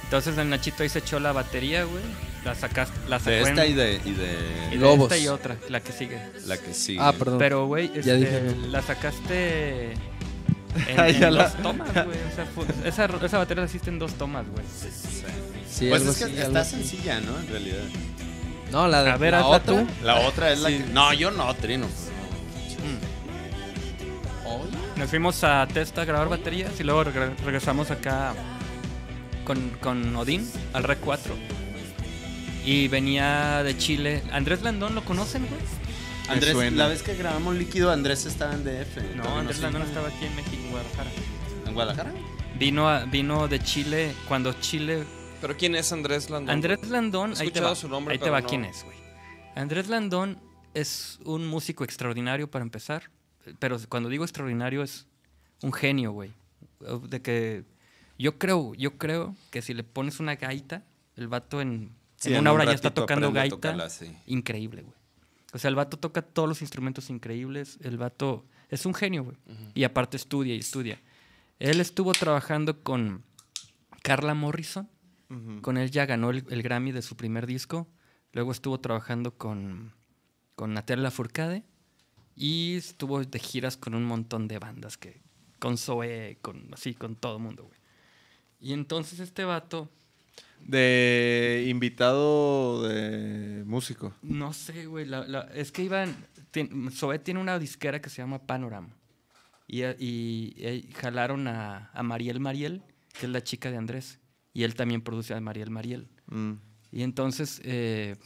Entonces el Nachito ahí se echó la batería, güey. La sacaste, la sacó de esta en, y de, y de, y de Lobos. Esta y otra, la que sigue. La que sigue. Ah, perdón. Pero, güey, este, la sacaste en, en dos la... tomas, güey. O sea, fue, esa, esa batería la hiciste en dos tomas, güey. Sí, sí. sí, pues es que sí, está sencilla, ¿no? En realidad. No, la de... A ver, la otra. Tú. La otra es la sí. que... No, yo no, Trino. Mm. Nos fuimos a Testa a grabar baterías y luego reg regresamos acá... Con, con Odín al Rec cuatro. Y venía de Chile Andrés Landón, ¿lo conocen, güey? Andrés, la vez que grabamos Líquido, Andrés estaba en D F. No, Andrés no Landón estaba aquí en México, en Guadalajara. ¿En Guadalajara? Vino, a, vino de Chile cuando Chile... ¿Pero quién es Andrés Landón? Andrés Landón, ahí te va, su nombre, ahí te va no. quién es, güey. Andrés Landón es un músico extraordinario para empezar. Pero cuando digo extraordinario es un genio, güey. De que... Yo creo, yo creo que si le pones una gaita, el vato en, sí, en una en un hora ya está tocando gaita. Tocarla, sí. Increíble, güey. O sea, el vato toca todos los instrumentos increíbles. El vato es un genio, güey. Uh -huh. Y aparte estudia y estudia. Él estuvo trabajando con Carla Morrison. Uh -huh. Con él ya ganó el, el Grammy de su primer disco. Luego estuvo trabajando con, con Natalia Lafourcade. Y estuvo de giras con un montón de bandas. que Con Zoé, con así, con todo el mundo, güey. Y entonces este vato... ¿De invitado de músico? No sé, güey. La, la, es que iban... Zoé tiene una disquera que se llama Panorama. Y, y, y jalaron a, a Mariel Mariel, que es la chica de Andrés. Y él también produce a Mariel Mariel. Mm. Y entonces, eh,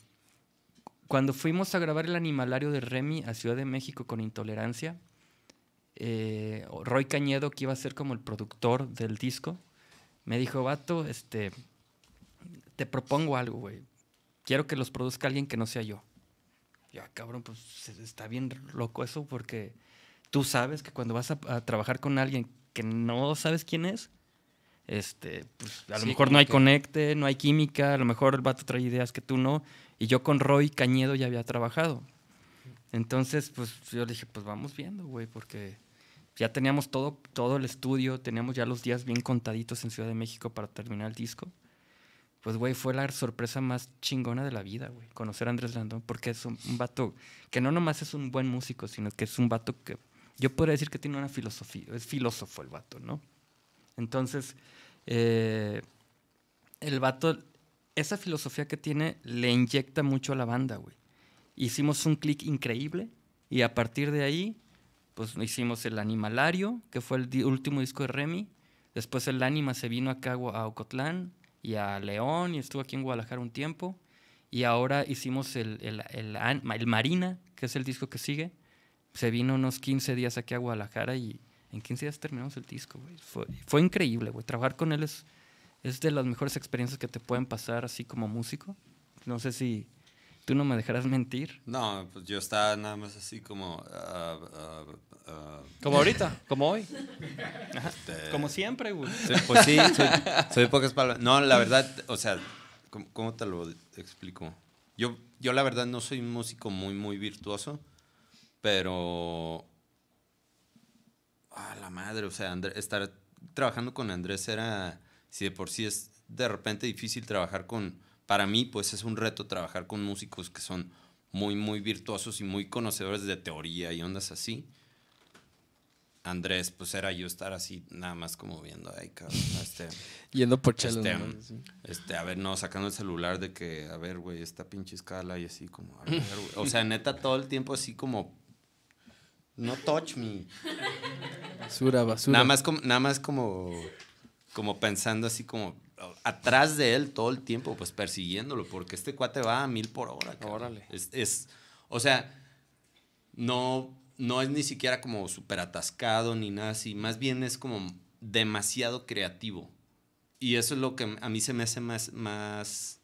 cuando fuimos a grabar el animalario de Remy a Ciudad de México con Intolerancia, eh, Roy Cañedo, que iba a ser como el productor del disco... me dijo, vato, este, te propongo algo, güey. Quiero que los produzca alguien que no sea yo. Yo, ah, cabrón, pues está bien loco eso, porque tú sabes que cuando vas a, a trabajar con alguien que no sabes quién es, este, pues a lo sí, mejor no hay que... conecte, no hay química, a lo mejor el vato trae ideas que tú no. Y yo con Roy Cañedo ya había trabajado. Entonces, pues yo le dije, pues vamos viendo, güey, porque ya teníamos todo, todo el estudio, teníamos ya los días bien contaditos en Ciudad de México para terminar el disco. Pues, güey, fue la sorpresa más chingona de la vida, güey, conocer a Andrés Landón, porque es un, un vato que no nomás es un buen músico, sino que es un vato que yo podría decir que tiene una filosofía, es filósofo el vato, ¿no? Entonces, eh, el vato, esa filosofía que tiene le inyecta mucho a la banda, güey. Hicimos un clic increíble y a partir de ahí, pues hicimos El Animalario, que fue el di último disco de Remy. Después El Ánima se vino acá a Ocotlán y a León y estuvo aquí en Guadalajara un tiempo. Y ahora hicimos el, el, el, el, el Marina, que es el disco que sigue. Se vino unos quince días aquí a Guadalajara y en quince días terminamos el disco, güey. Fue, fue increíble, güey. Trabajar con él es, es de las mejores experiencias que te pueden pasar así como músico. No sé si tú no me dejarás mentir. No, pues yo estaba nada más así como... Uh, uh, uh, como ahorita, como hoy. Este... Como siempre, güey. Sí, pues sí, soy, soy pocas palabras. No, la verdad, o sea, ¿cómo, cómo te lo explico? Yo, yo la verdad no soy un músico muy, muy virtuoso, pero... a la madre, o sea, Andrés, estar trabajando con Andrés era, si de por sí es de repente difícil trabajar con, para mí pues es un reto trabajar con músicos que son muy, muy virtuosos y muy conocedores de teoría y ondas así. Andrés, pues era yo estar así, nada más como viendo, ay, cabrón, este... Yendo por chelos. Este, ¿no? Sí. este, a ver, no, sacando el celular de que, a ver, güey, esta pinche escala y así como, a ver, güey. O sea, neta, todo el tiempo así como... No touch me. Basura, basura. Nada más como, nada más como, como pensando así como atrás de él todo el tiempo, pues persiguiéndolo, porque este cuate va a mil por hora. Órale. Es, es, o sea, no, no es ni siquiera como súper atascado ni nada así, más bien es como demasiado creativo. Y eso es lo que a mí se me hace más... más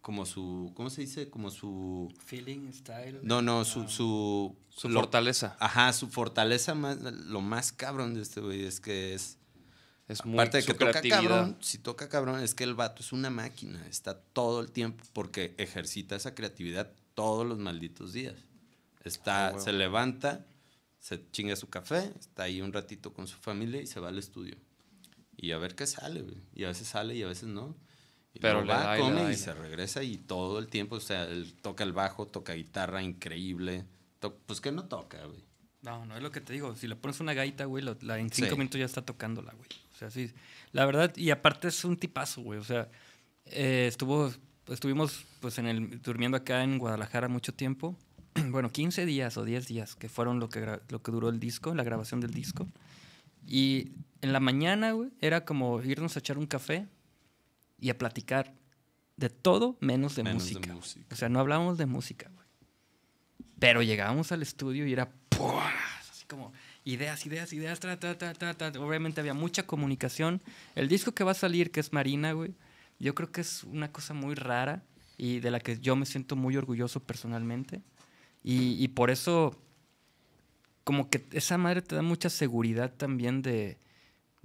como su, ¿cómo se dice? Como su... Feeling, style. No, no, su... Su, su lo, fortaleza. Ajá, su fortaleza, más, lo más cabrón de este güey es que es... Es muy aparte de que toca cabrón, si toca cabrón, es que el vato es una máquina, está todo el tiempo, porque ejercita esa creatividad todos los malditos días. Está, ah, bueno. Se levanta, se chinga su café, está ahí un ratito con su familia y se va al estudio. Y a ver qué sale, güey. Y a veces sale y a veces no. Y pero va, da, come da, y da. Se regresa y todo el tiempo, o sea, él toca el bajo, toca guitarra, increíble. To pues que no toca, güey. No, no es lo que te digo. Si le pones una gaita, güey, lo, la, en cinco sí. minutos ya está tocándola, güey. O sea, sí. La verdad, y aparte es un tipazo, güey. O sea, eh, estuvo, estuvimos pues, en el, durmiendo acá en Guadalajara mucho tiempo. Bueno, quince días o diez días, que fueron lo que, lo que duró el disco, la grabación del disco. Y en la mañana, güey, era como irnos a echar un café y a platicar de todo menos de, menos música. de música. O sea, no hablábamos de música, güey. Pero llegábamos al estudio y era... ¡pum! Así como ideas, ideas, ideas. Ta, ta, ta, ta, ta. Obviamente había mucha comunicación. El disco que va a salir, que es Marina, güey, yo creo que es una cosa muy rara y de la que yo me siento muy orgulloso personalmente. Y, y por eso, como que esa madre te da mucha seguridad también de...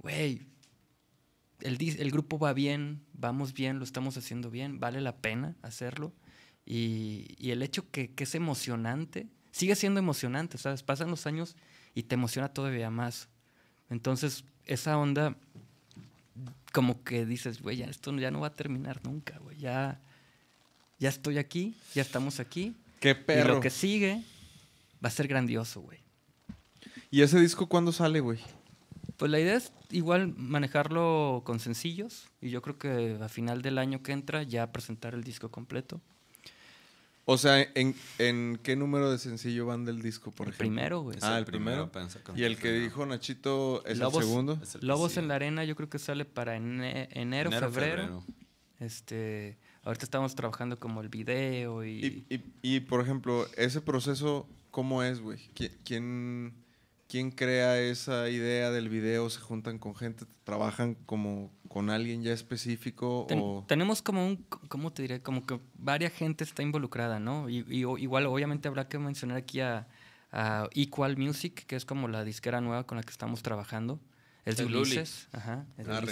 Güey... El, el grupo va bien, vamos bien, lo estamos haciendo bien, vale la pena hacerlo. Y, y el hecho que, que es emocionante, sigue siendo emocionante, ¿sabes? Pasan los años y te emociona todavía más. Entonces, esa onda, como que dices, güey, ya esto ya no va a terminar nunca, güey. Ya, ya estoy aquí, ya estamos aquí. ¡Qué perro! Y lo que sigue va a ser grandioso, güey. ¿Y ese disco cuándo sale, güey? Pues la idea es igual manejarlo con sencillos y yo creo que a final del año que entra ya presentar el disco completo. O sea, ¿en, en qué número de sencillo van del disco, por el ejemplo? Primero, güey. Ah, el, el primero. primero. Y el que dijo Nachito es Lobos, el segundo. Es el Lobos en la Arena yo creo que sale para ene, enero, enero, febrero. febrero. Este, ahorita estamos trabajando como el video y... Y, y, y por ejemplo, ese proceso, ¿cómo es, güey? ¿Quién... ¿Quién crea esa idea del video? ¿Se juntan con gente? ¿Trabajan como con alguien ya específico? Ten, o... Tenemos como un, ¿cómo te diré? Como que varias gente está involucrada, ¿no? Y, y igual obviamente habrá que mencionar aquí a, a Equal Music, que es como la disquera nueva con la que estamos trabajando. Es de Ulises. Ajá.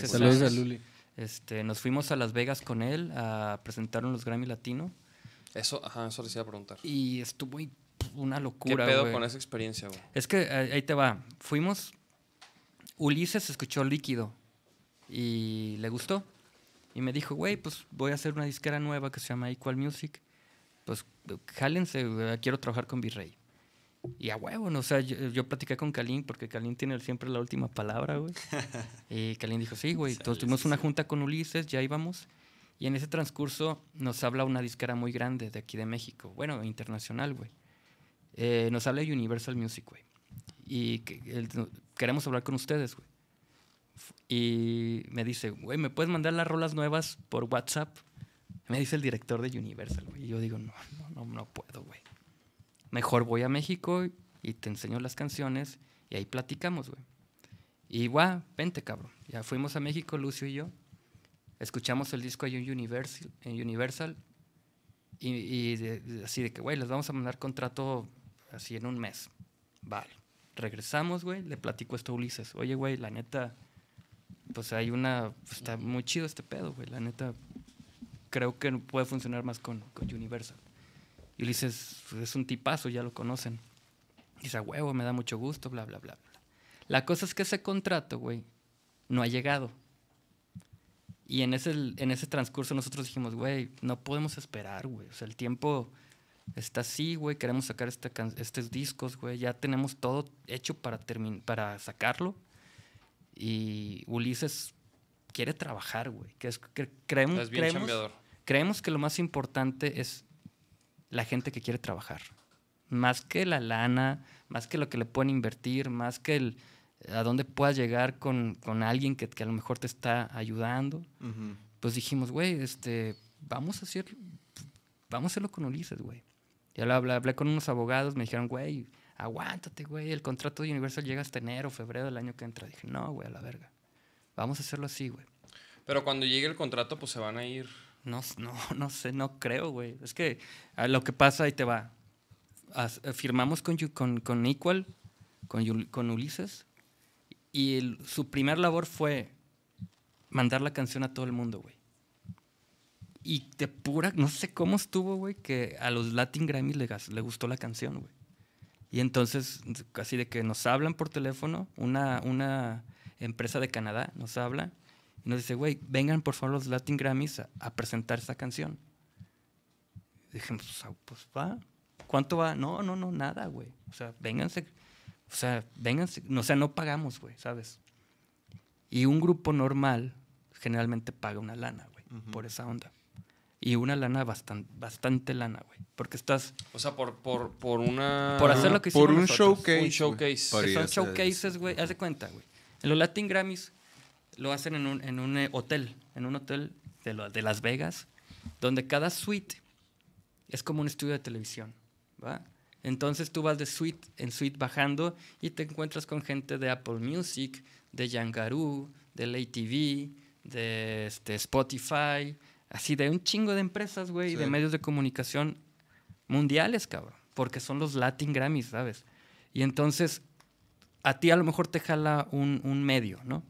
Saludos a Luli. Este, nos fuimos a Las Vegas con él a presentar los Grammy Latino. Eso, ajá, eso les iba a preguntar. Y estuvo ahí. Una locura. ¿Qué pedo wey. con esa experiencia, güey? Es que ahí te va. Fuimos. Ulises escuchó Líquido y le gustó. Y me dijo, güey, pues voy a hacer una disquera nueva que se llama Equal Music. Pues jálense, wey, quiero trabajar con Virrey. Y a huevo, no, o sea, yo, yo platiqué con Kalin porque Kalin tiene siempre la última palabra, güey. Y Kalin dijo, sí, güey. Entonces tuvimos una junta con Ulises, ya íbamos. Y en ese transcurso nos habla una disquera muy grande de aquí de México. Bueno, internacional, güey. Eh, nos habla Universal Music, güey. Y que, el, queremos hablar con ustedes, güey. Y me dice, güey, ¿me puedes mandar las rolas nuevas por WhatsApp? Me dice el director de Universal, güey. Y yo digo, no, no, no, no puedo, güey. Mejor voy a México y te enseño las canciones y ahí platicamos, güey. Y, guau, vente, cabrón. Ya fuimos a México, Lucio y yo. Escuchamos el disco en Universal, en Universal y, y de, de, así de que, güey, les vamos a mandar contrato... Así en un mes. Vale. Regresamos, güey. Le platico esto a Ulises. Oye, güey, la neta... Pues hay una... Está muy chido este pedo, güey. La neta... Creo que puede funcionar más con, con Universal. Y Ulises pues, es un tipazo, ya lo conocen. Dice, huevo, me da mucho gusto, bla, bla, bla, bla. La cosa es que ese contrato, güey, no ha llegado. Y en ese, en ese transcurso nosotros dijimos, güey, no podemos esperar, güey. O sea, el tiempo... Está así, güey, queremos sacar este estos discos, güey. Ya tenemos todo hecho para, para sacarlo. Y Ulises quiere trabajar, güey. Que que creemos, creemos, creemos que lo más importante es la gente que quiere trabajar. Más que la lana, más que lo que le pueden invertir, más que el, a dónde puedas llegar con, con alguien que, que a lo mejor te está ayudando. Uh-huh. Pues dijimos, güey, este, vamos a hacer, vamos a hacerlo con Ulises, güey. Ya lo hablé, hablé con unos abogados, me dijeron, güey, aguántate, güey, el contrato de Universal llega hasta enero, febrero del año que entra. Dije, no, güey, a la verga. Vamos a hacerlo así, güey. Pero cuando llegue el contrato, pues se van a ir. No, no, no sé, no creo, güey. Es que a lo que pasa, ahí te va. As, firmamos con, con, con Equal, con, con Ulises, y el, su primer labor fue mandar la canción a todo el mundo, güey. Y de pura, no sé cómo estuvo, güey, que a los Latin Grammys le, le gustó la canción, güey. Y entonces, así de que nos hablan por teléfono, una, una empresa de Canadá nos habla y nos dice, güey, vengan por favor los Latin Grammys a, a presentar esta canción. Dijimos, pues va, ¿cuánto va? No, no, no, nada, güey. O sea, vénganse, o sea, vénganse, o sea, no pagamos, güey, ¿sabes? Y un grupo normal generalmente paga una lana, güey, uh-huh. por esa onda. Y una lana bastante, bastante lana, güey. Porque estás... O sea, por, por, por una... Por hacer lo que hicimos Por un nosotros. showcase. Un showcase. Que son showcases, güey. Haz de cuenta, güey. Los Latin Grammys lo hacen en un, en un hotel. En un hotel de, lo, de Las Vegas. Donde cada suite es como un estudio de televisión. ¿Va? Entonces tú vas de suite en suite bajando y te encuentras con gente de Apple Music, de Yangaroo, de L A T V, de este, Spotify... Así de un chingo de empresas, güey, sí. Y de medios de comunicación mundiales, cabrón. Porque son los Latin Grammys, ¿sabes? Y entonces, a ti a lo mejor te jala un, un medio, ¿no?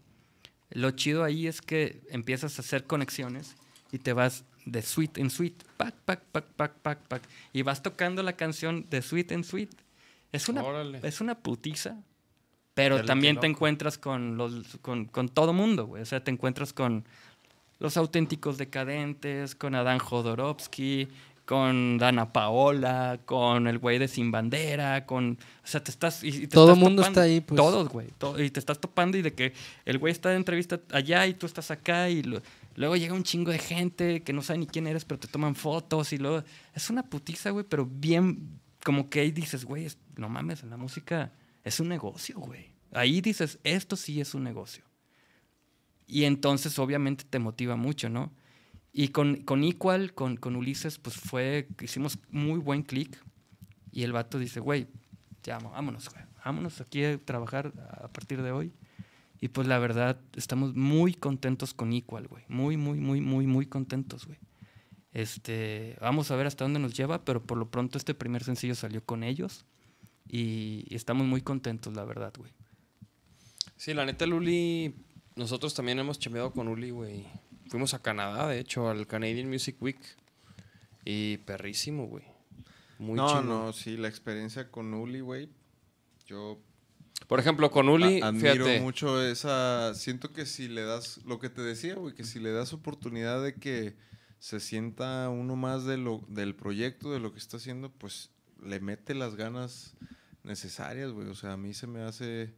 Lo chido ahí es que empiezas a hacer conexiones y te vas de suite en suite. Pac, pac, pac, pac, pac, pac. Y vas tocando la canción de suite en suite. Es una, es una putiza. Pero Dale también te encuentras con, los, con, con todo mundo, güey. O sea, te encuentras con... Los Auténticos Decadentes, con Adán Jodorowsky, con Dana Paola, con el güey de Sin Bandera, con... O sea, te estás... Y, y te Todo el mundo topando. Está ahí, pues. Todos, güey. To y te estás topando y de que el güey está de entrevista allá y tú estás acá y lo luego llega un chingo de gente que no sabe ni quién eres, pero te toman fotos y luego... Es una putiza, güey, pero bien... Como que ahí dices, güey, es... no mames, la música es un negocio, güey. Ahí dices, esto sí es un negocio. Y entonces, obviamente, te motiva mucho, ¿no? Y con, con Equal, con, con Ulises, pues fue... Hicimos muy buen click. Y el vato dice, güey, ya vámonos, güey. vámonos aquí a trabajar a partir de hoy. Y pues la verdad, estamos muy contentos con Equal, güey. Muy, muy, muy, muy, muy contentos, güey. Este, vamos a ver hasta dónde nos lleva, pero por lo pronto este primer sencillo salió con ellos. Y, y estamos muy contentos, la verdad, güey. Sí, la neta, el Uli, nosotros también hemos chambeado con Uli, güey. Fuimos a Canadá, de hecho, al Canadian Music Week. Y perrísimo, güey. Muy no, chino. No, sí, la experiencia con Uli, güey. Yo... Por ejemplo, con Uli, a, admiro fíjate. mucho esa... Siento que si le das... Lo que te decía, güey, que si le das oportunidad de que se sienta uno más de lo, del proyecto, de lo que está haciendo, pues le mete las ganas necesarias, güey. O sea, a mí se me hace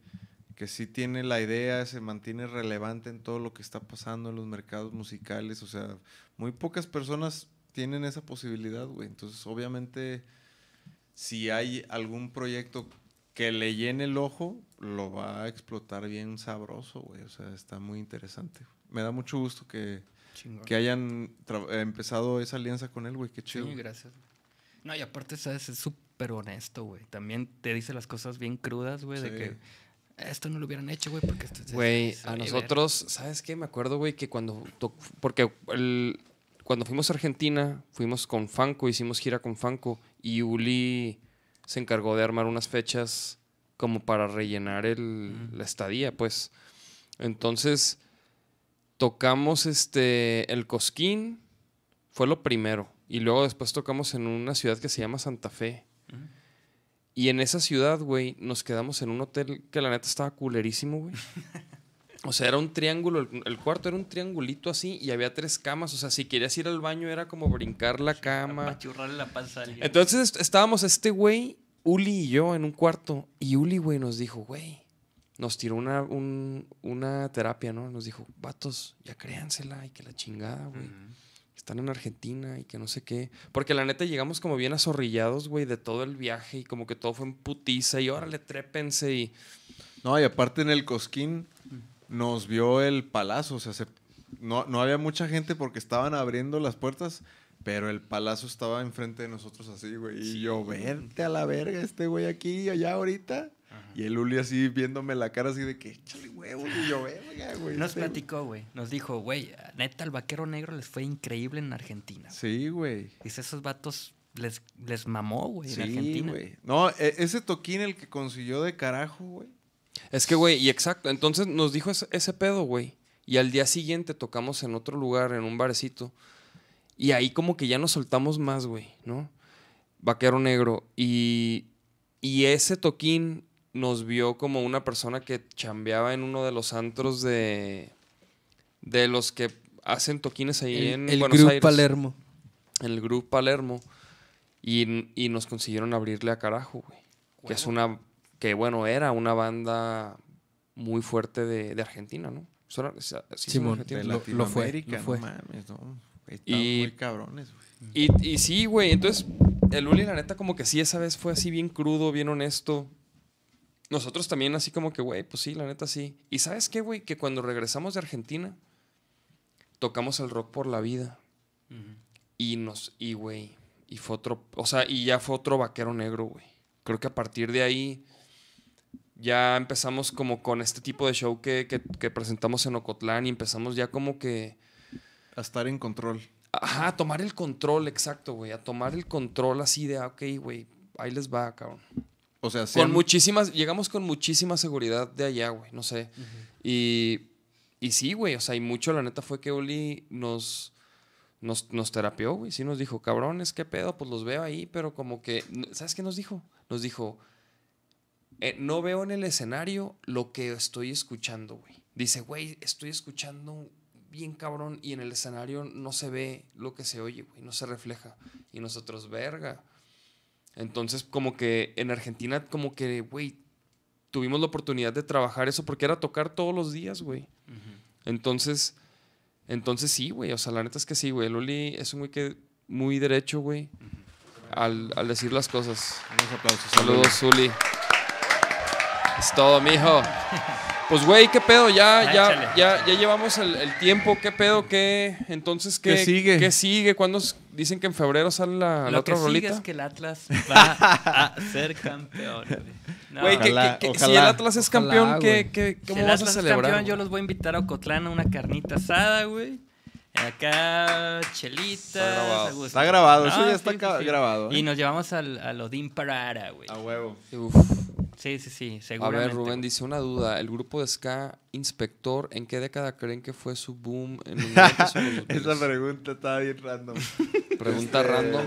que sí tiene la idea, se mantiene relevante en todo lo que está pasando en los mercados musicales. O sea, muy pocas personas tienen esa posibilidad, güey. Entonces, obviamente, si hay algún proyecto... que le llene el ojo, lo va a explotar bien sabroso, güey. O sea, está muy interesante. Me da mucho gusto que, que hayan empezado esa alianza con él, güey. Qué chido. Sí, gracias. No, y aparte, ¿sabes? Es súper honesto, güey. También te dice las cosas bien crudas, güey, sí. de que esto no lo hubieran hecho, güey, porque esto... Güey, a nosotros, ¿sabes qué? Me acuerdo, güey, que cuando... Porque el, cuando fuimos a Argentina, fuimos con Fanco, hicimos gira con Fanco, y Uli... se encargó de armar unas fechas como para rellenar el, mm. la estadía, pues. Entonces, tocamos este, el Cosquín, fue lo primero. Y luego después tocamos en una ciudad que se llama Santa Fe. Mm. Y en esa ciudad, güey, nos quedamos en un hotel que la neta estaba culerísimo, güey. O sea, era un triángulo, el cuarto era un triangulito así y había tres camas. O sea, si querías ir al baño era como brincar la cama. Machurrarle la panza a alguien. Entonces estábamos este güey, Uli y yo, en un cuarto. Y Uli, güey, nos dijo, güey, nos tiró una, un, una terapia, ¿no? Nos dijo, vatos, ya créansela y que la chingada, güey. Uh-huh. Están en Argentina y que no sé qué. Porque la neta llegamos como bien azorrillados, güey, de todo el viaje. Y como que todo fue en putiza y órale, trépense y... No, y aparte en el Cosquín... Nos vio el palazo, o sea, se, no, no había mucha gente porque estaban abriendo las puertas, pero el palazo estaba enfrente de nosotros así, güey. Sí. Y yo, verte a la verga este güey aquí y allá ahorita. Ajá. Y el Uli así viéndome la cara así de que, échale huevos, y yo, verga, güey. Nos este platicó, güey. Nos dijo, güey, neta, al Vaquero Negro les fue increíble en Argentina. Sí, güey. Dice, esos vatos les, les mamó, güey, sí, en Argentina. Güey. No, ese toquín el que consiguió de carajo, güey. Es que, güey, y exacto. Entonces nos dijo ese, ese pedo, güey. Y al día siguiente tocamos en otro lugar, en un barecito. Y ahí como que ya nos soltamos más, güey, ¿no? Vaquero Negro. Y, y ese toquín nos vio como una persona que chambeaba en uno de los antros de, de los que hacen toquines ahí el, en el Buenos Aires. El Grupo Palermo. El Grupo Palermo. Y, y nos consiguieron abrirle a carajo, güey. Bueno. Que es una... Que, bueno, era una banda muy fuerte de, de Argentina, ¿no? Sí, sí, bueno, Argentina. De lo fue. Lo fue. No mames, no. Estaban y, muy cabrones, güey. Y, y sí, güey. Entonces, el Uli, la neta, como que sí, esa vez fue así bien crudo, bien honesto. Nosotros también así como que, güey, pues sí, la neta, sí. ¿Y sabes qué, güey? Que cuando regresamos de Argentina, tocamos el Rock por la Vida. Uh-huh. Y nos... Y, güey, y fue otro... O sea, y ya fue otro Vaquero Negro, güey. Creo que a partir de ahí... Ya empezamos como con este tipo de show que, que, que presentamos en Ocotlán y empezamos ya como que... A estar en control. Ajá, a tomar el control, exacto, güey. A tomar el control así de, ok, güey, ahí les va, cabrón. O sea, sí. Con han... muchísimas... Llegamos con muchísima seguridad de allá, güey, no sé. Uh-huh. Y, y sí, güey, o sea, y mucho la neta fue que Oli nos... Nos, nos terapió, güey. Sí nos dijo, cabrones, qué pedo, pues los veo ahí, pero como que... ¿Sabes qué nos dijo? Nos dijo... Eh, no veo en el escenario lo que estoy escuchando, güey. Dice, güey, estoy escuchando bien cabrón y en el escenario no se ve lo que se oye, güey. No se refleja. Y nosotros, verga. Entonces, como que en Argentina, como que, güey, tuvimos la oportunidad de trabajar eso porque era tocar todos los días, güey. Uh-huh. Entonces, entonces sí, güey. O sea, la neta es que sí, güey. Loli es un güey que muy derecho, güey, uh-huh. al, al decir las cosas. Unos aplausos. Saludos, Zuli. Es todo, mijo. Pues, güey, ¿qué pedo? Ya, ya, ya, ya llevamos el, el tiempo. ¿Qué pedo? ¿Qué? Entonces, ¿qué, ¿Qué sigue? ¿Qué sigue? ¿Cuándo, dicen que en febrero sale la, la otra rolita. Lo que sigue es que el Atlas va a ser campeón. No. Güey, ojalá, que, que, ojalá, si el Atlas es ojalá, campeón, ¿qué, qué, ¿cómo si vas a celebrar? Si el Atlas es campeón, güey? Yo los voy a invitar a Ocotlán a una carnita asada, güey. Acá, chelitas. Está grabado, Augusto. Está grabado. No, eso ya está sí, sí, grabado. ¿Eh? Y nos llevamos al, al Odín Parara, güey. A huevo. Uf. Sí, sí, sí, seguramente. A ver, Rubén dice una duda. ¿El grupo de ska Inspector en qué década creen que fue su boom? En los noventa? Esa pregunta estaba bien random. Pregunta random.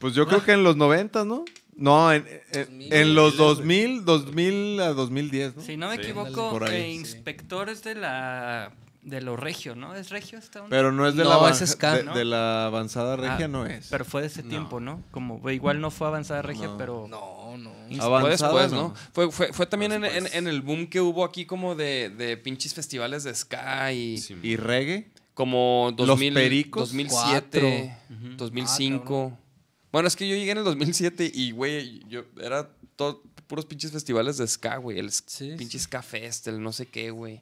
Pues yo creo que en los noventa, ¿no? No, en, en, en los dos mil, dos mil a dos mil diez, ¿no? Si no me sí, equivoco, eh, Inspector es de la... De lo regio, ¿no? ¿Es regio esta onda? Pero no es de, no, la, es ska, de, ¿no? de la avanzada regia, ah, no es. Pero fue de ese no. tiempo, ¿no? Como igual no fue avanzada regia, no. pero... No, no. Fue después, ¿no? ¿no? Fue, fue, fue también en, en, en el boom que hubo aquí como de, de pinches festivales de ska y... Sí. ¿Y reggae? Como dos mil, Los Pericos. dos mil siete, uh-huh. dos mil cinco. Ah, bueno, es que yo llegué en el dos mil siete y, güey, yo era todo puros pinches festivales de ska, güey. El sí, pinches sí. ska fest, el no sé qué, güey.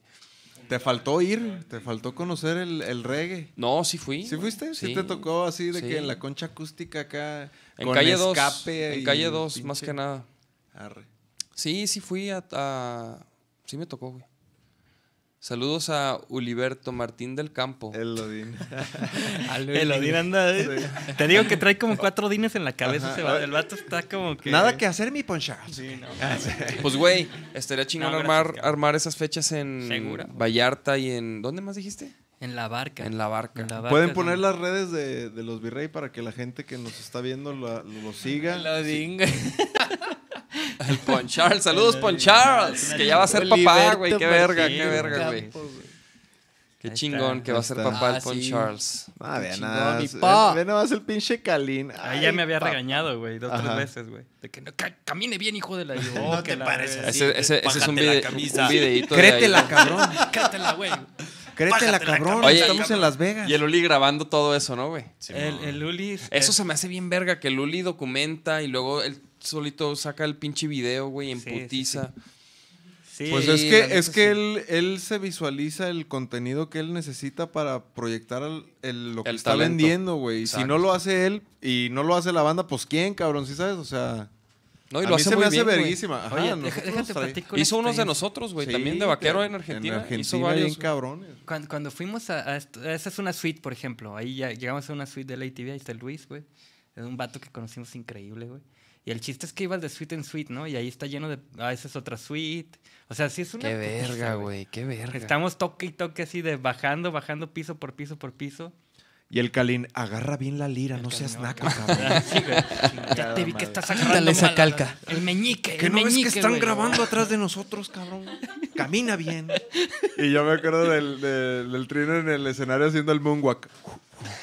Te faltó ir, te faltó conocer el, el reggae. No, sí fui. ¿Sí fuiste? Sí, ¿Sí te tocó así de sí. que en la concha acústica acá, en con calle dos, escape. En calle dos, más que nada. Arre. Sí, sí fui a, a... Sí me tocó, güey. Saludos a Uliberto Martín del Campo. El Odín. El Odín anda... ¿eh? Sí. Te digo que trae como cuatro odines en la cabeza. Ajá, ese vato. El vato está como que... Nada que hacer, mi Pon Charles. Sí, no. Pues, güey, estaría chingón no, armar, gracias, armar esas fechas en ¿Segura? Vallarta y en... ¿Dónde más dijiste? En La Barca. En La Barca. En la barca Pueden poner no? las redes de, de los Virrey para que la gente que nos está viendo lo, lo siga. El Odín. Sí. El Pon Charles, saludos Pon Charles, que ya va a ser papá, güey, qué verga, qué verga, güey. Qué chingón que va a ser papá el Pon Charles. Ah, vean nada, vean nada más el pinche Kalin. Ah, ya me había regañado, güey, dos o tres veces, güey. De que no camine bien, hijo de la... No te pares así, ese es un videíto de ahí. Créetela, cabrón. Créetela, güey. Créetela, cabrón. Oye, estamos en Las Vegas. Y el Uli grabando todo eso, ¿no, güey? El Uli... Eso se me hace bien verga, que el Uli documenta y luego... solito saca el pinche video, güey, en sí, putiza. Sí, sí. Sí, pues es que, es que sí. él, él se visualiza el contenido que él necesita para proyectar el, el, lo que el está talento. vendiendo, güey. Si no lo hace él y no lo hace la banda, pues ¿quién, cabrón? ¿Sí sabes? O sea... No, y lo a hace mí se muy me bien, hace verguísima. Ajá, Oye, déjate hizo unos de nosotros, güey, sí, también de Vaquero en Argentina. En Argentina hizo varios bien cabrones. Cuando, cuando fuimos a... a, a esa es una suite, por ejemplo. Ahí ya llegamos a una suite de la I T V, ahí está el Luis, güey. Es un vato que conocimos increíble, güey. Y el chiste es que ibas de suite en suite, ¿no? Y ahí está lleno de... Ah, esa es otra suite. O sea, sí es una... Qué verga, güey. Qué verga. Estamos toque y toque así de bajando, bajando piso por piso por piso. Y el Kalin, agarra bien la lira, el no seas naco, cabrón. Sí, ya te vi que estás agarrando mal esa calca. El meñique, el meñique. ¿Que no ves que están grabando atrás de nosotros, cabrón? Camina bien. Y yo me acuerdo del, del, del Trino en el escenario haciendo el moonwalk.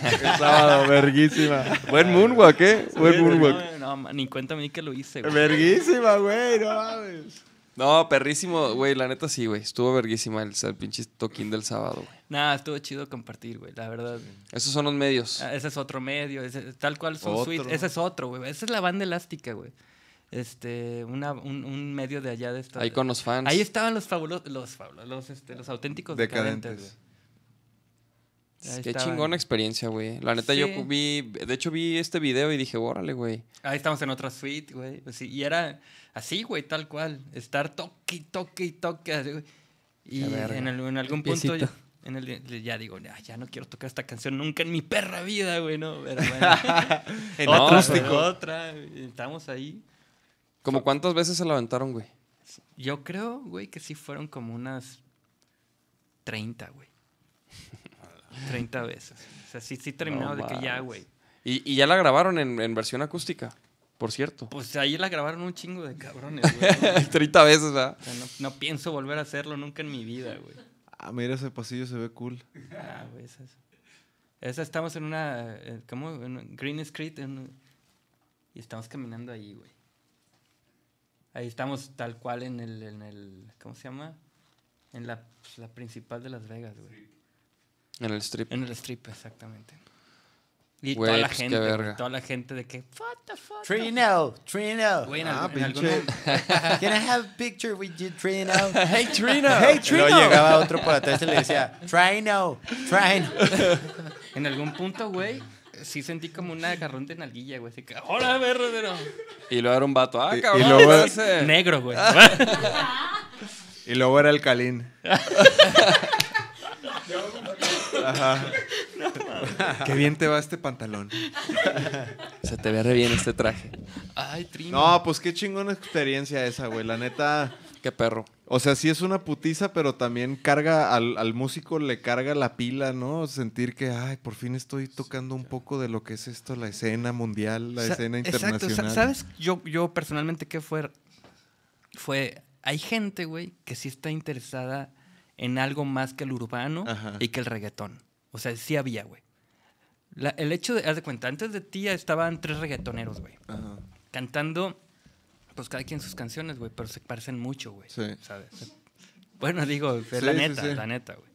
El sábado, verguísima. Buen moonwalk, ¿eh? Buen sí, moonwalk. No, no, ni cuéntame que lo hice, güey. Verguísima, güey, no mames. No, perrísimo, güey, la neta sí, güey. Estuvo verguísima el, el pinche toquín del sábado, güey. Nah, estuvo chido compartir, güey, la verdad. Sí. Esos son los medios. Ah, ese es otro medio, ese, tal cual son suites. Ese es otro, güey. Esa es la banda elástica, güey. Este, una, un, un medio de allá de esta. Ahí con los fans. Ahí estaban los fabulosos, los, fabulos, los, este, los auténticos decadentes, decadentes güey. Ahí Qué estaban. chingona experiencia, güey. La neta, sí. yo vi... De hecho, vi este video y dije, órale, güey. Ahí estamos en otra suite, güey. Sí, y era así, güey, tal cual. Estar toque, toque, toque. Así, y en, el, en algún punto... Yo, en el, ya digo, ya, ya no quiero tocar esta canción nunca en mi perra vida, güey, ¿no? Pero bueno. en no, otra, pero otra. Estamos ahí. ¿Cómo so, cuántas veces se la aventaron, güey? Yo creo, güey, que sí fueron como unas treinta, güey. treinta veces. O sea, sí, sí terminado no de que ya, güey. ¿Y, y ya la grabaron en, en versión acústica, por cierto? Pues ahí la grabaron un chingo de cabrones, güey. treinta veces, ¿verdad? O sea, no, no pienso volver a hacerlo nunca en mi vida, güey. Ah, mira, ese pasillo se ve cool. Ah, güey, esa, esa estamos en una... ¿Cómo? En Green Street. En, y estamos caminando ahí, güey. Ahí estamos tal cual en el... En el ¿cómo se llama? En la, la principal de Las Vegas, güey. En el strip. En el strip, exactamente. Y wey, toda la pues gente, wey, toda la gente de que... What the fuck? Trino, Trino. Güey, ah, en algún... Can I have a picture with you, Trino? Hey, Trino. Hey, Trino. Luego llegaba otro por atrás y le decía, Trino, Trino. En algún punto, güey, sí sentí como un agarrón de nalguilla, güey. Así que, ¡hola, verdadero! Y luego era un vato. ¡Ah, y, cabrón! Y luego era... Negro, güey. Y luego era el Kalin. Ajá. Qué bien te va este pantalón. Se te ve re bien este traje. Ay, Trino. No, pues qué chingona experiencia esa, güey. La neta... Qué perro. O sea, sí es una putiza, pero también carga al, al músico, le carga la pila, ¿no? Sentir que, ay, por fin estoy tocando un poco de lo que es esto, la escena mundial, la Sa escena internacional. Exacto. ¿Sabes? Yo, yo personalmente, ¿qué fue? Fue, hay gente, güey, que sí está interesada en algo más que el urbano. Ajá. Y que el reggaetón. O sea, sí había, güey. El hecho de, haz de cuenta, antes de ti estaban tres reggaetoneros, güey. Ajá. Cantando... Pues cada quien sus canciones, güey, pero se parecen mucho, güey. Sí. ¿Sabes? Bueno, digo, es sí, la neta, sí, sí. la neta, güey.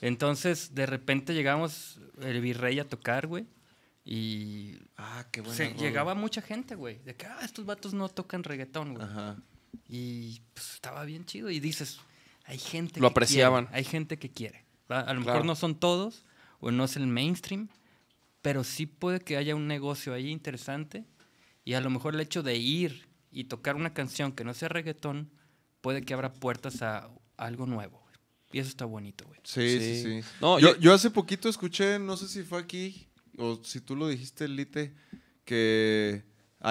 Entonces, de repente llegamos el Virrey a tocar, güey. Y... Ah, qué bueno. Llegaba mucha gente, güey. De que, ah, estos vatos no tocan reggaetón, güey. Ajá. Y pues estaba bien chido. Y dices, hay gente Lo que apreciaban. Quiere. Hay gente que quiere. A lo claro. mejor no son todos, o no es el mainstream, pero sí puede que haya un negocio ahí interesante. Y a lo mejor el hecho de ir... y tocar una canción que no sea reggaetón, puede que abra puertas a algo nuevo. Wey. Y eso está bonito, güey. Sí, sí, sí. sí. No, yo, yo hace poquito escuché, no sé si fue aquí, o si tú lo dijiste, Lite, que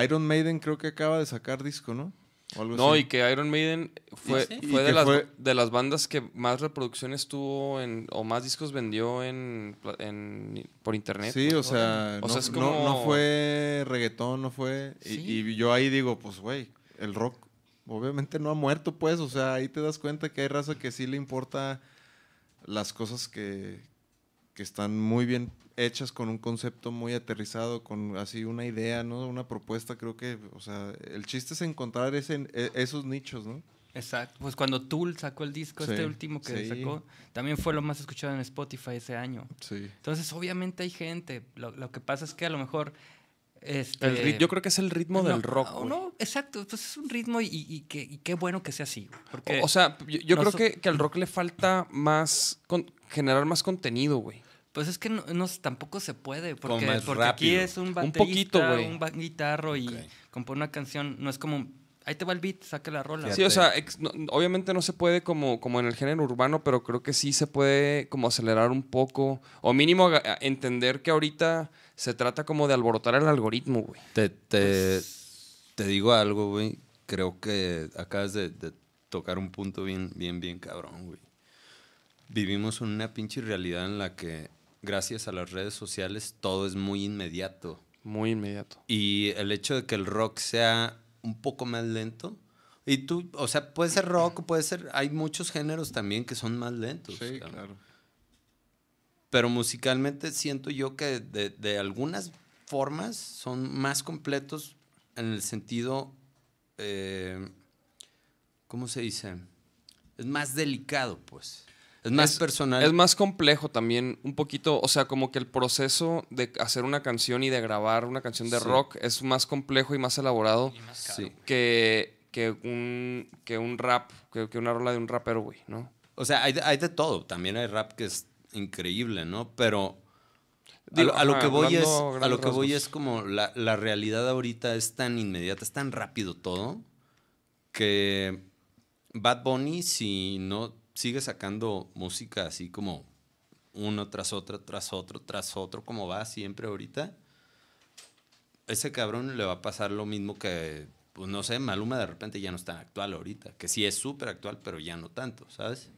Iron Maiden creo que acaba de sacar disco, ¿no? O algo no, así. Y que Iron Maiden fue, ¿Sí? fue, de las, fue de las bandas que más reproducciones tuvo, en, o más discos vendió en, en por internet. Sí, ¿no? o sea, o sea no, es como... no, no fue reggaetón, no fue... ¿Sí? Y, y yo ahí digo, pues, güey, el rock obviamente no ha muerto, pues. O sea, ahí te das cuenta que hay raza que sí le importa las cosas que, que están muy bien hechas, con un concepto muy aterrizado, con así una idea, ¿no? Una propuesta, creo que, o sea, el chiste es encontrar ese, esos nichos, ¿no? Exacto. Pues cuando Tool sacó el disco, sí, este último que sí. sacó, también fue lo más escuchado en Spotify ese año. Sí. Entonces, obviamente hay gente. Lo, lo que pasa es que a lo mejor... Este, el, yo creo que es el ritmo no, del rock. No, no, exacto. Pues es un ritmo y, y, y, que, y qué bueno que sea así. Porque o, o sea, yo, yo no creo so que, que al rock le falta más... Con, generar más contenido, güey. Pues es que no, no, tampoco se puede, porque, porque aquí es un baterista, un, poquito, un guitarro y okay. compone una canción, no es como, ahí te va el beat, saca la rola. Sí, sí. o sea, ex, no, obviamente no se puede como, como en el género urbano, pero creo que sí se puede como acelerar un poco, o mínimo entender que ahorita se trata como de alborotar el algoritmo, güey. Te, te, pues... te digo algo, güey, creo que acabas de, de tocar un punto bien, bien, bien cabrón, güey. Vivimos en una pinche realidad en la que gracias a las redes sociales todo es muy inmediato. Muy inmediato. Y el hecho de que el rock sea un poco más lento. Y tú, o sea, puede ser rock, puede ser... Hay muchos géneros también que son más lentos. Sí, claro. claro. Pero musicalmente siento yo que de, de algunas formas son más completos en el sentido... Eh, ¿Cómo se dice? Es más delicado, pues. Es más es, personal. Es más complejo también, un poquito, o sea, como que el proceso de hacer una canción y de grabar una canción de sí. rock es más complejo y más elaborado y más caro, sí. que, que, un, que un rap, que, que una rola de un rapero, güey, ¿no? O sea, hay de, hay de todo. También hay rap que es increíble, ¿no? Pero Digo, a, a lo, ajá, que voy es, a lo que voy es como la, la realidad ahorita es tan inmediata, es tan rápido todo, que Bad Bunny, si no... sigue sacando música así como uno tras otro, tras otro, tras otro, como va siempre ahorita. Ese cabrón le va a pasar lo mismo que, pues no sé, Maluma de repente ya no es tan actual ahorita. Que sí es súper actual, pero ya no tanto, ¿sabes?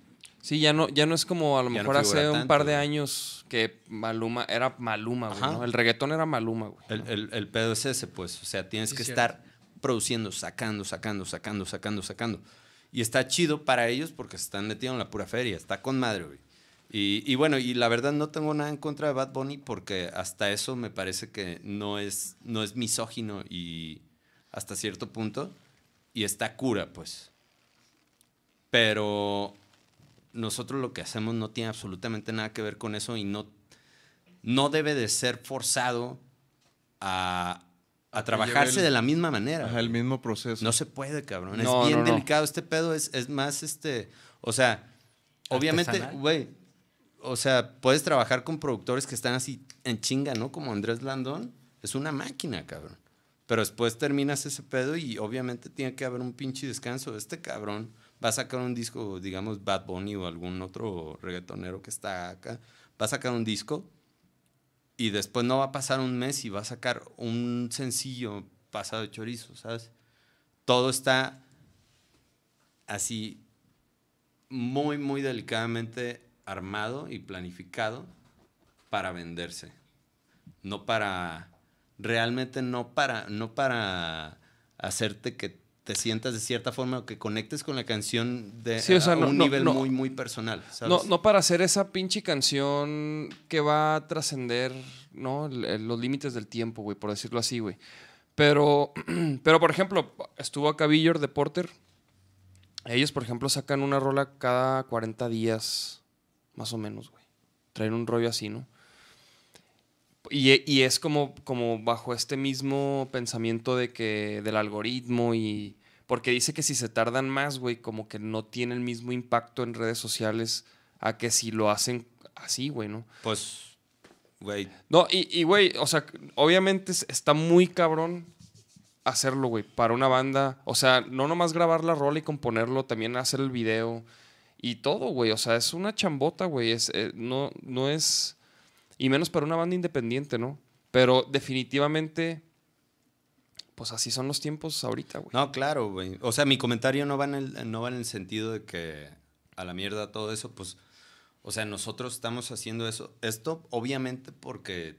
Sí, ya no, ya no es como a lo ya mejor no hace tanto, un par de años que Maluma era Maluma, güey, ¿no? El reggaetón era Maluma, güey. El, el, el pedo es ese, pues. O sea, tienes sí, que cierto. estar produciendo, sacando, sacando, sacando, sacando, sacando. Y está chido para ellos porque se están metidos en la pura feria. Está con madre, güey. Y, y bueno, y la verdad no tengo nada en contra de Bad Bunny porque hasta eso me parece que no es, no es misógino y hasta cierto punto. Y está cura, pues. Pero nosotros lo que hacemos no tiene absolutamente nada que ver con eso y no, no debe de ser forzado a... A trabajarse el, de la misma manera. Ajá, el mismo proceso. No se puede, cabrón. No, es bien no, no. delicado. Este pedo es, es más, este... O sea, obviamente, güey... o sea, puedes trabajar con productores que están así en chinga, ¿no? Como Andrés Landón, es una máquina, cabrón. Pero después terminas ese pedo y obviamente tiene que haber un pinche descanso. Este cabrón va a sacar un disco, digamos, Bad Bunny o algún otro reggaetonero que está acá, va a sacar un disco y después no va a pasar un mes y va a sacar un sencillo pasado de chorizo, ¿sabes? Todo está así muy, muy delicadamente armado y planificado para venderse. No para... Realmente no para, no para hacerte que te sientas de cierta forma o que conectes con la canción de sí, o sea, a no, un no, nivel no, muy, muy personal, ¿sabes? No, no para hacer esa pinche canción que va a trascender, ¿no? Los límites del tiempo, güey, por decirlo así, güey. Pero, pero, por ejemplo, estuvo acá Billard de Porter. Ellos, por ejemplo, sacan una rola cada cuarenta días, más o menos, güey. Traen un rollo así, ¿no? Y, y es como, como bajo este mismo pensamiento de que del algoritmo y... Porque dice que si se tardan más, güey, como que no tiene el mismo impacto en redes sociales a que si lo hacen así, güey, ¿no? Pues, güey... No, y, güey, y, o sea, obviamente está muy cabrón hacerlo, güey, para una banda. O sea, no nomás grabar la rola y componerlo, también hacer el video y todo, güey. O sea, es una chambota, güey. Es, eh, no, no es... Y menos para una banda independiente, ¿no? Pero definitivamente, pues así son los tiempos ahorita, güey. No, claro, güey. O sea, mi comentario no va, en el, no va en el sentido de que a la mierda todo eso, pues... O sea, nosotros estamos haciendo eso. Esto obviamente porque,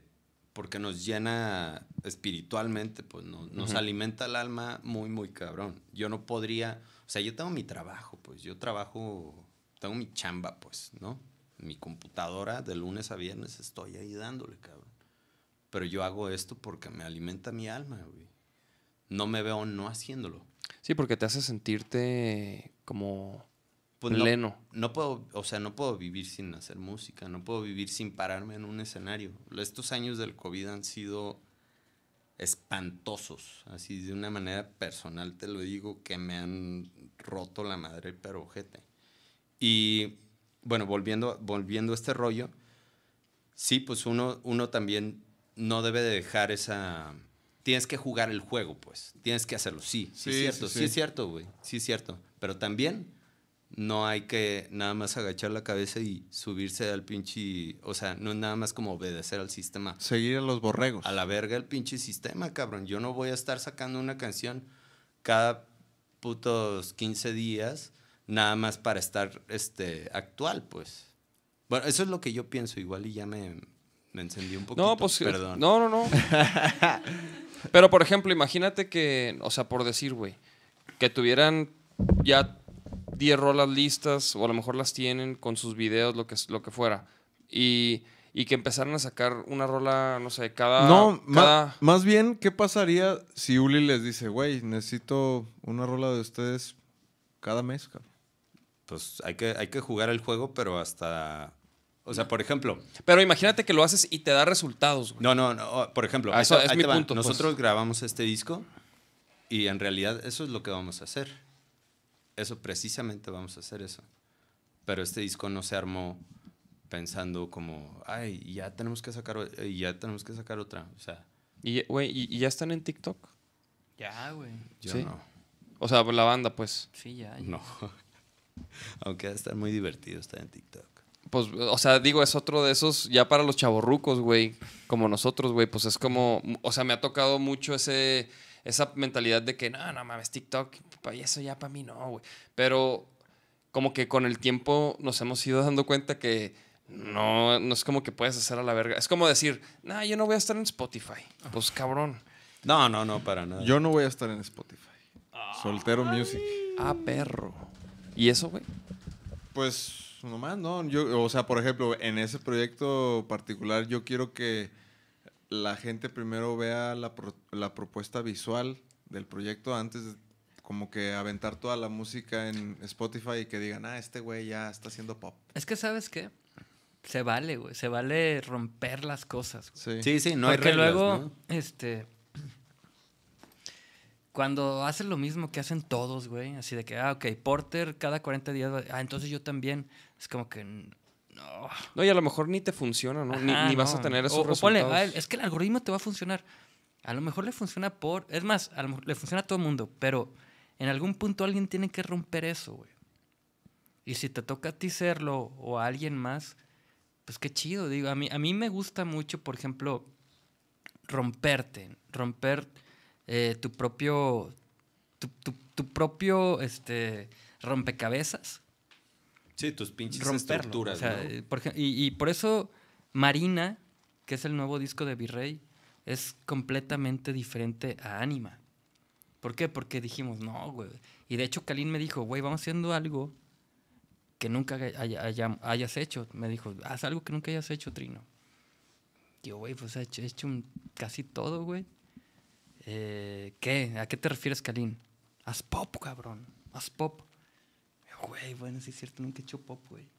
porque nos llena espiritualmente, pues no, nos uh-huh. alimenta el alma muy, muy cabrón. Yo no podría... O sea, yo tengo mi trabajo, pues. Yo trabajo... Tengo mi chamba, pues, ¿no? Mi computadora de lunes a viernes estoy ahí dándole, cabrón. Pero yo hago esto porque me alimenta mi alma, güey. No me veo no haciéndolo. Sí, porque te hace sentirte como pues pleno. No, no puedo, o sea, no puedo vivir sin hacer música, no puedo vivir sin pararme en un escenario. Estos años del COVID han sido espantosos, así de una manera personal te lo digo, que me han roto la madre, pero ojete. Y... Bueno, volviendo, volviendo a este rollo, sí, pues uno, uno también no debe de dejar esa... Tienes que jugar el juego, pues. Tienes que hacerlo, sí. Sí, sí es cierto, sí, sí. sí es cierto, güey. Sí es cierto. Pero también no hay que nada más agachar la cabeza y subirse al pinche... O sea, no es nada más como obedecer al sistema. Seguir a los borregos. A la verga el pinche sistema, cabrón. Yo no voy a estar sacando una canción cada putos quince días... Nada más para estar este, actual, pues. Bueno, eso es lo que yo pienso. Igual y ya me, me encendí un poquito. No, pues, perdón. No, no, no. Pero, por ejemplo, imagínate que, o sea, por decir, güey, que tuvieran ya diez rolas listas, o a lo mejor las tienen con sus videos, lo que, lo que fuera. Y, y que empezaran a sacar una rola, no sé, cada... No, cada... Más, más bien, ¿qué pasaría si Uli les dice, güey, necesito una rola de ustedes cada mes, cabrón? Pues hay que, hay que jugar el juego, pero hasta... O sea, por ejemplo... Pero imagínate que lo haces y te da resultados, güey. No, no, no. Por ejemplo, ah, eso es mi punto. Nosotros pues grabamos este disco y en realidad eso es lo que vamos a hacer. Eso, precisamente vamos a hacer eso. Pero este disco no se armó pensando como... Ay, ya tenemos que sacar, ya tenemos que sacar otra. O sea... ¿Y, güey, y, y ya están en TikTok? Ya, güey. Yo ¿Sí? no. O sea, por la banda, pues. Sí, ya. ya. No. Aunque va a estar muy divertido estar en TikTok. Pues, o sea, digo, es otro de esos, ya para los chavorrucos, güey, como nosotros, güey, pues es como, o sea, me ha tocado mucho ese, esa mentalidad de que, no, no mames, TikTok, y eso ya para mí no, güey. Pero como que con el tiempo nos hemos ido dando cuenta que no, no es como que puedes hacer a la verga. Es como decir, no, nah, yo no voy a estar en Spotify. Pues, cabrón. No, no, no, para nada. Yo no voy a estar en Spotify. Soltero Ay. Music. Ah, perro. ¿Y eso, güey? Pues, nomás, no. Yo, o sea, por ejemplo, en ese proyecto particular, yo quiero que la gente primero vea la, pro, la propuesta visual del proyecto antes de como que aventar toda la música en Spotify y que digan, ah, este güey ya está haciendo pop. Es que, ¿sabes qué? Se vale, güey. Se vale romper las cosas. Sí. sí, sí, no hay reglas. Porque luego, ¿no? este... Cuando hacen lo mismo que hacen todos, güey, así de que, ah, ok, Porter cada cuarenta días, ah, entonces yo también. Es como que No. No, y a lo mejor ni te funciona, ¿no? Ajá, ni, ni no. vas a tener esos o, resultados. O ponle, él, es que el algoritmo te va a funcionar. A lo mejor le funciona por... Es más, a lo mejor le funciona a todo el mundo, pero en algún punto alguien tiene que romper eso, güey. Y si te toca a ti serlo o a alguien más, pues qué chido. Digo, a mí, a mí me gusta mucho, por ejemplo, romperte. Romper eh, tu propio... Tu, tu, tu propio este, rompecabezas. Sí, tus pinches romperlo. Estructuras. O sea, ¿no? por, y, y por eso Marina, que es el nuevo disco de Virrey, es completamente diferente a Ánima. ¿Por qué? Porque dijimos, no, güey. Y de hecho Kalin me dijo, güey, vamos haciendo algo que nunca haya, haya, hayas hecho. Me dijo, haz algo que nunca hayas hecho, Trino. Y yo, güey, pues he hecho, he hecho un, casi todo, güey. Eh, ¿Qué? ¿A qué te refieres, Kalin? Haz pop, cabrón. Haz pop. Güey, bueno, sí es cierto, nunca he hecho pop, güey.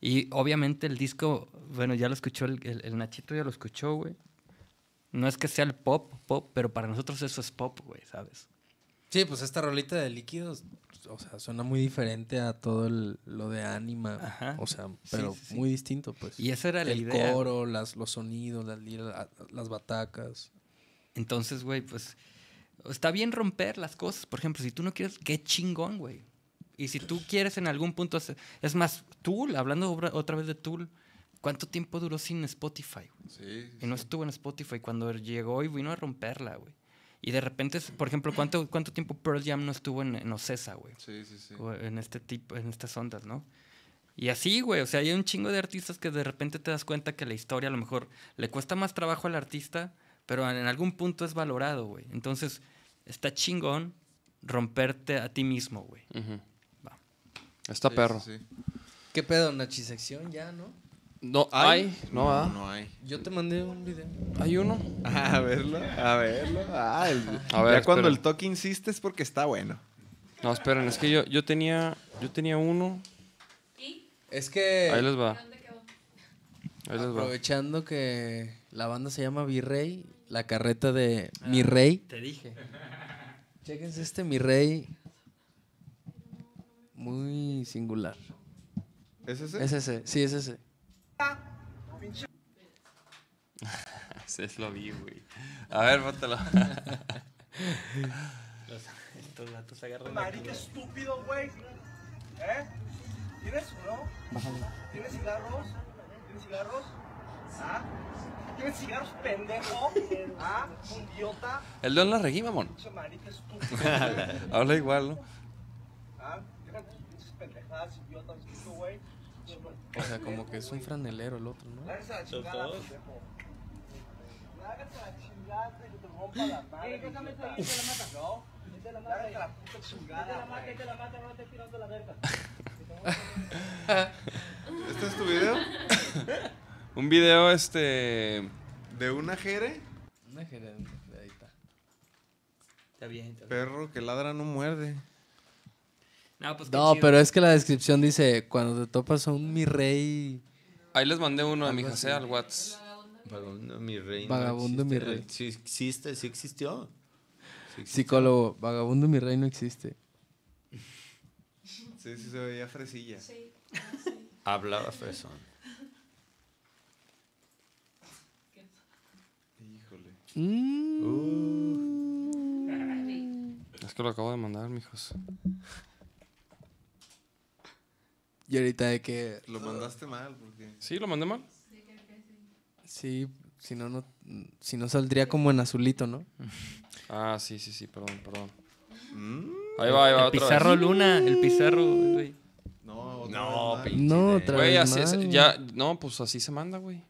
Y obviamente el disco, bueno, ya lo escuchó, el, el, el Nachito ya lo escuchó, güey. No es que sea el pop, pop, pero para nosotros eso es pop, güey, ¿sabes? Sí, pues esta rolita de líquidos, o sea, suena muy diferente a todo el, lo de Ánima. Ajá. O sea, pero sí, sí, sí. muy distinto, pues. Y esa era la el idea. El coro, las, los sonidos, las, las, las batacas. Entonces, güey, pues, está bien romper las cosas. Por ejemplo, si tú no quieres, qué chingón, güey. Y si tú quieres en algún punto hacer... Es más, Tool, hablando otra vez de Tool, ¿cuánto tiempo duró sin Spotify? Sí, sí, y no estuvo en Spotify cuando llegó y vino a romperla, güey. Y de repente, por ejemplo, ¿cuánto, cuánto tiempo Pearl Jam no estuvo en, en Ocesa, güey? Sí, sí, sí. O en, este tipo, en estas ondas, ¿no? Y así, güey. O sea, hay un chingo de artistas que de repente te das cuenta que la historia a lo mejor le cuesta más trabajo al artista, pero en algún punto es valorado, güey. Entonces, está chingón romperte a ti mismo, güey. Uh-huh. Está sí, perro. Sí, sí. ¿Qué pedo? ¿Nachisección ya, no? No hay. ¿Hay? No, no, no hay. Yo te mandé un video. ¿Hay uno? Ah, a verlo, a verlo. Ah, el, a ver, ya cuando el toque insiste es porque está bueno. No, esperen, es que yo, yo, tenía, yo tenía uno. ¿Y? Es que... Ahí les va. ¿Dónde quedó? Ahí les va. Aprovechando que la banda se llama Virrey, la carreta de ah, Mi Rey. Te dije. Chéquense este Mi Rey... Muy singular. ¿Es ese? Es ese, sí, es ese. Ese es lo vi, güey. A ver, bótalo. Estos gatos agarran. Marica estúpido, güey. ¿Eh? ¿Tienes uno? ¿Tienes cigarros? ¿Tienes cigarros? ¿Ah? ¿Tienes cigarros, pendejo? ¿Ah? ¿Un idiota? El León la regí, mamón. Marica estúpido. Habla igual, ¿no? ¿Ah? O sea, como que es un franelero el otro, ¿no? ¿Este es tu video? Un video, este... ¿De una jere? Una jere, ahí está. Está bien, está bien. Perro que ladra no muerde. No, pues no pero es que la descripción dice, cuando te topas a un mi rey... Ahí les mandé uno a mi José al WhatsApp. Vagabundo mi rey. Vagabundo mi rey. Sí existe, sí existió. Psicólogo, vagabundo mi rey no existe. Sí, sí se veía fresilla. Sí. Hablaba fresón. Híjole. Mm. Uh. Es que lo acabo de mandar, mijos. Y ahorita de que... Lo mandaste mal. Porque... ¿Sí? ¿Lo mandé mal? Sí, creo que sí. Sí, si no, no, si no saldría como en azulito, ¿no? Ah, sí, sí, sí, perdón, perdón. Mm. Ahí va, ahí va, el otra Pizarro vez. Luna, el Pizarro, güey. No, otra no, vez no, otra güey, vez así mal, es, ya, no, pues así se manda, güey.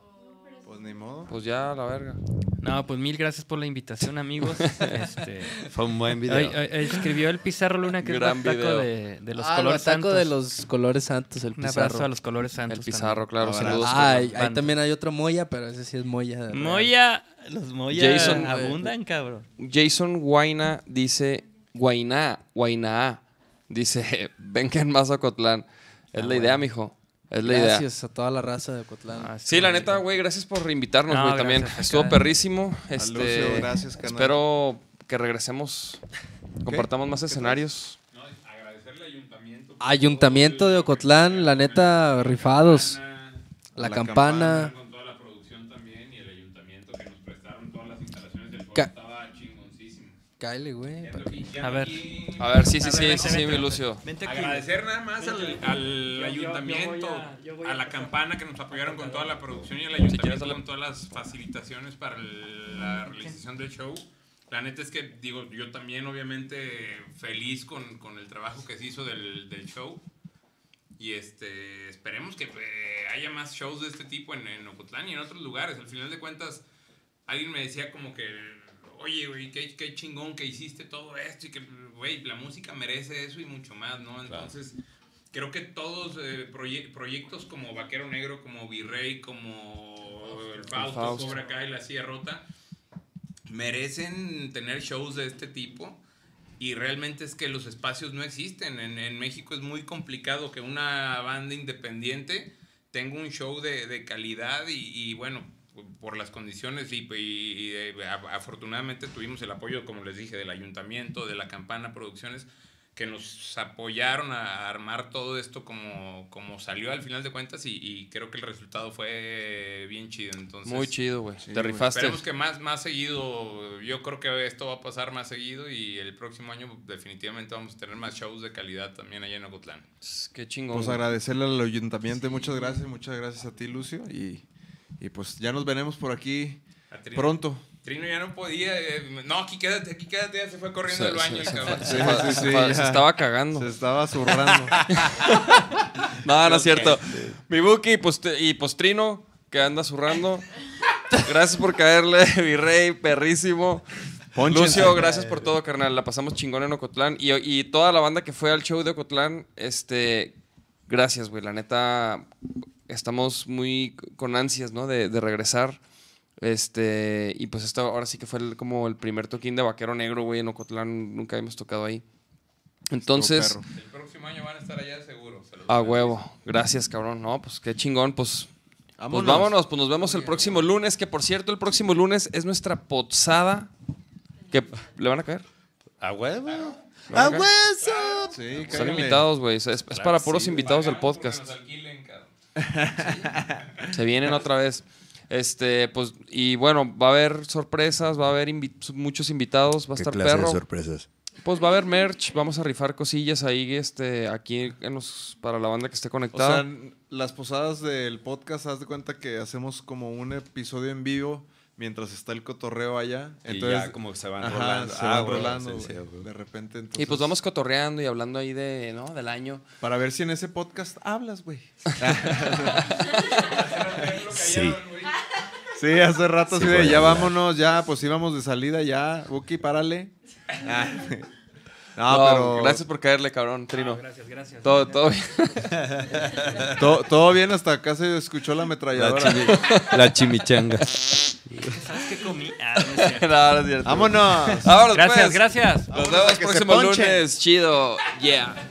Oh, pues ni modo. Pues ya, la verga. No, pues mil gracias por la invitación, amigos. Este, fue un buen video. Ay, ay, escribió el Pizarro Luna, que gran es el taco de, de los ah, colores santos. de los colores santos, el Pizarro. Un abrazo a los colores santos. El Pizarro, también. Claro, saludos. Ah, ahí, ahí también hay otro Moya, pero ese sí es Moya. Moya, los Moya Jason, abundan, cabrón. Jason Guaina dice, Guaina, Guaina, dice, vengan más a Ocotlán. Es ah, la bueno. idea, mijo. Es la gracias idea. Gracias a toda la raza de Ocotlán. Ah, sí, sí, la neta, güey, gracias por invitarnos, güey, no, también. Estuvo cada... perrísimo. Este, Lucio, gracias, canal. Espero que regresemos, compartamos más escenarios. No, agradecerle a ayuntamiento. Ayuntamiento de Ocotlán, la neta, rifados. La campana. Con toda la producción también y el ayuntamiento que nos prestaron todas las instalaciones del pueblo. Estaba chingoncísimo. Cáele, güey. A ver. A ver, sí, sí, sí, sí, sí, mi Lucio. Agradecer nada más al ayuntamiento, a la campana que nos apoyaron con toda la producción y al ayuntamiento con todas las facilitaciones para la realización del show. La neta es que, digo, yo también obviamente feliz con, con el trabajo que se hizo del, del show. Y este, esperemos que eh, haya más shows de este tipo en, en Ocotlán y en otros lugares. Al final de cuentas, alguien me decía como que, oye, güey, qué, qué chingón que hiciste todo esto. Y que, güey, la música merece eso y mucho más, ¿no? Entonces, claro, creo que todos eh, proye proyectos como Vaquero Negro, como Virrey, como El Fausto, Fausto. Cobra Kai, La Silla Rota... merecen tener shows de este tipo y realmente es que los espacios no existen. En, en México es muy complicado que una banda independiente tenga un show de, de calidad y, y bueno, por las condiciones y, y, y afortunadamente tuvimos el apoyo, como les dije, del ayuntamiento, de la Campana Producciones, que nos apoyaron a armar todo esto como, como salió al final de cuentas y, y creo que el resultado fue bien chido. Entonces, muy chido, güey. Sí, te rifaste. Esperemos que más, más seguido, yo creo que esto va a pasar más seguido y el próximo año definitivamente vamos a tener más shows de calidad también allá en Ocotlán. Qué chingón. Pues agradecerle al ayuntamiento, sí. Muchas gracias, muchas gracias a ti, Lucio, y, y pues ya nos veremos por aquí pronto. Trino ya no podía, eh, no, aquí quédate, aquí quédate, ya se fue corriendo al baño. Se, cabrón. Se, se, se, se, se estaba cagando. Se estaba zurrando. No, no es cierto. Mi Buki pues, y Postrino, que anda zurrando. Gracias por caerle, Virrey, perrísimo. Ponche, Lucio, gracias por todo, carnal. La pasamos chingón en Ocotlán. Y, y toda la banda que fue al show de Ocotlán, este, gracias, güey. La neta, estamos muy con ansias, ¿no? De, de regresar. Este, y pues esto ahora sí que fue el, como el primer toquín de Vaquero Negro, güey, en Ocotlán, nunca hemos tocado ahí. Entonces, el próximo año van a estar allá seguro. A huevo, gracias, cabrón. No, pues qué chingón, pues vámonos, pues, vámonos, pues nos vemos el próximo lunes, que por cierto, el próximo lunes es nuestra pozada. ¿Que le van a caer? A huevo. A huevo. Sí, son invitados, güey, es, es claro, para puros sí, invitados del podcast. Nos alquilen, sí. Se vienen otra vez. Este, pues, y bueno, va a haber sorpresas, va a haber invi muchos invitados, va a estar perro. ¿Qué clase de sorpresas? Pues va a haber merch, vamos a rifar cosillas ahí, este, aquí en los, para la banda que esté conectada. O sea, las posadas del podcast, haz de cuenta que hacemos como un episodio en vivo mientras está el cotorreo allá. Y entonces, ya como se van ajá, rolando. Se ah, van bueno, rolando, sí, sí, bueno. De repente, entonces... Y pues vamos cotorreando y hablando ahí de, ¿no? Del año. Para ver si en ese podcast hablas, güey. Sí. Sí, hace rato sí, así de, ya vámonos, ya, pues íbamos de salida, ya, Buki, párale. Ah. No, no, pero... Gracias por caerle, cabrón, Trino. No, gracias, gracias. Todo, todo bien. todo, todo bien, hasta acá se escuchó la ametralladora. La, chimi... la chimichanga. ¿Sabes qué comí? Ah, no es cierto. No, no es cierto. Vámonos. Vámonos, gracias, pues. Gracias. Nos vemos el próximo lunes. Chido. Yeah.